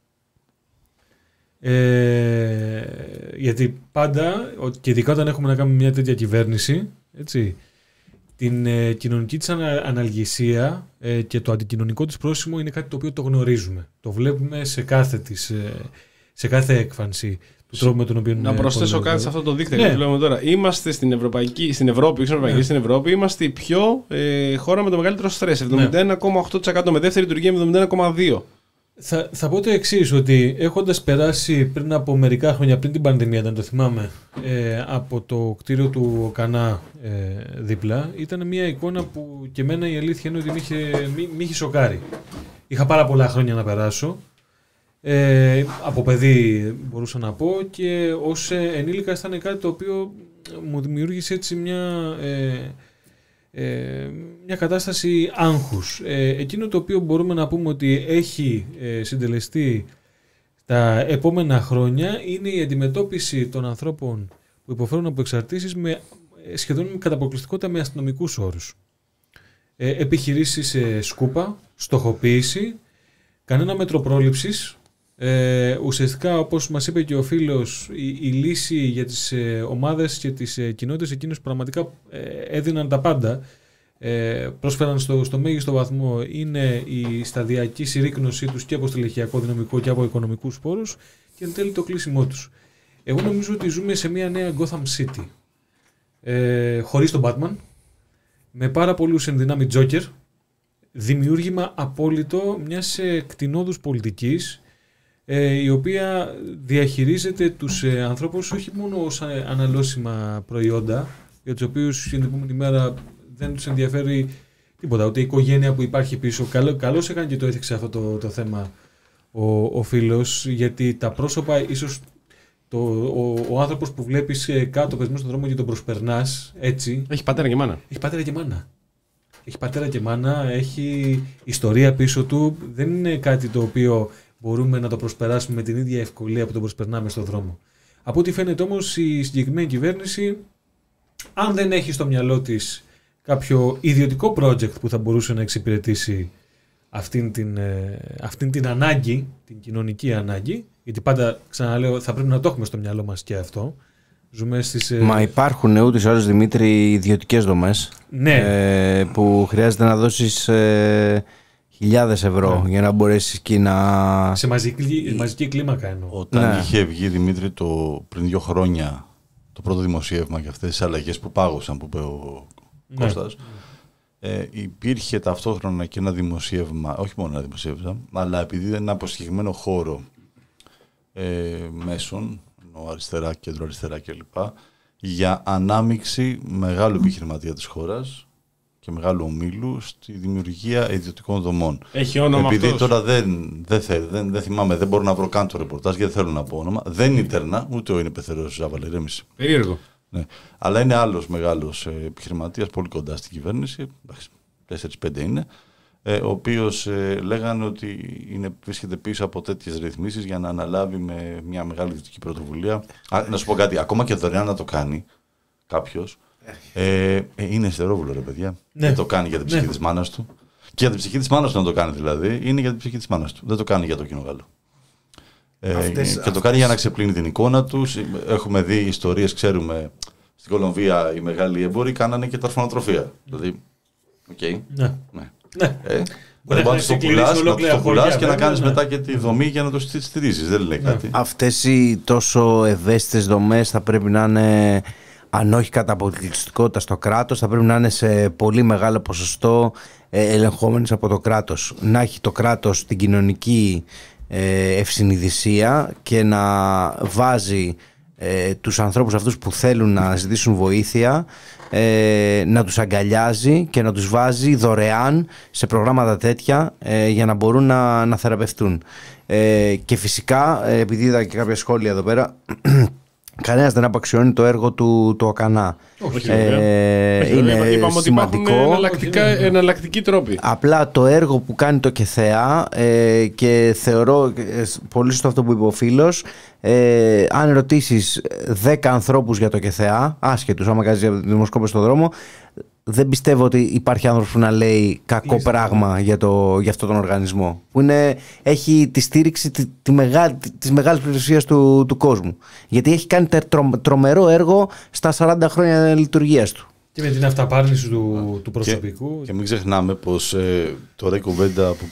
Γιατί πάντα, και ειδικά όταν έχουμε να κάνουμε μια τέτοια κυβέρνηση, έτσι, την κοινωνική της αναλγησία και το αντικοινωνικό της πρόσημο είναι κάτι το οποίο το γνωρίζουμε. Το βλέπουμε σε κάθε έκφανση. Να προσθέσω κάτι σε αυτό το δίκτυο που λέμε τώρα. Είμαστε στην Ευρώπη, είμαστε η πιο χώρα με το μεγαλύτερο στρες. 71,8%, με δεύτερη Τουρκία με 71,2%. Θα πω το εξής, ότι έχοντας περάσει πριν από μερικά χρόνια, πριν την πανδημία, αν το θυμάμαι, από το κτίριο του ΟΚΑΝΑ δίπλα, ήταν μια εικόνα που και εμένα η αλήθεια είναι ότι μ' είχε σοκάρει. Είχα πάρα πολλά χρόνια να περάσω. Από παιδί μπορούσα να πω, και ως ενήλικα ήταν κάτι το οποίο μου δημιούργησε έτσι μια κατάσταση άγχους. Εκείνο το οποίο μπορούμε να πούμε ότι έχει συντελεστεί τα επόμενα χρόνια είναι η αντιμετώπιση των ανθρώπων που υποφέρουν από εξαρτήσεις σχεδόν κατά αποκλειστικότητα με αστυνομικούς όρους. Επιχειρήσεις σκούπα, στοχοποίηση, κανένα μέτρο πρόληψης. Ουσιαστικά, όπως μας είπε και ο φίλος, η λύση για τις ομάδες και τις κοινότητες εκείνες που πραγματικά έδιναν τα πάντα πρόσφεραν στο μέγιστο βαθμό είναι η σταδιακή συρρίκνωσή τους και από στελεχειακό δυναμικό και από οικονομικούς πόρους και εν τέλει το κλείσιμό τους. Εγώ νομίζω ότι ζούμε σε μια νέα Gotham City χωρίς τον Batman, με πάρα πολλούς ενδυνάμει Joker, δημιούργημα απόλυτο μιας κτηνόδους πολιτικής η οποία διαχειρίζεται τους ανθρώπους όχι μόνο ως αναλώσιμα προϊόντα για τους οποίους την επόμενη μέρα δεν τους ενδιαφέρει τίποτα, ούτε η οικογένεια που υπάρχει πίσω. Καλώς έκανε και το έθιξε αυτό το θέμα ο φίλος, γιατί τα πρόσωπα ίσως ο άνθρωπος που βλέπεις κάτω πεσμένο στον δρόμο και τον προσπερνάς έτσι. Έχει πατέρα και μάνα. Έχει ιστορία πίσω του. Δεν είναι κάτι το οποίο μπορούμε να το προσπεράσουμε με την ίδια ευκολία που το προσπερνάμε στον δρόμο. Από ό,τι φαίνεται όμως η συγκεκριμένη κυβέρνηση, αν δεν έχει στο μυαλό της κάποιο ιδιωτικό project που θα μπορούσε να εξυπηρετήσει αυτήν την ανάγκη, την κοινωνική ανάγκη, γιατί πάντα, ξαναλέω, θα πρέπει να το έχουμε στο μυαλό μας και αυτό. Ζούμε στις... Μα υπάρχουν ούτως ή άλλως, Δημήτρη, ιδιωτικές δομές, ναι, που χρειάζεται να δώσεις χιλιάδες ευρώ, ναι, για να μπορέσεις και να... Σε μαζική κλίμακα εννοώ. Όταν, ναι, είχε βγει, Δημήτρη, πριν 2 χρόνια το πρώτο δημοσίευμα για αυτές τις αλλαγές που πάγωσαν, που είπε ο, ναι, Κώστας, υπήρχε ταυτόχρονα και ένα δημοσίευμα, όχι μόνο ένα δημοσίευμα, αλλά επειδή ήταν από συγκεκριμένο χώρο μέσων, αριστερά, κέντρο αριστερά κλπ, για ανάμειξη μεγάλου επιχειρηματία της χώρας και μεγάλου ομίλου στη δημιουργία ιδιωτικών δομών. Έχει όνομα. Επειδή αυτός τώρα δεν θυμάμαι, δεν μπορώ να βρω καν το ρεπορτάζ γιατί δεν θέλω να πω όνομα. Δεν ήταιρνα, ούτε ο είναι πεθερός Ζάβαλε, ηρέμηση. Περίεργο. Ναι. Αλλά είναι άλλος μεγάλος επιχειρηματίας, πολύ κοντά στην κυβέρνηση, 4-5 είναι, ο οποίος λέγανε ότι βρίσκεται πίσω από τέτοιες ρυθμίσεις για να αναλάβει με μια μεγάλη δυτική πρωτοβουλία. Να σου πω κάτι, ακόμα και δωρεάν να το κάνει κάποιος, είναι στερόβουλο, ρε παιδιά. Ναι. Δεν το κάνει για την ψυχή, ναι, της μάνας του. Και για την ψυχή της μάνας του να το κάνει, δηλαδή, είναι για την ψυχή της μάνας του. Δεν το κάνει για το κοινό καλό. Και το κάνει για να ξεπλύνει την εικόνα τους. Έχουμε δει ιστορίες, ξέρουμε, στην Κολομβία οι μεγάλοι εμπόροι κάνανε και τα αρφανοτροφία. Δηλαδή, okay, ναι, ναι. Ναι. Μπορεί να το πουλάς και να κάνεις, ναι, μετά και τη δομή για να το στηρίζεις. Δεν λέει, ναι, κάτι. Αυτές οι τόσο ευαίσθητες δομές θα πρέπει να είναι, αν όχι κατά αποκλειστικότητα στο κράτος, θα πρέπει να είναι σε πολύ μεγάλο ποσοστό ελεγχόμενες από το κράτος. Να έχει το κράτος την κοινωνική ευσυνειδησία και να βάζει τους ανθρώπους αυτούς που θέλουν να ζητήσουν βοήθεια, να τους αγκαλιάζει και να τους βάζει δωρεάν σε προγράμματα τέτοια για να μπορούν να θεραπευτούν. Και φυσικά, επειδή είδα και κάποια σχόλια εδώ πέρα, κανένας δεν απαξιώνει το έργο του ΟΚΑΝΑ. Όχι, είναι σημαντικό. Εναλλακτικοί τρόποι. Απλά το έργο που κάνει το ΚΕΘΕΑ, και θεωρώ πολύ σωστό αυτό που είπε ο φίλος, αν ρωτήσεις 10 ανθρώπους για το ΚΕΘΕΑ, άσχετους, άμα κάνεις δημοσκόπηση στον δρόμο, δεν πιστεύω ότι υπάρχει άνθρωπος που να λέει κακό πράγμα για αυτόν τον οργανισμό. Που έχει τη στήριξη της μεγάλης πλειοψηφίας του κόσμου. Γιατί έχει κάνει τρομερό έργο στα 40 χρόνια λειτουργίας του. Και με την αυταπάρνηση του προσωπικού. Και μην ξεχνάμε πως τώρα η κουβέντα που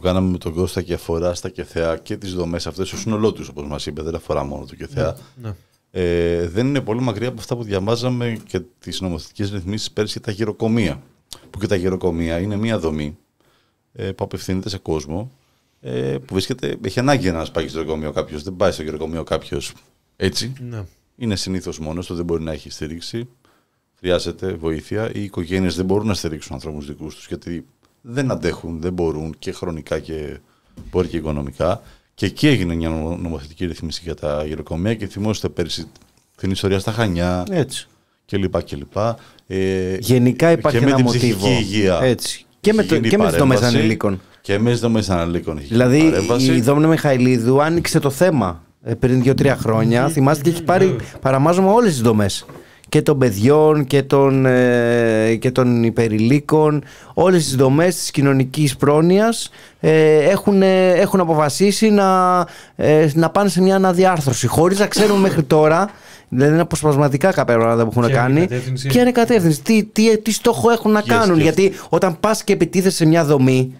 κάναμε με τον Κώστα και αφορά στα ΚΕΘΕΑ και τις δομές αυτές, στο σύνολό τους, όπως μας είπε, δεν αφορά μόνο το ΚΕΘΕΑ. Ναι. Δεν είναι πολύ μακριά από αυτά που διαβάζαμε και τις νομοθετικές ρυθμίσεις πέρσι για τα γεροκομεία. Που και τα γεροκομεία είναι μια δομή που απευθύνεται σε κόσμο που βρίσκεται, έχει ανάγκη να πάει στο γεροκομείο κάποιος. Δεν πάει στο γεροκομείο κάποιος έτσι. Ναι. Είναι συνήθως μόνος του, δεν μπορεί να έχει στήριξη. Χρειάζεται βοήθεια. Οι οικογένειες δεν μπορούν να στηρίξουν ανθρώπους δικούς τους γιατί δεν αντέχουν, δεν μπορούν και χρονικά και μπορεί και οικονομικά. Και εκεί έγινε μια νομοθετική ρυθμίση για τα γεροκομεία και θυμόσαστε πέρσι την ιστορία στα Χανιά. Έτσι. Και λοιπά και λοιπά. Γενικά υπάρχει ένα μοτίβο. Και με την ψυχική υγεία. Έτσι. Και με τις δομές ανηλίκων. Και με τις δομές ανηλίκων. Δηλαδή η Δόμνα Μιχαηλίδου άνοιξε το θέμα πριν 2-3 χρόνια. Θυμάστε και έχει πάρει παραμάζωμα όλες τις δομές. και των παιδιών και των υπερηλίκων, όλες τις δομές της κοινωνικής πρόνοιας έχουν αποφασίσει να πάνε σε μια αναδιάρθρωση χωρίς να ξέρουν μέχρι τώρα, δηλαδή είναι αποσπασματικά κάποια πράγματα που έχουν κάνει και είναι κατεύθυνση, τι στόχο έχουν να κάνουν, γιατί όταν πας και επιτίθεσαι σε μια δομή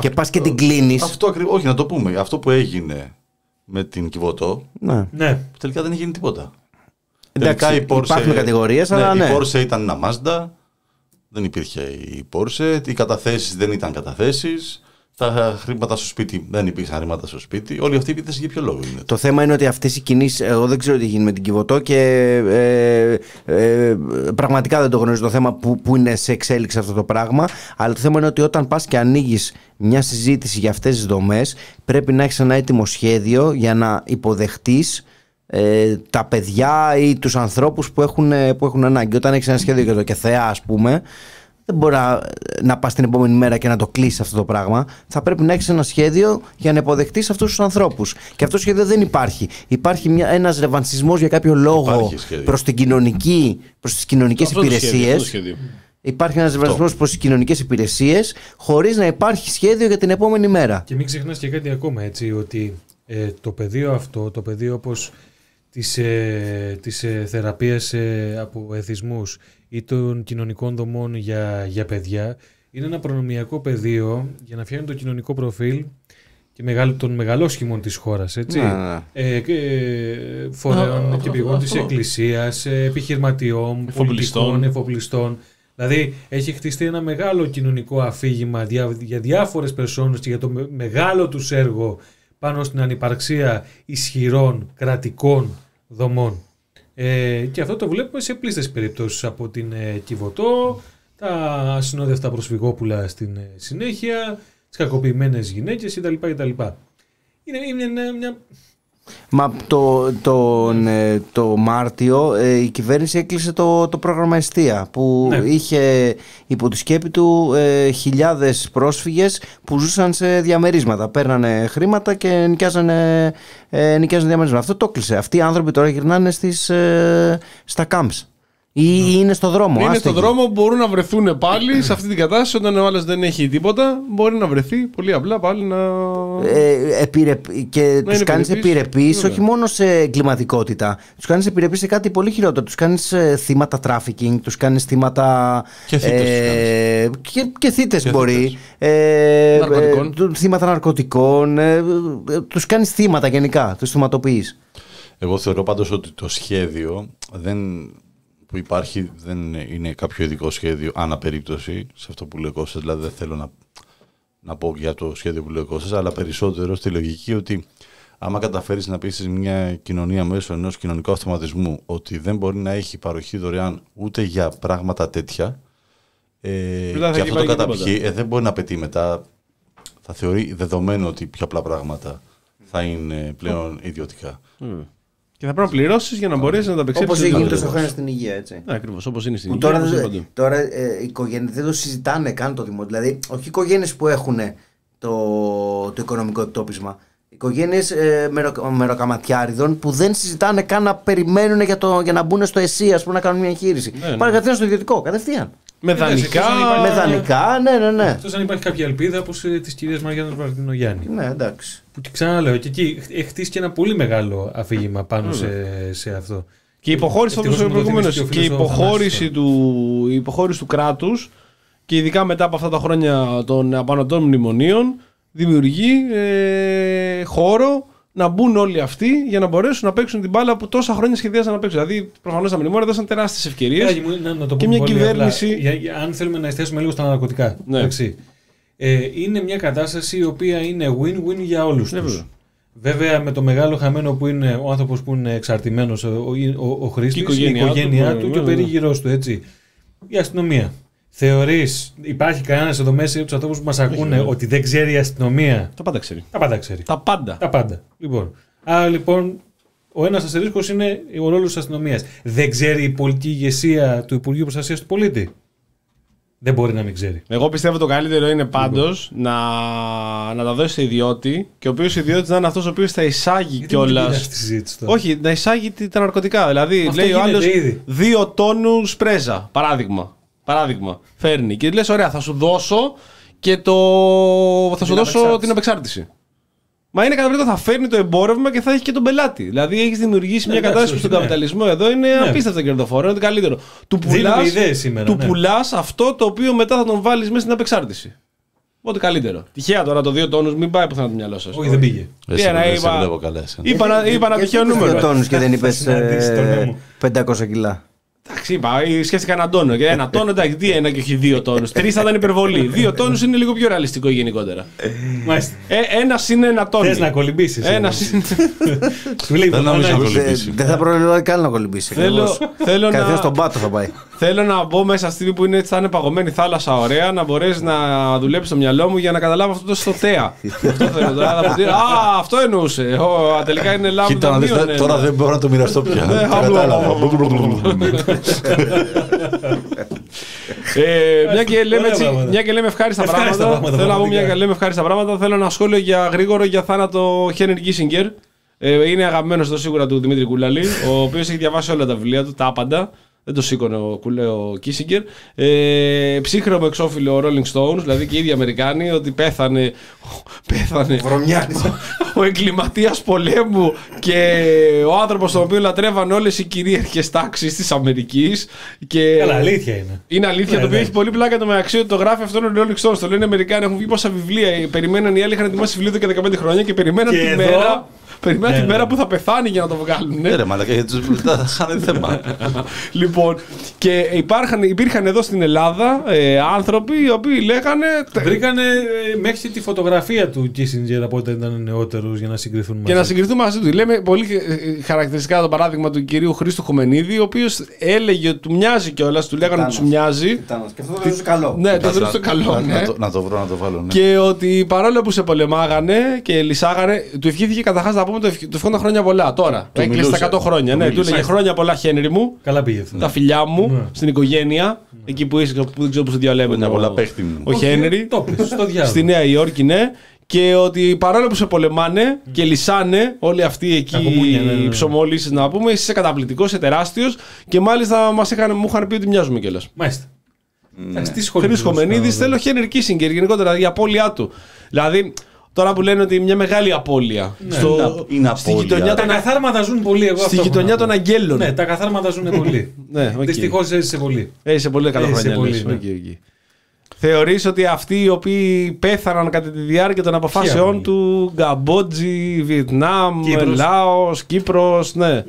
και πας και την κλείνεις. Αυτό ακριβώς, όχι να το πούμε, αυτό που έγινε με την Κιβωτό, ναι, τελικά δεν έγινε τίποτα. Εντάξει, υπάρχουν κατηγορίες, αλλά ναι. Η Porsche ήταν ένα Mazda, δεν υπήρχε η Porsche, οι καταθέσεις δεν ήταν καταθέσεις, τα χρήματα στο σπίτι δεν υπήρχαν χρήματα στο σπίτι, όλοι αυτοί οι επίθεση για ποιο λόγο είναι. Το θέμα είναι ότι αυτές οι κινήσεις, εγώ δεν ξέρω τι γίνει με την Κιβωτό και πραγματικά δεν το γνωρίζω το θέμα που είναι σε εξέλιξη αυτό το πράγμα, αλλά το θέμα είναι ότι όταν πας και ανοίγεις μια συζήτηση για αυτές τις δομές πρέπει να έχεις ένα έτοιμο σχέδιο για να υποδεχτείς τα παιδιά ή τους ανθρώπους που έχουν ανάγκη. Όταν έχεις ένα σχέδιο για το ΚΕΘΕΑ, ας πούμε, δεν μπορεί να πας την επόμενη μέρα και να το κλείσεις αυτό το πράγμα. Θα πρέπει να έχεις ένα σχέδιο για να υποδεχτείς αυτούς τους ανθρώπους. Και αυτό το σχέδιο δεν υπάρχει. Υπάρχει ένας ρεβανσισμός για κάποιο λόγο προς τις κοινωνικές υπηρεσίες. Υπάρχει ένας ρεβανσισμός προς τις κοινωνικές υπηρεσίες, χωρίς να υπάρχει σχέδιο για την επόμενη μέρα. Και μην ξεχνάς και κάτι ακόμα, έτσι, ότι το πεδίο αυτό, το πεδίο όπως της θεραπείας από εθισμούς ή των κοινωνικών δομών για παιδιά, είναι ένα προνομιακό πεδίο για να φτιάχνει το κοινωνικό προφίλ και των μεγαλόσχημων της χώρας, έτσι, φορέων και πηγών της εκκλησίας, επιχειρηματιών, πολιτικών, εφοπλιστών. Δηλαδή έχει χτιστεί ένα μεγάλο κοινωνικό αφήγημα για διάφορες περσόνες και για το μεγάλο τους έργο πάνω στην ανυπαρξία ισχυρών κρατικών δομών. Και αυτό το βλέπουμε σε πλείστες περιπτώσεις, από την Κιβωτό, τα ασυνόδευτα προσφυγόπουλα στην συνέχεια, τις κακοποιημένες γυναίκες κτλ. Είναι μια... Μα το Μάρτιο η κυβέρνηση έκλεισε το πρόγραμμα Εστία που είχε υπό τη σκέπη του χιλιάδες πρόσφυγες που ζούσαν σε διαμερίσματα. Παίρνανε χρήματα και νοικιάζανε διαμερίσματα. Αυτό το έκλεισε. Αυτοί οι άνθρωποι τώρα γυρνάνε στα κάμψ. Ή είναι στο δρόμο. Είναι στο δρόμο, μπορούν να βρεθούν πάλι σε αυτή την κατάσταση. Όταν ο άλλος δεν έχει τίποτα, μπορεί να βρεθεί πολύ απλά πάλι να. Και τους κάνεις επιρρεπείς όχι μόνο σε εγκληματικότητα. Τους κάνεις επιρρεπείς σε κάτι πολύ χειρότερο. Τους κάνεις θύματα τράφικινγκ, τους κάνεις θύματα. Και θύτες μπορεί. Θύματα ναρκωτικών. Τους κάνεις θύματα γενικά. Τους θυματοποιείς. Εγώ θεωρώ πάντως ότι το σχέδιο που υπάρχει δεν είναι κάποιο ειδικό σχέδιο αναπερίπτωση σε αυτό που λέει ο Κώστας, δηλαδή δεν θέλω να πω για το σχέδιο που λέει ο Κώστας, αλλά περισσότερο στη λογική ότι άμα καταφέρεις να πείσεις μια κοινωνία μέσω ενός κοινωνικού αυτοματισμού ότι δεν μπορεί να έχει παροχή δωρεάν ούτε για πράγματα τέτοια, και αυτό το καταπιεί, δεν μπορεί να πετύχει μετά, θα θεωρεί δεδομένο ότι πιο απλά πράγματα θα είναι πλέον ιδιωτικά. Και θα πρέπει να πληρώσεις για να μπορέσεις να τα απεξέλθεις. Όπως έγινε το Σοχένα στην υγεία, έτσι. Ακριβώς, όπως είναι στην υγεία. Τώρα οι οικογένειες δεν το συζητάνε καν το δημόσιο. Δηλαδή, όχι οι οικογένειες που έχουν το οικονομικό εκτόπισμα. Οικογένειες μεροκαματιάριδων που δεν συζητάνε καν να περιμένουν για να μπουν στο ΕΣΥ, ας πούμε, να κάνουν μια εγχείρηση. Πάνε κατευθείαν στο ιδιωτικό, κατευθείαν. Με δανεικά, ναι. Εκτός αν υπάρχει κάποια ελπίδα, όπως της κυρίας Μαριάννας Βαρδινογιάννη. Ναι, εντάξει. Που ξαναλέω, και εκεί χτίστηκε ένα πολύ μεγάλο αφήγημα πάνω σε αυτό. Και η υποχώρηση, όπως ο προηγούμενος, και η υποχώρηση του κράτους, και ειδικά μετά από αυτά τα χρόνια των απανωτών μνημονίων, δημιουργεί χώρο να μπουν όλοι αυτοί για να μπορέσουν να παίξουν την μπάλα που τόσα χρόνια σχεδίασαν να παίξουν. Δηλαδή, προφανώς τα μνημόνια δώσαν τεράστιες ευκαιρίες και μια κυβέρνηση. Αν θέλουμε να εστιάσουμε λίγο στα ναρκωτικά, είναι μια κατάσταση η οποία είναι win-win για όλους τους. Βέβαια, με το μεγάλο χαμένο που είναι ο άνθρωπος που είναι εξαρτημένος, ο χρήστης, η οικογένειά του και ο περίγυρός του. Έτσι. Η αστυνομία. Θεωρείς, υπάρχει κανένας εδώ μέσα από τους ανθρώπους που μας ακούνε ότι δεν ξέρει η αστυνομία? Τα πάντα ξέρει. Τα πάντα. Λοιπόν, άρα λοιπόν, ο ένας αστερίσκος είναι ο ρόλος της αστυνομίας. Δεν ξέρει η πολιτική ηγεσία του Υπουργείου Προστασίας του Πολίτη. Δεν μπορεί να μην ξέρει. Εγώ πιστεύω το καλύτερο είναι πάντως να τα δώσει σε ιδιώτη και ο οποίος ιδιώτης να είναι αυτός ο οποίος θα εισάγει κιόλας. Όχι, να εισάγει τα ναρκωτικά. Δηλαδή, αυτό λέει ο άλλος 2 τόνους πρέζα. Παράδειγμα. Φέρνει και λες: ωραία, θα σου δώσω και θα σου δώσω την απεξάρτηση. Μα είναι καταπληκτικό, θα φέρνει το εμπόρευμα και θα έχει και τον πελάτη. Δηλαδή έχει δημιουργήσει μια κατάσταση που στον καπιταλισμό εδώ είναι απίστευτα κερδοφόρο. Είναι το καλύτερο. Του πουλάς αυτό το οποίο μετά θα τον βάλεις μέσα στην απεξάρτηση. Ό,τι καλύτερο. Τυχαία τώρα το 2 τόνους, μην πάει πουθενά το μυαλό σας. Όχι, δεν πήγε. Είπα ένα τυχαίο νούμερο. 2 τόνους και δεν είπες 500 κιλά. Εντάξει, είπα, σκέφτηκα έναν τόνο. Για ένα τόνο, εντάξει, τι ένα και όχι 2 τόνους. 3 θα ήταν υπερβολή. 2 τόνους είναι λίγο πιο ρεαλιστικό γενικότερα. Μάλιστα. Ένας είναι 1 τόνο. Θες να κολυμπήσεις. Ένας είναι. Δεν θα προλάβει καν να κολυμπήσει. Καθώς στον πάτο θα πάει. Θέλω να μπω μέσα στη στιγμή που είναι, θα είναι παγωμένη θάλασσα, ωραία, να μπορέσει να δουλέψει το μυαλό μου για να καταλάβω αυτό το στοτέα. Α, αυτό εννοούσε. Τελικά είναι λάμδα. Τώρα δεν μπορώ να το μοιραστώ πια. Μια και λέμε ευχάριστα πράγματα, θέλω να πω μια και λέμε ευχάριστα πράγματα. Θέλω ένα σχόλιο για γρήγορο για θάνατο Χένρι Κίσινγκερ. Είναι αγαπημένος το σίγουρα του Δημήτρη Κούλαλη, ο οποίος έχει διαβάσει όλα τα βιβλία του, τα άπαντα. Δεν το σήκωνε ο Κίσινγκερ. Ψύχρεμο με εξώφυλλο ο Rolling Stones, δηλαδή και οι ίδιοι Αμερικάνοι, ότι πέθανε ο εγκληματίας πολέμου και ο άνθρωπος τον οποίο λατρεύαν όλες οι κυρίαρχες τάξεις της Αμερικής. Καλά, αλήθεια είναι. Είναι αλήθεια, το οποίο έχει πολύ πλάκα το μεταξύ ότι το γράφει αυτόν ο Rolling Stones. Το λένε οι Αμερικάνοι, έχουν βγει πόσα βιβλία. Περιμέναν οι άλλοι, είχαν ετοιμάσει βιβλίο εδώ και 15 χρόνια και περιμέναν τη μέρα. Περιμένω τη μέρα που θα πεθάνει για να το βγάλουν. Ναι, ρε μαλάκα, γιατί τους θα χάνει θέμα. Λοιπόν, και υπήρχαν εδώ στην Ελλάδα άνθρωποι οι οποίοι λέγανε. Βρήκανε μέχρι τη φωτογραφία του Κίσινγκερ από όταν ήταν νεότερος για να συγκριθούν μαζί του. Λέμε πολύ χαρακτηριστικά το παράδειγμα του κυρίου Χρήστου Χωμενίδη, ο οποίος έλεγε ότι του μοιάζει κιόλας, του λέγανε ότι του μοιάζει. Και αυτό το βρίσκω καλό. Ναι, το βρίσκω καλό. Να το βρω, να το βάλω. Και ότι παρόλο που σε πολεμάγανε και λυσάγανε, του ευχήθηκε καταρχά να πούμε του ευχόταν χρόνια πολλά τώρα. Έκλεισε τα 100 χρόνια. Ναι, του έλεγε χρόνια πολλά, Χένρι μου. Καλά πήγε. Τα φιλιά μου στην οικογένεια. Εκεί που είσαι, που δεν ξέρω που σου διαλέγεται. Ο Χένρι. Στη Νέα Υόρκη, ναι. Και ότι παρόλο που σε πολεμάνε και λυσάνε όλοι αυτοί εκεί οι ψωμολύσεις, να πούμε, είσαι καταπληκτικός, είσαι τεράστιος. Και μάλιστα μου είχαν πει ότι μοιάζουμε κιόλας. Μάλιστα. Χρήστος Χωμενίδης, θέλω Χένρι Κίσινγκερ γενικότερα η απώλειά του. Δηλαδή. Τώρα που λένε ότι μια μεγάλη απώλεια. Ναι, είναι απώλεια. Τα καθάρματα ζουν πολύ. Στη γειτονιά των αγγέλων. Ναι, τα καθάρματα ζουν πολύ. Ναι, okay. Δυστυχώς έζησε πολύ. Έζησε πολύ, καλά χρόνια. Okay. Θεωρείς ότι αυτοί οι οποίοι πέθαναν κατά τη διάρκεια των αποφάσεών του, Καμπότζη, Βιετνάμ, Λάος, Κύπρος, ναι.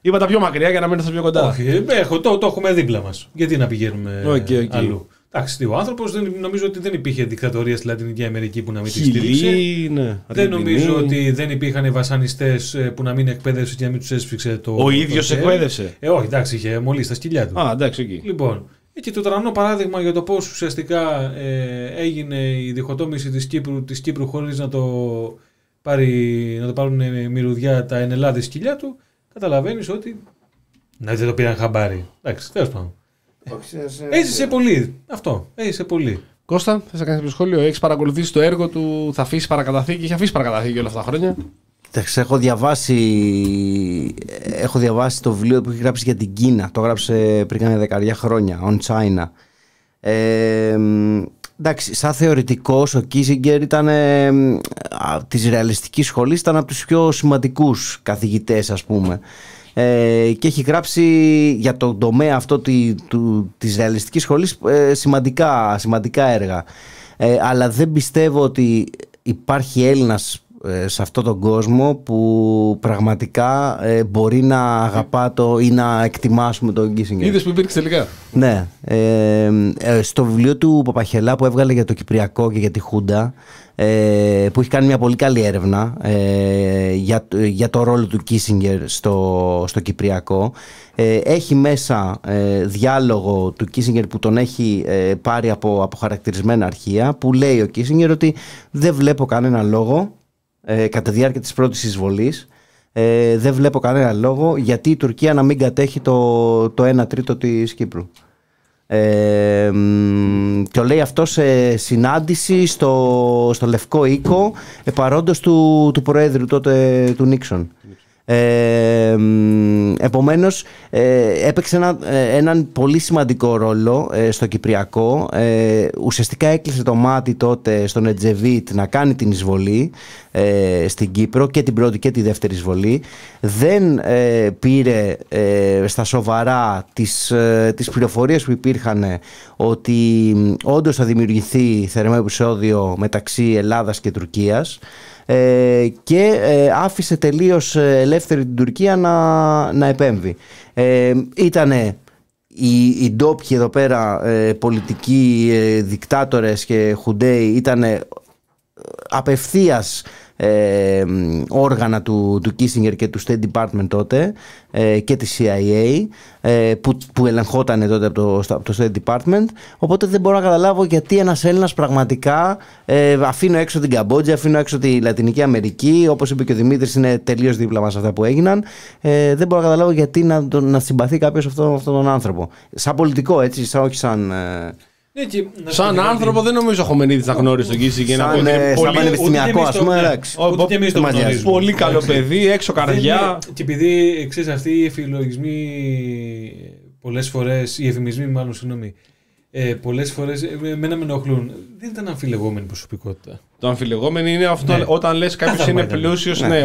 Είπα τα πιο μακριά για να μείνω πιο κοντά. Όχι, το έχουμε δίπλα μας. Γιατί να πηγαίνουμε αλλού. Εντάξει, ο άνθρωπος νομίζω ότι δεν υπήρχε δικτατορία στη Λατινική Αμερική που να μην τη στήριξε. Δεν νομίζω ότι δεν υπήρχαν βασανιστές που να μην εκπαίδευσε και να μην τους έσφιξε το. Ο ίδιος εκπαίδευσε. Όχι, εντάξει, είχε μολύσει τα σκυλιά του. Α, εντάξει, εκεί. Λοιπόν, και το τρανό παράδειγμα για το πώς ουσιαστικά έγινε η διχοτόμηση της Κύπρου χωρίς να το πάρουν μυρουδιά τα ενελάδη σκυλιά του, καταλαβαίνεις ότι. Να δεν το πήραν χαμπάρι. Εντάξει, τέλος πάντων. Έζησε πολύ. Αυτό. Έζησε πολύ. Κώστα, θες να κάνεις κάποιο σχόλιο? Έχεις παρακολουθήσει το έργο του, θα αφήσει παρακαταθήκη? Έχει αφήσει παρακαταθήκη όλα αυτά τα χρόνια. Εντάξει, έχω διαβάσει το βιβλίο που έχει γράψει για την Κίνα. Το γράψε πριν κάνα 10 χρόνια. On China. Εντάξει, σαν θεωρητικός ο Κίσινγκερ ήταν της ρεαλιστικής σχολής, ήταν από τους πιο σημαντικούς καθηγητές, ας πούμε. Και έχει γράψει για τον τομέα αυτό της ρεαλιστικής σχολής σημαντικά έργα, αλλά δεν πιστεύω ότι υπάρχει Έλληνας σε αυτόν τον κόσμο που πραγματικά μπορεί να αγαπά ή να εκτιμάσουμε τον Κίσινγκερ. Είδες που υπήρξε τελικά. Ναι, στο βιβλίο του Παπαχελά που έβγαλε για το Κυπριακό και για τη Χούντα, που έχει κάνει μια πολύ καλή έρευνα για το ρόλο του Κίσινγκερ στο Κυπριακό, έχει μέσα διάλογο του Κίσινγκερ που τον έχει πάρει από αποχαρακτηρισμένα αρχεία, που λέει ο Κίσινγκερ ότι δεν βλέπω κανένα λόγο κατά τη διάρκεια της πρώτης εισβολής, δεν βλέπω κανένα λόγο γιατί η Τουρκία να μην κατέχει το 1/3 της Κύπρου. Το λέει αυτό σε συνάντηση στο Λευκό Οίκο παρόντος του Προέδρου τότε του Νίξον. Επομένως έπαιξε έναν πολύ σημαντικό ρόλο στο Κυπριακό. Ουσιαστικά έκλεισε το μάτι τότε στον Ετζεβίτ να κάνει την εισβολή στην Κύπρο, και την πρώτη και τη δεύτερη εισβολή. Δεν πήρε στα σοβαρά τις πληροφορίες που υπήρχαν ότι όντως θα δημιουργηθεί θερμό επεισόδιο μεταξύ Ελλάδας και Τουρκίας, και άφησε τελείως ελεύθερη την Τουρκία να επέμβει. Ήτανε οι ντόπιοι εδώ πέρα πολιτικοί δικτάτορες και χουντέοι, ήτανε απευθείας όργανα του Κίσινγκερ και του State Department τότε, και της CIA, που ελεγχόταν τότε από το State Department. Οπότε δεν μπορώ να καταλάβω γιατί ένας Έλληνας πραγματικά, αφήνω έξω την Καμπότζη, αφήνω έξω τη Λατινική Αμερική, όπως είπε και ο Δημήτρης, είναι τελείως δίπλα μας αυτά που έγιναν, δεν μπορώ να καταλάβω γιατί να συμπαθεί κάποιος αυτόν τον άνθρωπο σαν πολιτικό, έτσι, όχι σαν... Ναι, σαν άνθρωπο δεν νομίζω ο Χωμενίδης να γνώρισε τον Κίσινγκερ. Σαν πανεπιστημιακό, ας πούμε. Ούτε και εμείς το γνωρίζουμε. Πολύ καλό παιδί, έξω καρδιά. Και επειδή, ξέρεις, αυτοί οι εφημισμοί πολλές φορές, πολλές φορές εμένα με ενοχλούν. Δεν ήταν αμφιλεγόμενη προσωπικότητα. Το αμφιλεγόμενο είναι αυτό, ναι. Όταν λες κάποιος είναι πλούσιος, ναι. Ναι.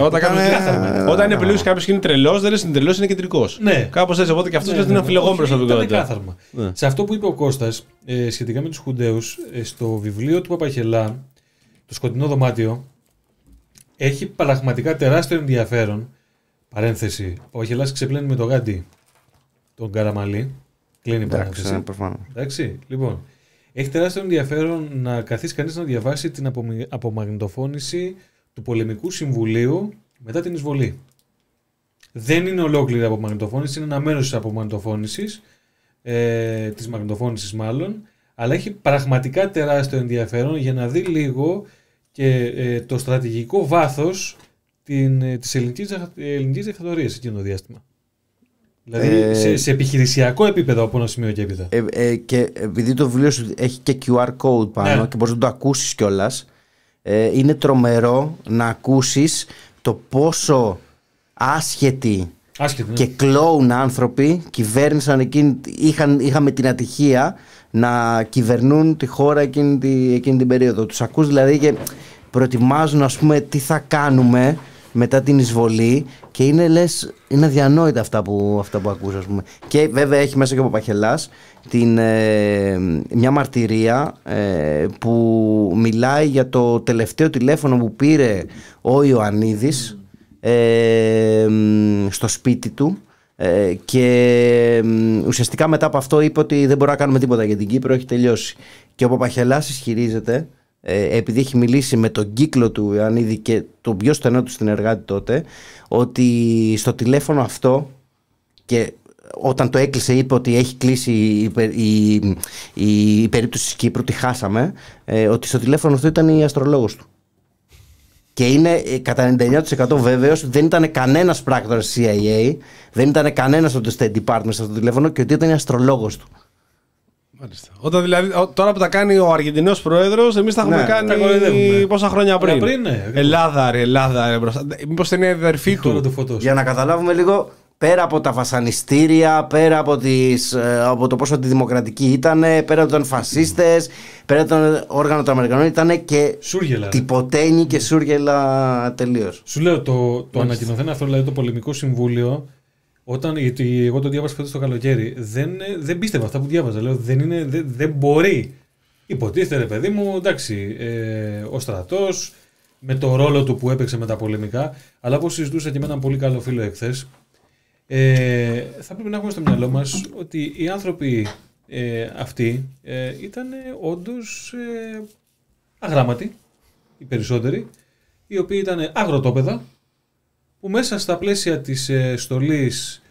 Όταν είναι πλούσιος κάποιος και είναι τρελός, δεν λες είναι τρελός, είναι κεντρικός. Ναι. Κάπως έτσι, οπότε και αυτός, ναι, λες, ναι, είναι αμφιλεγόμενη προσωπικότητα. Ήταν κάθαρμα. Ναι. Σε αυτό που είπε ο Κώστας σχετικά με τους χουντέους, στο βιβλίο του Παπαχελά, το σκοτεινό δωμάτιο, έχει πραγματικά τεράστιο ενδιαφέρον. Παρένθεση. Ο Παπαχελάς ξεπλένει με τον Γάντι τον Καραμαλή. Εντάξει, εντάξει, λοιπόν, έχει τεράστιο ενδιαφέρον να καθίσει κανείς να διαβάσει την απομαγνητοφώνηση του Πολεμικού Συμβουλίου μετά την εισβολή. Δεν είναι ολόκληρη η απομαγνητοφώνηση, είναι ένα μέρος της απομαγνητοφώνησης, της μαγνητοφώνησης μάλλον, αλλά έχει πραγματικά τεράστιο ενδιαφέρον για να δει λίγο και το στρατηγικό βάθος της ελληνικής δικτατορίας εκείνο το διάστημα. Δηλαδή σε επιχειρησιακό επίπεδο από ένα σημείο και έπειτα. Και επειδή το βιβλίο σου έχει και QR code πάνω, ναι, και μπορείς να το ακούσεις κιόλας, είναι τρομερό να ακούσεις το πόσο άσχετοι, ναι, και κλόουν άνθρωποι κυβέρνησαν εκείνη, είχαμε την ατυχία να κυβερνούν τη χώρα εκείνη την περίοδο. Τους ακούς δηλαδή και προετοιμάζουν, ας πούμε, τι θα κάνουμε μετά την εισβολή, και είναι, λες, είναι αδιανόητα αυτά που ακούς, ας πούμε. Και βέβαια έχει μέσα και ο Παπαχελάς μια μαρτυρία που μιλάει για το τελευταίο τηλέφωνο που πήρε ο Ιωαννίδης στο σπίτι του, και ουσιαστικά μετά από αυτό είπε ότι δεν μπορώ να κάνουμε τίποτα για την Κύπρο, έχει τελειώσει. Και ο Παπαχελάς ισχυρίζεται, επειδή έχει μιλήσει με τον κύκλο του Ιωαννίδη και τον πιο στενό του συνεργάτη τότε, ότι στο τηλέφωνο αυτό, και όταν το έκλεισε είπε ότι έχει κλείσει η περίπτωση της Κύπρου, τη χάσαμε, ότι στο τηλέφωνο αυτό ήταν η αστρολόγος του. Και είναι κατά 99% βέβαιος, δεν ήταν κανένας πράκτορας CIA, δεν ήταν κανένας από το State Department στο τηλέφωνο, και ότι ήταν η αστρολόγος του. Μάλιστα. Όταν δηλαδή, τώρα που τα κάνει ο Αργεντινός Πρόεδρος, εμείς τα έχουμε, ναι, κάνει πόσα χρόνια πριν. Ναι. Ελλάδα ρε μπροστά. Μήπως είναι η αδερφή του. Για να καταλάβουμε λίγο, πέρα από τα βασανιστήρια, πέρα από το πόσο αντιδημοκρατική ήταν, πέρα από τον φασίστες, πέρα από τον όργανο των Αμερικανών, ήταν και τυποτένη και σούργελα τελείως. Σου λέω, το ανακοινωθέν αυτό, δηλαδή το Πολεμικό Συμβούλιο, γιατί εγώ το διάβασα φέτος το καλοκαίρι, δεν πίστευα αυτά που διάβαζα. Λέω, δεν μπορεί. Υποτίθεται, ρε παιδί μου, εντάξει, ο στρατός με το ρόλο του που έπαιξε με τα πολεμικά, αλλά όπως συζητούσα και με έναν πολύ καλό φίλο εχθές, θα πρέπει να έχουμε στο μυαλό μας ότι οι άνθρωποι αυτοί ήταν όντως αγράμματοι, οι περισσότεροι, οι οποίοι ήταν αγροτόπεδα, που μέσα στα πλαίσια της στολής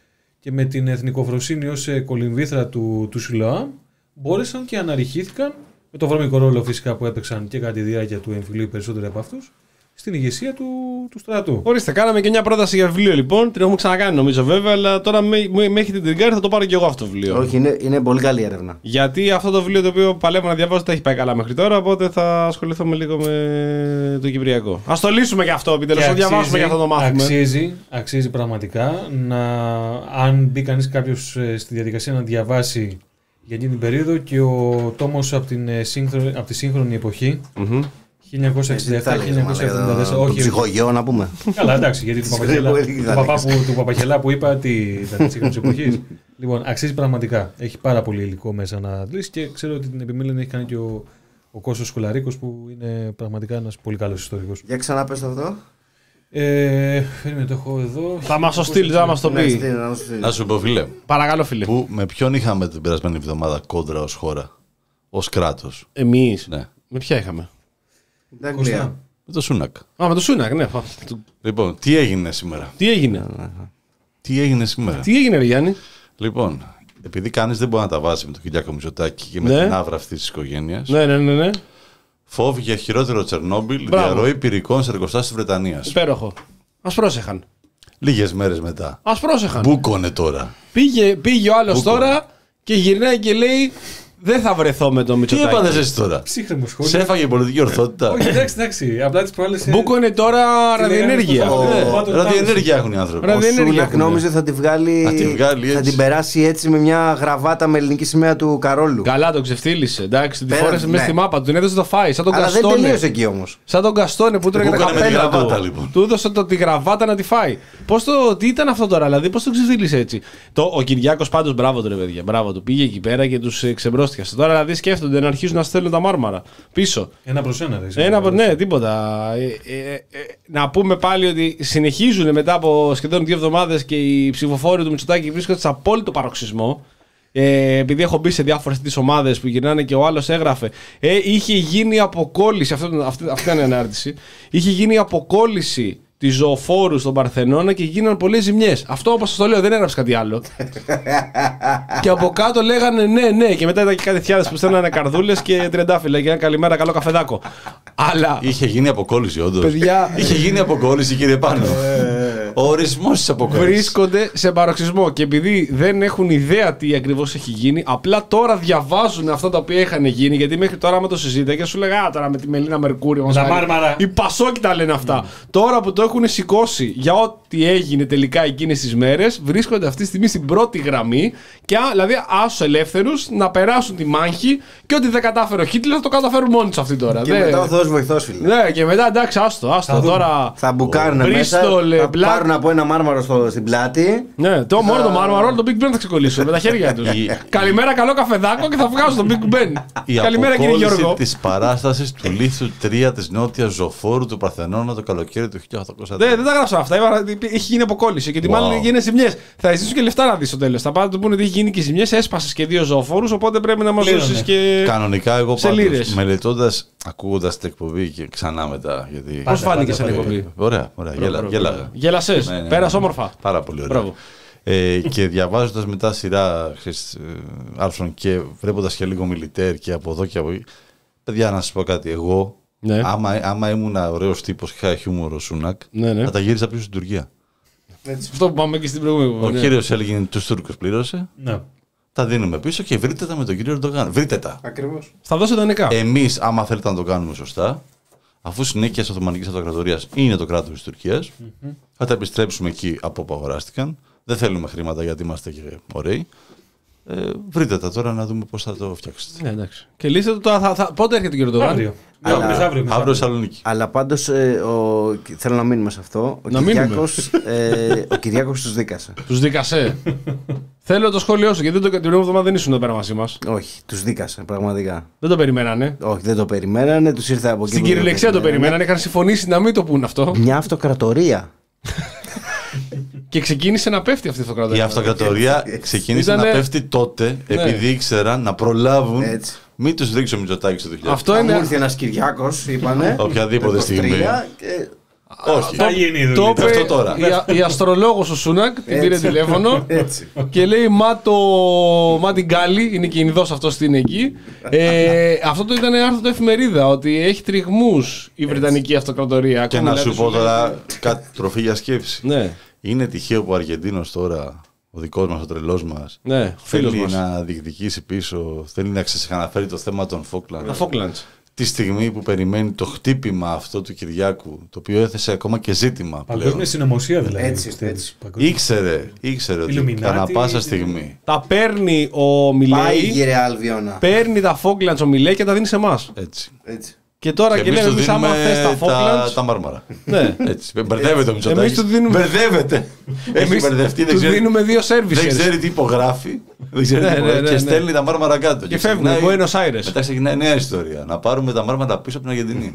και με την εθνικοφροσύνη ως κολυμβήθρα του Σιλοάμ, μπόρεσαν και αναρριχήθηκαν, με το βρώμικο ρόλο φυσικά που έπαιξαν και κατά τη διάρκεια του εμφυλίου περισσότεροι από αυτούς, στην ηγεσία του στρατού. Ορίστε, κάναμε και μια πρόταση για βιβλίο λοιπόν. Την έχουμε ξανακάνει νομίζω βέβαια, αλλά τώρα με έχετε την τριγκάρι, θα το πάρω και εγώ αυτό το βιβλίο. Όχι, είναι πολύ καλή έρευνα. Γιατί αυτό το βιβλίο το οποίο παλεύω να διαβάζω δεν έχει πάει καλά μέχρι τώρα, οπότε θα ασχοληθούμε λίγο με το Κυπριακό. Ας το λύσουμε και αυτό επιτέλους, να διαβάσουμε και αυτό το μάθημα. Αξίζει πραγματικά να, αν μπει κανείς κάποιος στη διαδικασία να διαβάσει για την περίοδο και ο τόμος από τη σύγχρονη εποχή. 1967-1974. Όχι. Ψυχογειό να πούμε. Καλά, εντάξει, γιατί του Παπαχελά που είπα τι ήταν τη σύγχρονη εποχή. Λοιπόν, αξίζει πραγματικά. Έχει πάρα πολύ υλικό μέσα να δει και ξέρω ότι την επιμέλεια έχει κάνει και ο Κώστας Κουλαρίκος που είναι πραγματικά ένας πολύ καλός ιστορικός. Για ξαναπες αυτό. Φέρνει το έχω εδώ. Θα μας το στείλει, θα μας το πει. Να σου πω, φίλε. Παρακαλώ, φίλε. Με ποιον είχαμε την περασμένη εβδομάδα κόντρα ως χώρα, ως κράτος? Εμείς. Με ποια είχαμε? Με το Σούνακ. Α, με το Σούνακ, ναι. Λοιπόν, τι έγινε σήμερα? Τι έγινε, Γιάννη? Λοιπόν, επειδή κανείς δεν μπορεί να τα βάζει με τον Κυριάκο Μητσοτάκη και με την άβρα αυτής της οικογένειας. Ναι. Φόβη για χειρότερο Τσερνόμπιλ, διαρροή πυρικών σε εργοστάσια της Βρετανίας. Υπέροχο. Ας πρόσεχαν. Λίγες μέρες μετά. Ας πρόσεχαν. Μπούκωνε τώρα. Πήγε ο άλλος τώρα και γυρνάει και λέει: δεν θα βρεθώ με τον Μητσοτάκη. Τι έπαθες εσύ τώρα? Ψύχρεμο σχόλιο. Σε έφαγε η πολιτική ορθότητα. Όχι, εντάξει. Απλά τις προάλλες. Μπούκωνε τώρα ραδιενέργεια. Ραδιενέργεια έχουν οι άνθρωποι. Ραδιενέργεια. Νόμιζε θα τη βγάλει. Θα την περάσει έτσι με μια γραβάτα με ελληνική σημαία του Καρόλου. Καλά, τον ξεφτύλισε. Εντάξει, την φόρεσε μέσα στη μάπα του. Την έδωσε το φάι. Σαν τον Καστόνε. Δεν τελείωσε εκεί όμως. Σαν τον Καστόνε που τρέχει τα καπέλα. Του έδωσε τη γραβάτα να τη φάει. Τι ήταν αυτό τώρα, δηλαδή πώ τον ξεφτύλισε έτσι? Ο Κυριάκος πάντως μπράβο του ρε παιδιά. Μπράβο του. Πήγε εκεί πέρα και του ξεμπρό. Τώρα δηλαδή σκέφτονται να αρχίζουν να στέλνουν τα μάρμαρα πίσω. Ένα προς ένα, ναι, τίποτα. Να πούμε πάλι ότι συνεχίζουν μετά από σχεδόν 2 εβδομάδες και οι ψηφοφόροι του Μητσοτάκη βρίσκονται σε απόλυτο παροξισμό. Επειδή έχω μπει σε διάφορες τις ομάδες που γυρνάνε και ο άλλος έγραφε. Είχε γίνει αποκόλληση, αυτή ήταν η ανάρτηση. Είχε γίνει αποκόλληση τη ζωοφόρου στον Παρθενώνα και γίνανε πολλές ζημιές. Αυτό όπως σας το λέω, δεν έγραψε κάτι άλλο. Και από κάτω λέγανε ναι. Και μετά ήταν και κάτι θιάδες που στέλνανε καρδούλες και τρεντάφυλλα και ένα καλημέρα, καλό καφεδάκο. Αλλά. Είχε γίνει αποκόλληση, όντως. Παιδιά... Είχε γίνει αποκόλληση, κύριε Πάνο. Ο ορισμός της αποκόλλησης. Βρίσκονται σε παροξισμό και επειδή δεν έχουν ιδέα τι ακριβώς έχει γίνει, απλά τώρα διαβάζουν αυτά τα οποία είχαν γίνει. Γιατί μέχρι τώρα, άμα το συζήτηκα και σου λέγα τώρα με τη Μελίνα Μερκούριο, οι Πασόκοι τα λένε αυτά. Τώρα που το έχουν σηκώσει για ό,τι έγινε τελικά εκείνες τις μέρες, βρίσκονται αυτή τη στιγμή στην πρώτη γραμμή. Και δηλαδή, άσου ελεύθερους να περάσουν τη μάχη και ό,τι δεν κατάφερε ο Χίτλερ, το καταφέρουν μόνοι τους αυτοί τώρα. Και μετά ο Θεός βοηθός, φίλε. Ναι, και μετά εντάξει, άστο τώρα. Θα μπουκάρουν μέσα. Από ένα μάρμαρο στην πλάτη. Ναι, το μόνο το μάρμαρο, το Big Ben θα ξεκολλήσουν με τα χέρια του. Καλημέρα, καλό καφεδάκο και θα βγάζω τον Big Ben. Καλημέρα, κύριε Γιώργο. Τη παράσταση του λίθου 3 τη νότια ζωοφόρου του Παρθενώνα το καλοκαίρι του 1800. Δεν τα γράψα αυτά. Έχει γίνει αποκόλληση και μάλλον γίνανε ζημιές. Θα ζητήσουν και λεφτά να δει στο τέλος. Θα πάνε να του πούνε ότι έχει γίνει και ζημιές. Έσπασε και 2 ζωοφόρους, οπότε πρέπει να μα δώσει και. Κανονικά, εγώ πάντως μελετώντα, ακούγοντα την εκπομπή και ξανά μετά. Πώ φάνηκε σαν εκπομπή? Ωραία, γέλασε. Ναι. Πέρασε όμορφα. Πάρα πολύ ωραία. Και διαβάζοντας μετά σειρά άρθρων και βλέποντας και λίγο μιλιτέρ και από εδώ και από εκεί. Παιδιά, να σας πω κάτι. Εγώ, άμα ήμουν ωραίος τύπος και είχα χιούμορ ο Σούνακ, θα τα γύριζα πίσω στην Τουρκία. Αυτό που πάμε και στην προηγούμενη. Ο κύριος έλεγε τους Τούρκους πλήρωσε. Ναι. Τα δίνουμε πίσω και βρείτε τα με τον κύριο Ερντογάν. Βρείτε τα. Ακριβώς. Θα δώσετε νικά. Εμείς, άμα θέλετε να το κάνουμε σωστά. Αφού συνέχεια τη Οθωμανική Αυτοκρατορία είναι το κράτος της Τουρκίας, θα τα επιστρέψουμε εκεί από όπου αγοράστηκαν. Δεν θέλουμε χρήματα γιατί είμαστε και ωραίοι. Βρείτε τα τώρα να δούμε πώς θα το φτιάξετε. Ναι, εντάξει. Και λύστε το τώρα. Πότε έρχεται ο κύριο Ντογάν? Αύριο Θεσσαλονίκη. Αλλά πάντως θέλω να μείνουμε σε αυτό. Ο Κυριάκος τους δίκασε. Τους δίκασε. Θέλω το σχόλιο σου, γιατί την προηγούμενη εβδομάδα δεν ήσουν εδώ πέρα μαζί μας. Όχι, τους δίκασε πραγματικά. Δεν το περιμένανε. Όχι, δεν το περιμένανε, τους ήρθε από εκεί. Στην κυριολεξία το περιμένανε, είχαν συμφωνήσει να μην το πούν αυτό. Μια αυτοκρατορία. Και ξεκίνησε να πέφτει αυτή η αυτοκρατορία. Η αυτοκρατορία ξεκίνησε να πέφτει τότε, επειδή ήξεραν να προλάβουν. Έτσι. Μην τους ρίξει ο Μητσοτάκης το 2000. Αυτό είναι. Ήρθε ένας Κυριάκος, είπανε. Οποιαδήποτε στιγμή. Όχι, θα γίνει η δουλειά αυτό τώρα. Η αστρολόγος ο Σούνακ την πήρε τηλέφωνο και λέει μα την Γκάλη, είναι κινηδός αυτός την εκεί. Αυτό το ήταν άρθρο του εφημερίδα, ότι έχει τριγμούς η Βρετανική Αυτοκρατορία. Και να σου πω τώρα κάτι τροφή για σκέψη. Είναι τυχαίο που ο Αργεντίνος τώρα, ο δικός μας, ο τρελός μας, θέλει να διεκδικήσει πίσω, θέλει να ξαναφέρει το θέμα των Φόκλαντς. Τη στιγμή που περιμένει το χτύπημα αυτό του Κυριάκου, το οποίο έθεσε ακόμα και ζήτημα. Παγκόσμια συνωμοσία δηλαδή. Έτσι. Ήξερε ότι κατά πάσα στιγμή. Τα παίρνει ο Μιλέη. Παίρνει τα Φόκλαντς ο Μιλέη και τα δίνει σε εμάς. Έτσι. Και τώρα και λέμε εμείς άμα θες τα Φόκλαντς. Τα Μάρμαρα. Ναι. Έτσι. Μπερδεύεται ο Μητσοτάκης. Εμείς του δίνουμε. Μπερδεύεται. Εμείς του δίνουμε δύο σέρβισες. Δεν ξέρει τι υπογράφει. Και στέλνει τα Μάρμαρα κάτω. Και φεύγουν. Εγώ Buenos Aires. Μετά ξεκινάει νέα ιστορία. Να πάρουμε τα Μάρμαρα πίσω από την Αργεντινή.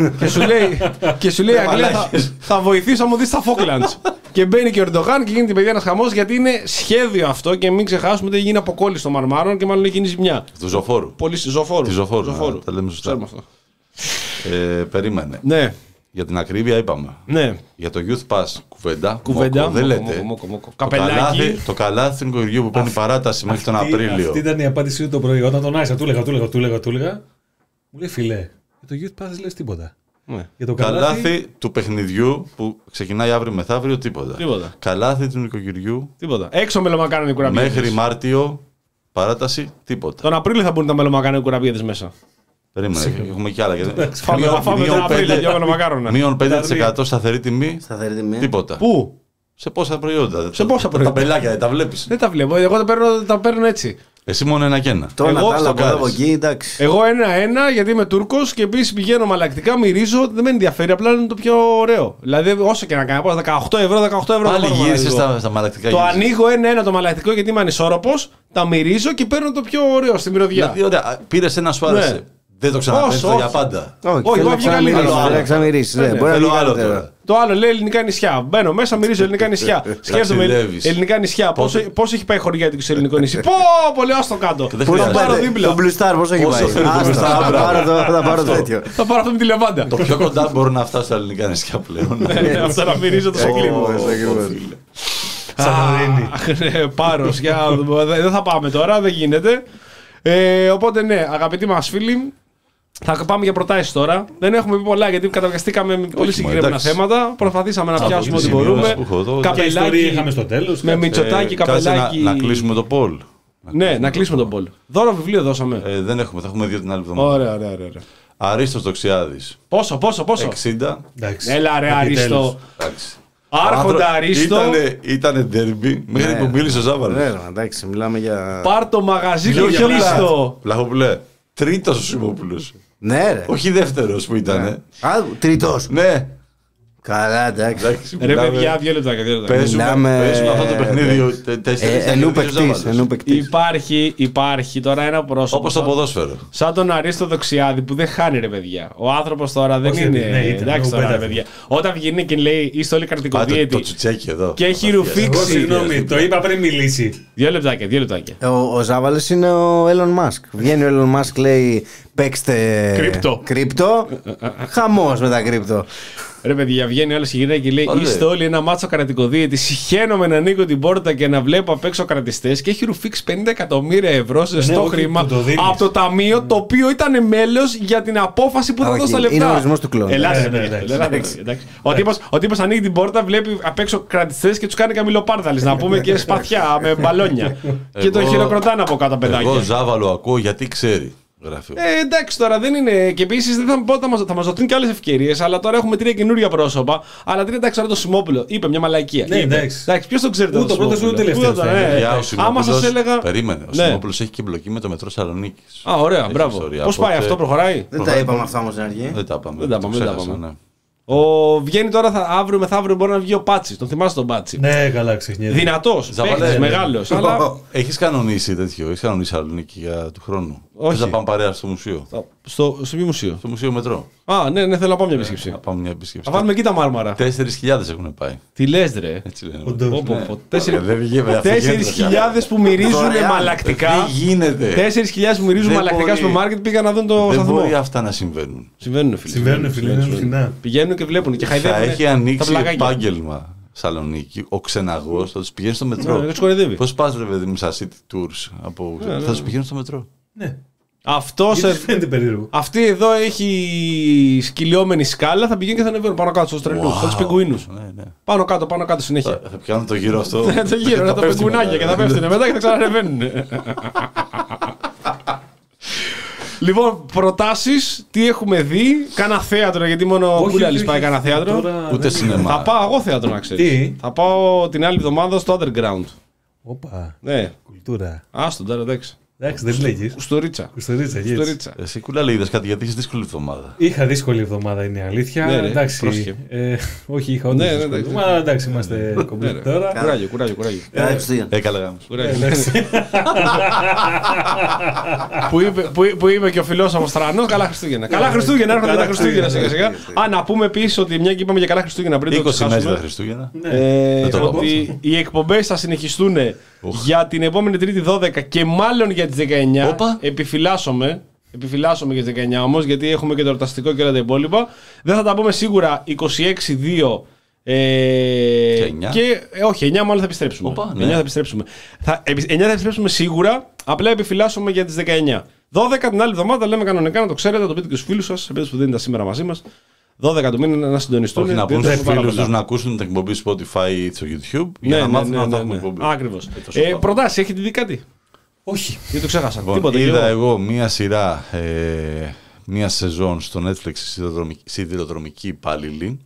Και σου λέει Αγγλία, θα βοηθήσω άμα δεις τα Φόκλαντς. Και μπαίνει και ο Ερντογάν και γίνεται παιδιά ένας χαμός, γιατί είναι σχέδιο αυτό και μην ξεχάσουμε ότι γίνει αποκόλληση των Μαρμάρων και μάλλον γίνει ζημιά. Του ζωφόρου. Πολύ ζωφόρου. Τα λέμε σωστά. Περίμενε. Ναι. Για την ακρίβεια είπαμε. Ναι. Για το Youth Pass κουβέντα. Δεν λέτε. Το καλάθι του νοικοκυριού που παίρνει παράταση μέχρι τον Απρίλιο. Αυτή ήταν η απάντησή του το πρωί. Όταν τον άισα, του έλεγα. Μου λέει φιλέ, για το Youth Pass δεν λες τίποτα. Ναι. Για το καλάθι του παιχνιδιού που ξεκινάει αύριο μεθαύριο, τίποτα. Καλάθι του νοικοκυριού. Τίποτα. Έξω μελομακάνονοι κουραμπιέδες. Μέχρι Μάρτιο παράταση, τίποτα. Τον Απρίλιο θα μπουν τα μελομακάνονοι κουραμπιέδες μέσα. Περίμενε, έχουμε και άλλα. Μείον 5% σταθερή τιμή. Τίποτα. Πού? Σε πόσα προϊόντα. Τα πελάκια δεν τα βλέπεις. Δεν τα βλέπω. Εγώ τα παίρνω έτσι. Εσύ μόνο ένα-ένα. Εγώ ένα-ένα, γιατί είμαι Τούρκος και επίσης πηγαίνω μαλακτικά, μυρίζω, δεν με ενδιαφέρει, απλά είναι το πιο ωραίο. Δηλαδή, όσο και να κάνω, πάω 18 ευρώ. Πάλι γύρισε στα μαλακτικά. Το ανοίγω ένα-ένα το μαλακτικό γιατί είμαι ανισόρροπος, τα μυρίζω και παίρνω το πιο ωραίο στη μυρωδιά. Πήρε ένα, σου άρεσε. Δεν το ξαναφέρνω για πάντα. Όχι, εγώ βγήκα λίγο. Θέλω άλλο τώρα. Το άλλο λέει ελληνικά νησιά. Μπαίνω μέσα, μυρίζω ελληνικά νησιά. Σκέφτομαι ελληνικά νησιά. Πώς έχει πάει χωριάτικο σε ελληνικό νησί. Πω, λέω, άστο κάτω. Θα πάρω δίπλα. Το Blue Star, πώς έχει πάει. Θα πάρω τέτοιο. Θα πάρω αυτό με τη Λεβάντα. Το πιο κοντά μπορώ να φτάσω στα ελληνικά νησιά πλέον. Αυτό να μυρίζω το σεκλίμο. Πάρος, δεν θα πάμε τώρα, δεν γίνεται. Οπότε ναι, αγαπητοί μας φίλοι, θα πάμε για προτάσεις τώρα. Δεν έχουμε πει πολλά γιατί καταργαστήκαμε με πολύ συγκεκριμένα θέματα. Προσπαθήσαμε να πιάσουμε ό,τι μπορούμε. Με Μητσοτάκη, καπελάκι. Να κλείσουμε το poll. Ναι, να κλείσουμε το poll. Δώρο βιβλίο δώσαμε. Δεν έχουμε, θα έχουμε δύο την άλλη εβδομάδα. Ωραία. Αρίστος Δοξιάδης. Πόσο. 60. Έλα ρε Αρίστο. Άρχοντα Αρίστο. Ήτανε ντέρμπι μέχρι που μίλησε ο Ζάβαλος. Εντάξει, μιλάμε για. Πάρ' το μαγαζί και κλείστο. Βλαχόπουλε, τρίτος ο Σιμόπουλος. Ναι, ρε. Όχι δεύτερος που ήτανε. Τρίτος. Ναι. Καλά, εντάξει. Ρε παιδιά, δύο λεπτά. Παίζουμε αυτό το παιχνίδι. Εννούπαικτης. Υπάρχει τώρα ένα πρόσωπο. Όπως το ποδόσφαιρο. Σαν τον Αρίστο Δοξιάδη που δεν χάνει, ρε παιδιά. Ο άνθρωπος τώρα δεν είναι. Εντάξει τώρα, ρε παιδιά. Όταν βγαίνει και λέει είστε όλοι καρτικοδίαιτοι. Και έχει ρουφήξει. Συγγνώμη, το είπα πριν μιλήσει. Δύο λεπτάκια. Ο Ζάβαλος είναι ο Elon Musk. Βγαίνει ο Elon Musk, λέει παίξτε κρύπτο. Χαμός με τα κρύπτο. Ρε παιδιά, βγαίνει όλες η γυναίκα και λέει είστε όλοι ένα μάτσο κρατικοδίαιτη. Συχαίνομαι να ανοίγω την πόρτα και να βλέπω απ' έξω κρατιστές. Και έχει ρουφήξει 50 εκατομμύρια ευρώ σε ζεστό χρήμα από το ταμείο, το οποίο ήταν μέλος για την απόφαση που θα δώσει τα λεπτά. Είναι ορισμός του κλόνου. Ο τύπος ανοίγει την πόρτα, βλέπει απ' έξω κρατιστές και τους κάνει καμιλοπάρδαλες. Να πούμε και σπαθιά με μπαλόνια. Και τον χειροκροτάνε από κάτω παιδάκι. Εγώ Ζάβαλο ακούω γιατί ξέρει. Εντάξει τώρα δεν είναι. Και επίσης δεν θα πω ότι θα μας δοθούν και άλλες ευκαιρίες. Αλλά τώρα έχουμε τρία καινούργια πρόσωπα. Αλλά τρία, εντάξει, τώρα το Σιμόπουλο είπε μια μαλακία. Ναι, εντάξει. Ποιος τον ξέρετε το πρώτο, ούτε τελευταίο. Άμα σας έλεγα. Περίμενε. Ο Σιμόπουλος έχει και εμπλοκή με το μετρό Θεσσαλονίκης. Α, ωραία, μπράβο. Πώς πάει αυτό, προχωράει. Δεν τα είπαμε αυτά όμως στην αρχή. Δεν τα είπαμε. Βγαίνει τώρα αύριο μεθαύριο, μπορεί να βγει ο Πάτσης. Τον θυμάσαι τον Πάτσι. Ναι, καλά, ξεχνιέται. Δυνατός, μεγάλος. Έχεις κανονίσει τέτοιο, έχεις κανονίσει Θεσσαλονίκη για του χρόνου. Όχι. Θα πάμε παρέα στο μουσείο. Στο ποιο μουσείο? Στο μουσείο Μετρό. Α, ναι, ναι, θέλω να πάω μια επίσκεψη. Να πάμε μια επίσκεψη. Θα βάλουμε εκεί τα μάρμαρα. 4.000 έχουν πάει. Τι λες, ρε. Έτσι λένε. 4.000 που μυρίζουν μαλακτικά. Δεν γίνεται. 4.000 που μυρίζουν μαλακτικά στο μάρκετ πήγαν να δουν το σταθμό. Δεν μπορεί αυτά να συμβαίνουν. Συμβαίνουν, φίλε. Πηγαίνουν και βλέπουν και χαϊδεύουν. Θα έχει ανοίξει επάγγελμα. Θεσσαλονίκη, ο ξεναγός θα τους πηγαίνει στο μετρό. Πώς πας, ρε παιδί μου, στα city tours από... θα τους πηγαίνουν στο μετρό. Ναι. Αυτό σε... φαίνεται περίεργο. Αυτή εδώ έχει σκυλιόμενη σκάλα, θα πηγαίνει και θα ανεβαίνουν πάνω κάτω στους τρελούς, στους πιγκουίνους. Ναι, ναι. Πάνω κάτω, πάνω κάτω συνέχεια. Θα πιάνουν το γύρο αυτό. Το γύρο, τα πιγκουνάκια και θα πέφτουν μετά και θα ξανανεβαίνουν. Λοιπόν, προτάσεις, τι έχουμε δει, κάνα θέατρο, γιατί μόνο ο Κούλαλης πάει κάνα θέατρο. Τώρα... ούτε σινεμά. Θα πάω εγώ θέατρο, να ξέρεις. Τι? Θα πάω την άλλη εβδομάδα στο Underground. Όπα, ναι. Κουλτούρα. Άστον τώρα, εντάξει. Εντάξει, δεν λέγεις. Κουστορίτσα. Κουστορίτσα. Εσύ, Κούλαλη, είδες κάτι, γιατί είχες δύσκολη εβδομάδα. Είχα δύσκολη εβδομάδα, είναι η αλήθεια. Ναι, εντάξει. Όχι, είχα όντως δύσκολη εβδομάδα. Εντάξει, είμαστε κομπλέκτ τώρα. Κουράγιο, κουράγιο. Έκαλα γάμος. Που είπε και ο φιλόσοφος Τρανός, καλά Χριστούγεννα. Καλά Χριστούγεννα, έρχονται τα Χριστούγεννα σιγά σιγά. Α, να πούμε επίσης ότι μια και είπαμε για καλά Χριστούγεννα πριν. 20 μέρες τα Χριστούγεννα. Ότι οι εκπομπές θα συνεχιστούν για την επόμενη Τρίτη 12 και μάλλον για τις 19. Επιφυλάσσομαι για τις 19 όμως, γιατί έχουμε και το ορταστικό και όλα τα υπόλοιπα. Δεν θα τα πούμε σίγουρα 26, 2 και όχι, 9 μάλλον θα επιστρέψουμε. Οπα, ναι. 9 θα επιστρέψουμε. 9 θα επιστρέψουμε σίγουρα, απλά επιφυλάσσομαι για τις 19. 12 την άλλη εβδομάδα λέμε κανονικά, να το ξέρετε, να το πείτε και στους φίλους σας, επειδή που δεν ήταν σήμερα μαζί μας. 12 του μήνα να συντονιστούν. Όχι, να πούν στους φίλους τους να ακούσουν την εκπομπή Spotify ή στο YouTube. Ναι, για να μάθουν να το έχουν. Ακριβώς. Προτάσεις, έχετε δει κάτι? Όχι. Δεν το ξέχασα. Τίποτα. Είδα εγώ μία σειρά, μία σεζόν στο Netflix, σιδηροδρομική υπάλληλη,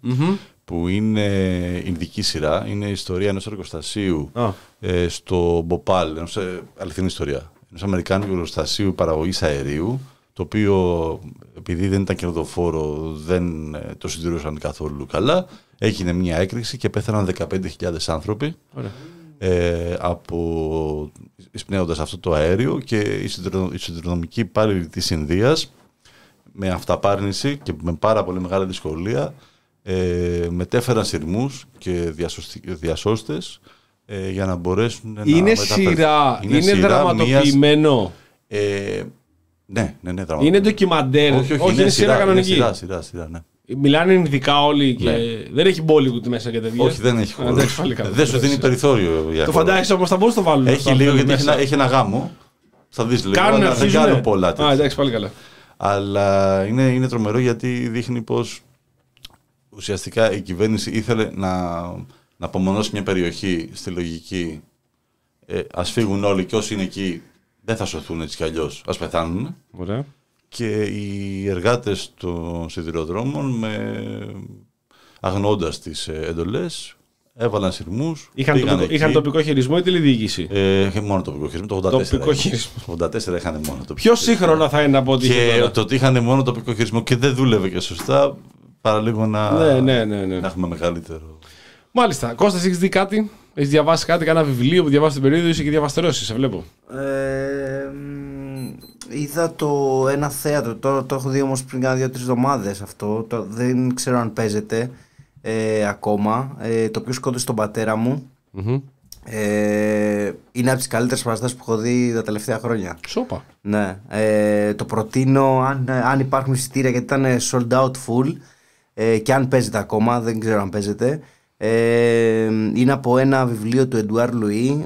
που είναι ειδική σειρά. Είναι η ιστορία ενός εργοστασίου στο Μποπάλ, αληθινή ιστορία. Ενός αμερικάνικου εργοστασίου παραγωγής αερίου, το οποίο, επειδή δεν ήταν κερδοφόρο, δεν το συντηρούσαν καθόλου καλά. Έγινε μια έκρηξη και πέθαναν 15.000 άνθρωποι εισπνέοντας αυτό το αέριο, και η σιδηροδρομική υπάλληλη της Ινδίας, με αυταπάρνηση και με πάρα πολύ μεγάλη δυσκολία, μετέφεραν σειρμούς και διασώστες για να μπορέσουν να μεταφέρουν. Είναι σειρά, δραματοποιημένο. Ναι, είναι ντοκιμαντέρ, όχι, είναι σειρά κανονική. Είναι σειρά, ναι. Μιλάνε ειδικά όλοι και δεν έχει Bollywood μέσα και τέτοια. Όχι, δεν έχει χώρο. Δεν σου δίνει περιθώριο. Το φαντάζεσαι όμως, θα μπορούσε να το βάλουν. Έχει λίγο, γιατί έχει ένα γάμο. Θα δεις λίγο, αλλά δεν κάνω πολλά. Α, εντάξει, πάλι καλά. Αλλά είναι τρομερό, γιατί δείχνει πως ουσιαστικά η κυβέρνηση ήθελε να απομονώσει μια περιοχή στη λογική ας φύγουν όλοι, και όσοι είναι εκεί δεν θα σωθούν έτσι κι αλλιώς, ας πεθάνουν. Ωραία. Και οι εργάτες των σιδηροδρόμων, αγνοώντας τις εντολές, έβαλαν σειρμούς. Είχαν τοπικό χειρισμό ή τηλεδιοίκηση? Μόνο τοπικό χειρισμό, το 1984 είχαν μόνο τοπικό. Πιο σύγχρονα θα είναι από ό,τι είχαν. Το ότι είχαν μόνο τοπικό χειρισμό και δεν δούλευε και σωστά, παραλίγο να έχουμε μεγαλύτερο. Μάλιστα. Κώστα, έχεις δει κάτι? Έχεις διαβάσει κάτι, κανένα βιβλίο που διαβάσεις την περίοδο? Είσαι και διαβαστερώσεις, σε βλέπω. Είδα ένα θέατρο, το έχω δει όμως πριν κάνα 2-3 εβδομάδες αυτό, δεν ξέρω αν παίζεται ακόμα, το οποίο σκότωσε τον πατέρα μου. Είναι από τις καλύτερες παραστάσεις που έχω δει τα τελευταία χρόνια. Σόπα. Ναι, το προτείνω αν υπάρχουν εισιτήρια, γιατί ήταν sold out full, και αν παίζεται ακόμα, δεν ξέρω αν παίζεται. Είναι από ένα βιβλίο του Εντουάρ Λουί.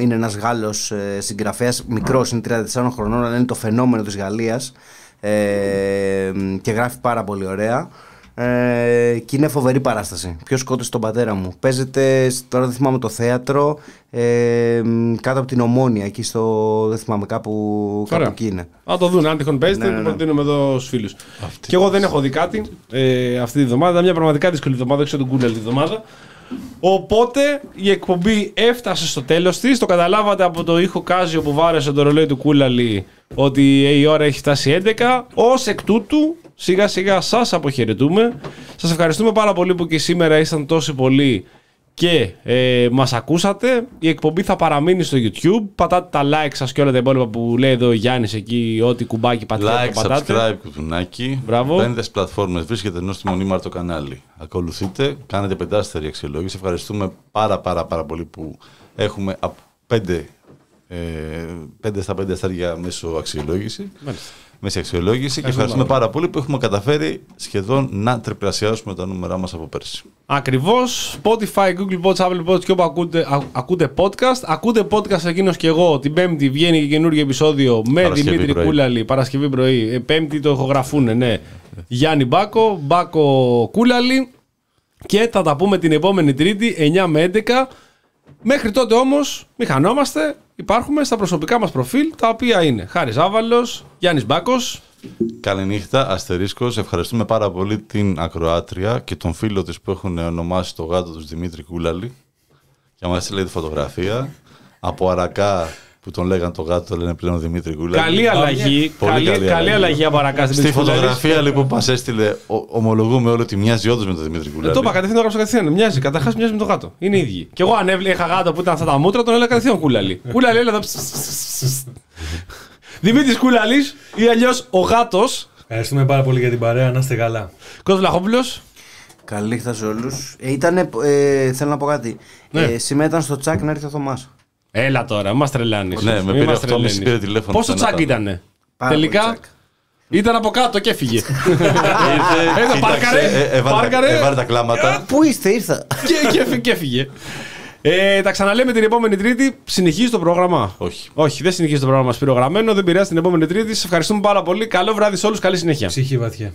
Είναι ένας Γάλλος συγγραφέας, μικρός, είναι 34 χρονών, αλλά είναι το φαινόμενο της Γαλλίας, και γράφει πάρα πολύ ωραία, και είναι φοβερή παράσταση. Ποιος σκότωσε τον πατέρα μου? Παίζεται, τώρα δεν θυμάμαι το θέατρο, κάτω από την Ομόνια, εκεί στο, δεν θυμάμαι, κάπου εκεί είναι. Α, το δουν, αν τυχόν παίζεται, το προτείνουμε εδώ στους φίλους. Και εγώ δεν έχω δει κάτι αυτή τη βδομάδα, μια πραγματικά δύσκολη εβδομάδα, έξω τον Κούλαλη τη βδομάδα. Οπότε η εκπομπή έφτασε στο τέλος της. Το καταλάβατε από το ήχο Κάζιο που βάρεσε το ρολόι του Κούλαλη ότι η ώρα έχει φτάσει 11. Ως εκ τούτου, σιγά σιγά σας αποχαιρετούμε. Σας ευχαριστούμε πάρα πολύ που και σήμερα ήσαν τόσοι πολλοί και μας ακούσατε. Η εκπομπή θα παραμείνει στο YouTube. Πατάτε τα like σας και όλα τα υπόλοιπα που λέει εδώ ο Γιάννης εκεί. Ό,τι κουμπάκι πατάτε. Like, subscribe, κουτουνάκι. Μπαίνετε στις πλατφόρμες, βρίσκεται Νόστιμον Ήμαρ το κανάλι. Ακολουθείτε, κάνετε 5 αστεράκια αξιολόγηση. Ευχαριστούμε πάρα πολύ που έχουμε 5 στα 5 αστέρια μέσω αξιολόγηση. Μάλιστα. Μέση αξιολόγηση. Και ευχαριστούμε πάρα πολύ που έχουμε καταφέρει σχεδόν να τριπλασιάσουμε τα νούμερά μας από πέρσι. Ακριβώς. Spotify, Google Pods, Apple Pods και όπου ακούτε podcast. Ακούτε podcast εκείνος και εγώ. Την Πέμπτη βγαίνει και καινούργιο επεισόδιο με Παρασκευή Δημήτρη πρωί. Κούλαλη. Παρασκευή πρωί. Πέμπτη το ηχογραφούνε, ναι. Γιάννη Μπάκο, Μπάκο Κούλαλη. Και θα τα πούμε την επόμενη Τρίτη, 9 με 11. Μέχρι τότε όμως, μη χανόμαστε. Υπάρχουμε στα προσωπικά μας προφίλ, τα οποία είναι Χάρης Ζάβαλος, Γιάννης Μπάκος. Καληνύχτα, * Ευχαριστούμε πάρα πολύ την ακροάτρια και τον φίλο της που έχουν ονομάσει το γάτο τους Δημήτρη Κούλαλη. Για μας λέει τη φωτογραφία. Από Αρακά που τον λέγαν το γάτο, το λένε πλέον Δημήτρη Κούλαλη. Καλή αλλαγή. Καλή αλλαγή από Αρακά στην Δημήτρη. Στη φωτογραφία λοιπόν που μας έστειλε, ομολογούμε όλοι ότι μοιάζει όντως με τον Δημήτρη Κούλαλη. Το είπα κατευθείαν, το έγραψα κατευθείαν. Καταρχάς μοιάζει με τον γάτο. Είναι ίδιοι. Και εγώ αν είχα γάτο που ήταν αυτά τα μούτρα, τον έλεγα κατευθείαν Κούλαλη. Κούλαλη, έλα εδώ. Δημήτρης Κούλαλης ή αλλιώς ο γάτος. Ευχαριστούμε πάρα πολύ για την παρέα, να είστε καλά. Κώστας Βλαχόπουλος. Καλή νύχτα σε όλους. Θέλω να πω κάτι. Σήμερα ήταν στο τσακ να έρθει ο Θωμάς. Έλα τώρα, μας τρελάνεις. Ναι, με πήρε 8,5, πήρε τηλέφωνο. Πόσο τσακ ήτανε τελικά? Ήταν από κάτω και έφυγε. Έβαλε τα κλάματα. Πού είστε, ήρθα. Και έφυγε. Τα ξαναλέμε την επόμενη Τρίτη. Συνεχίζει το πρόγραμμα? Όχι, δεν συνεχίζει το πρόγραμμα. Μας πήρε ο γραμμένο, δεν πειράζει, την επόμενη Τρίτη. Σας ευχαριστούμε πάρα πολύ. Καλό βράδυ σε όλους, καλή συνέχεια. Ψυχή βαθιά.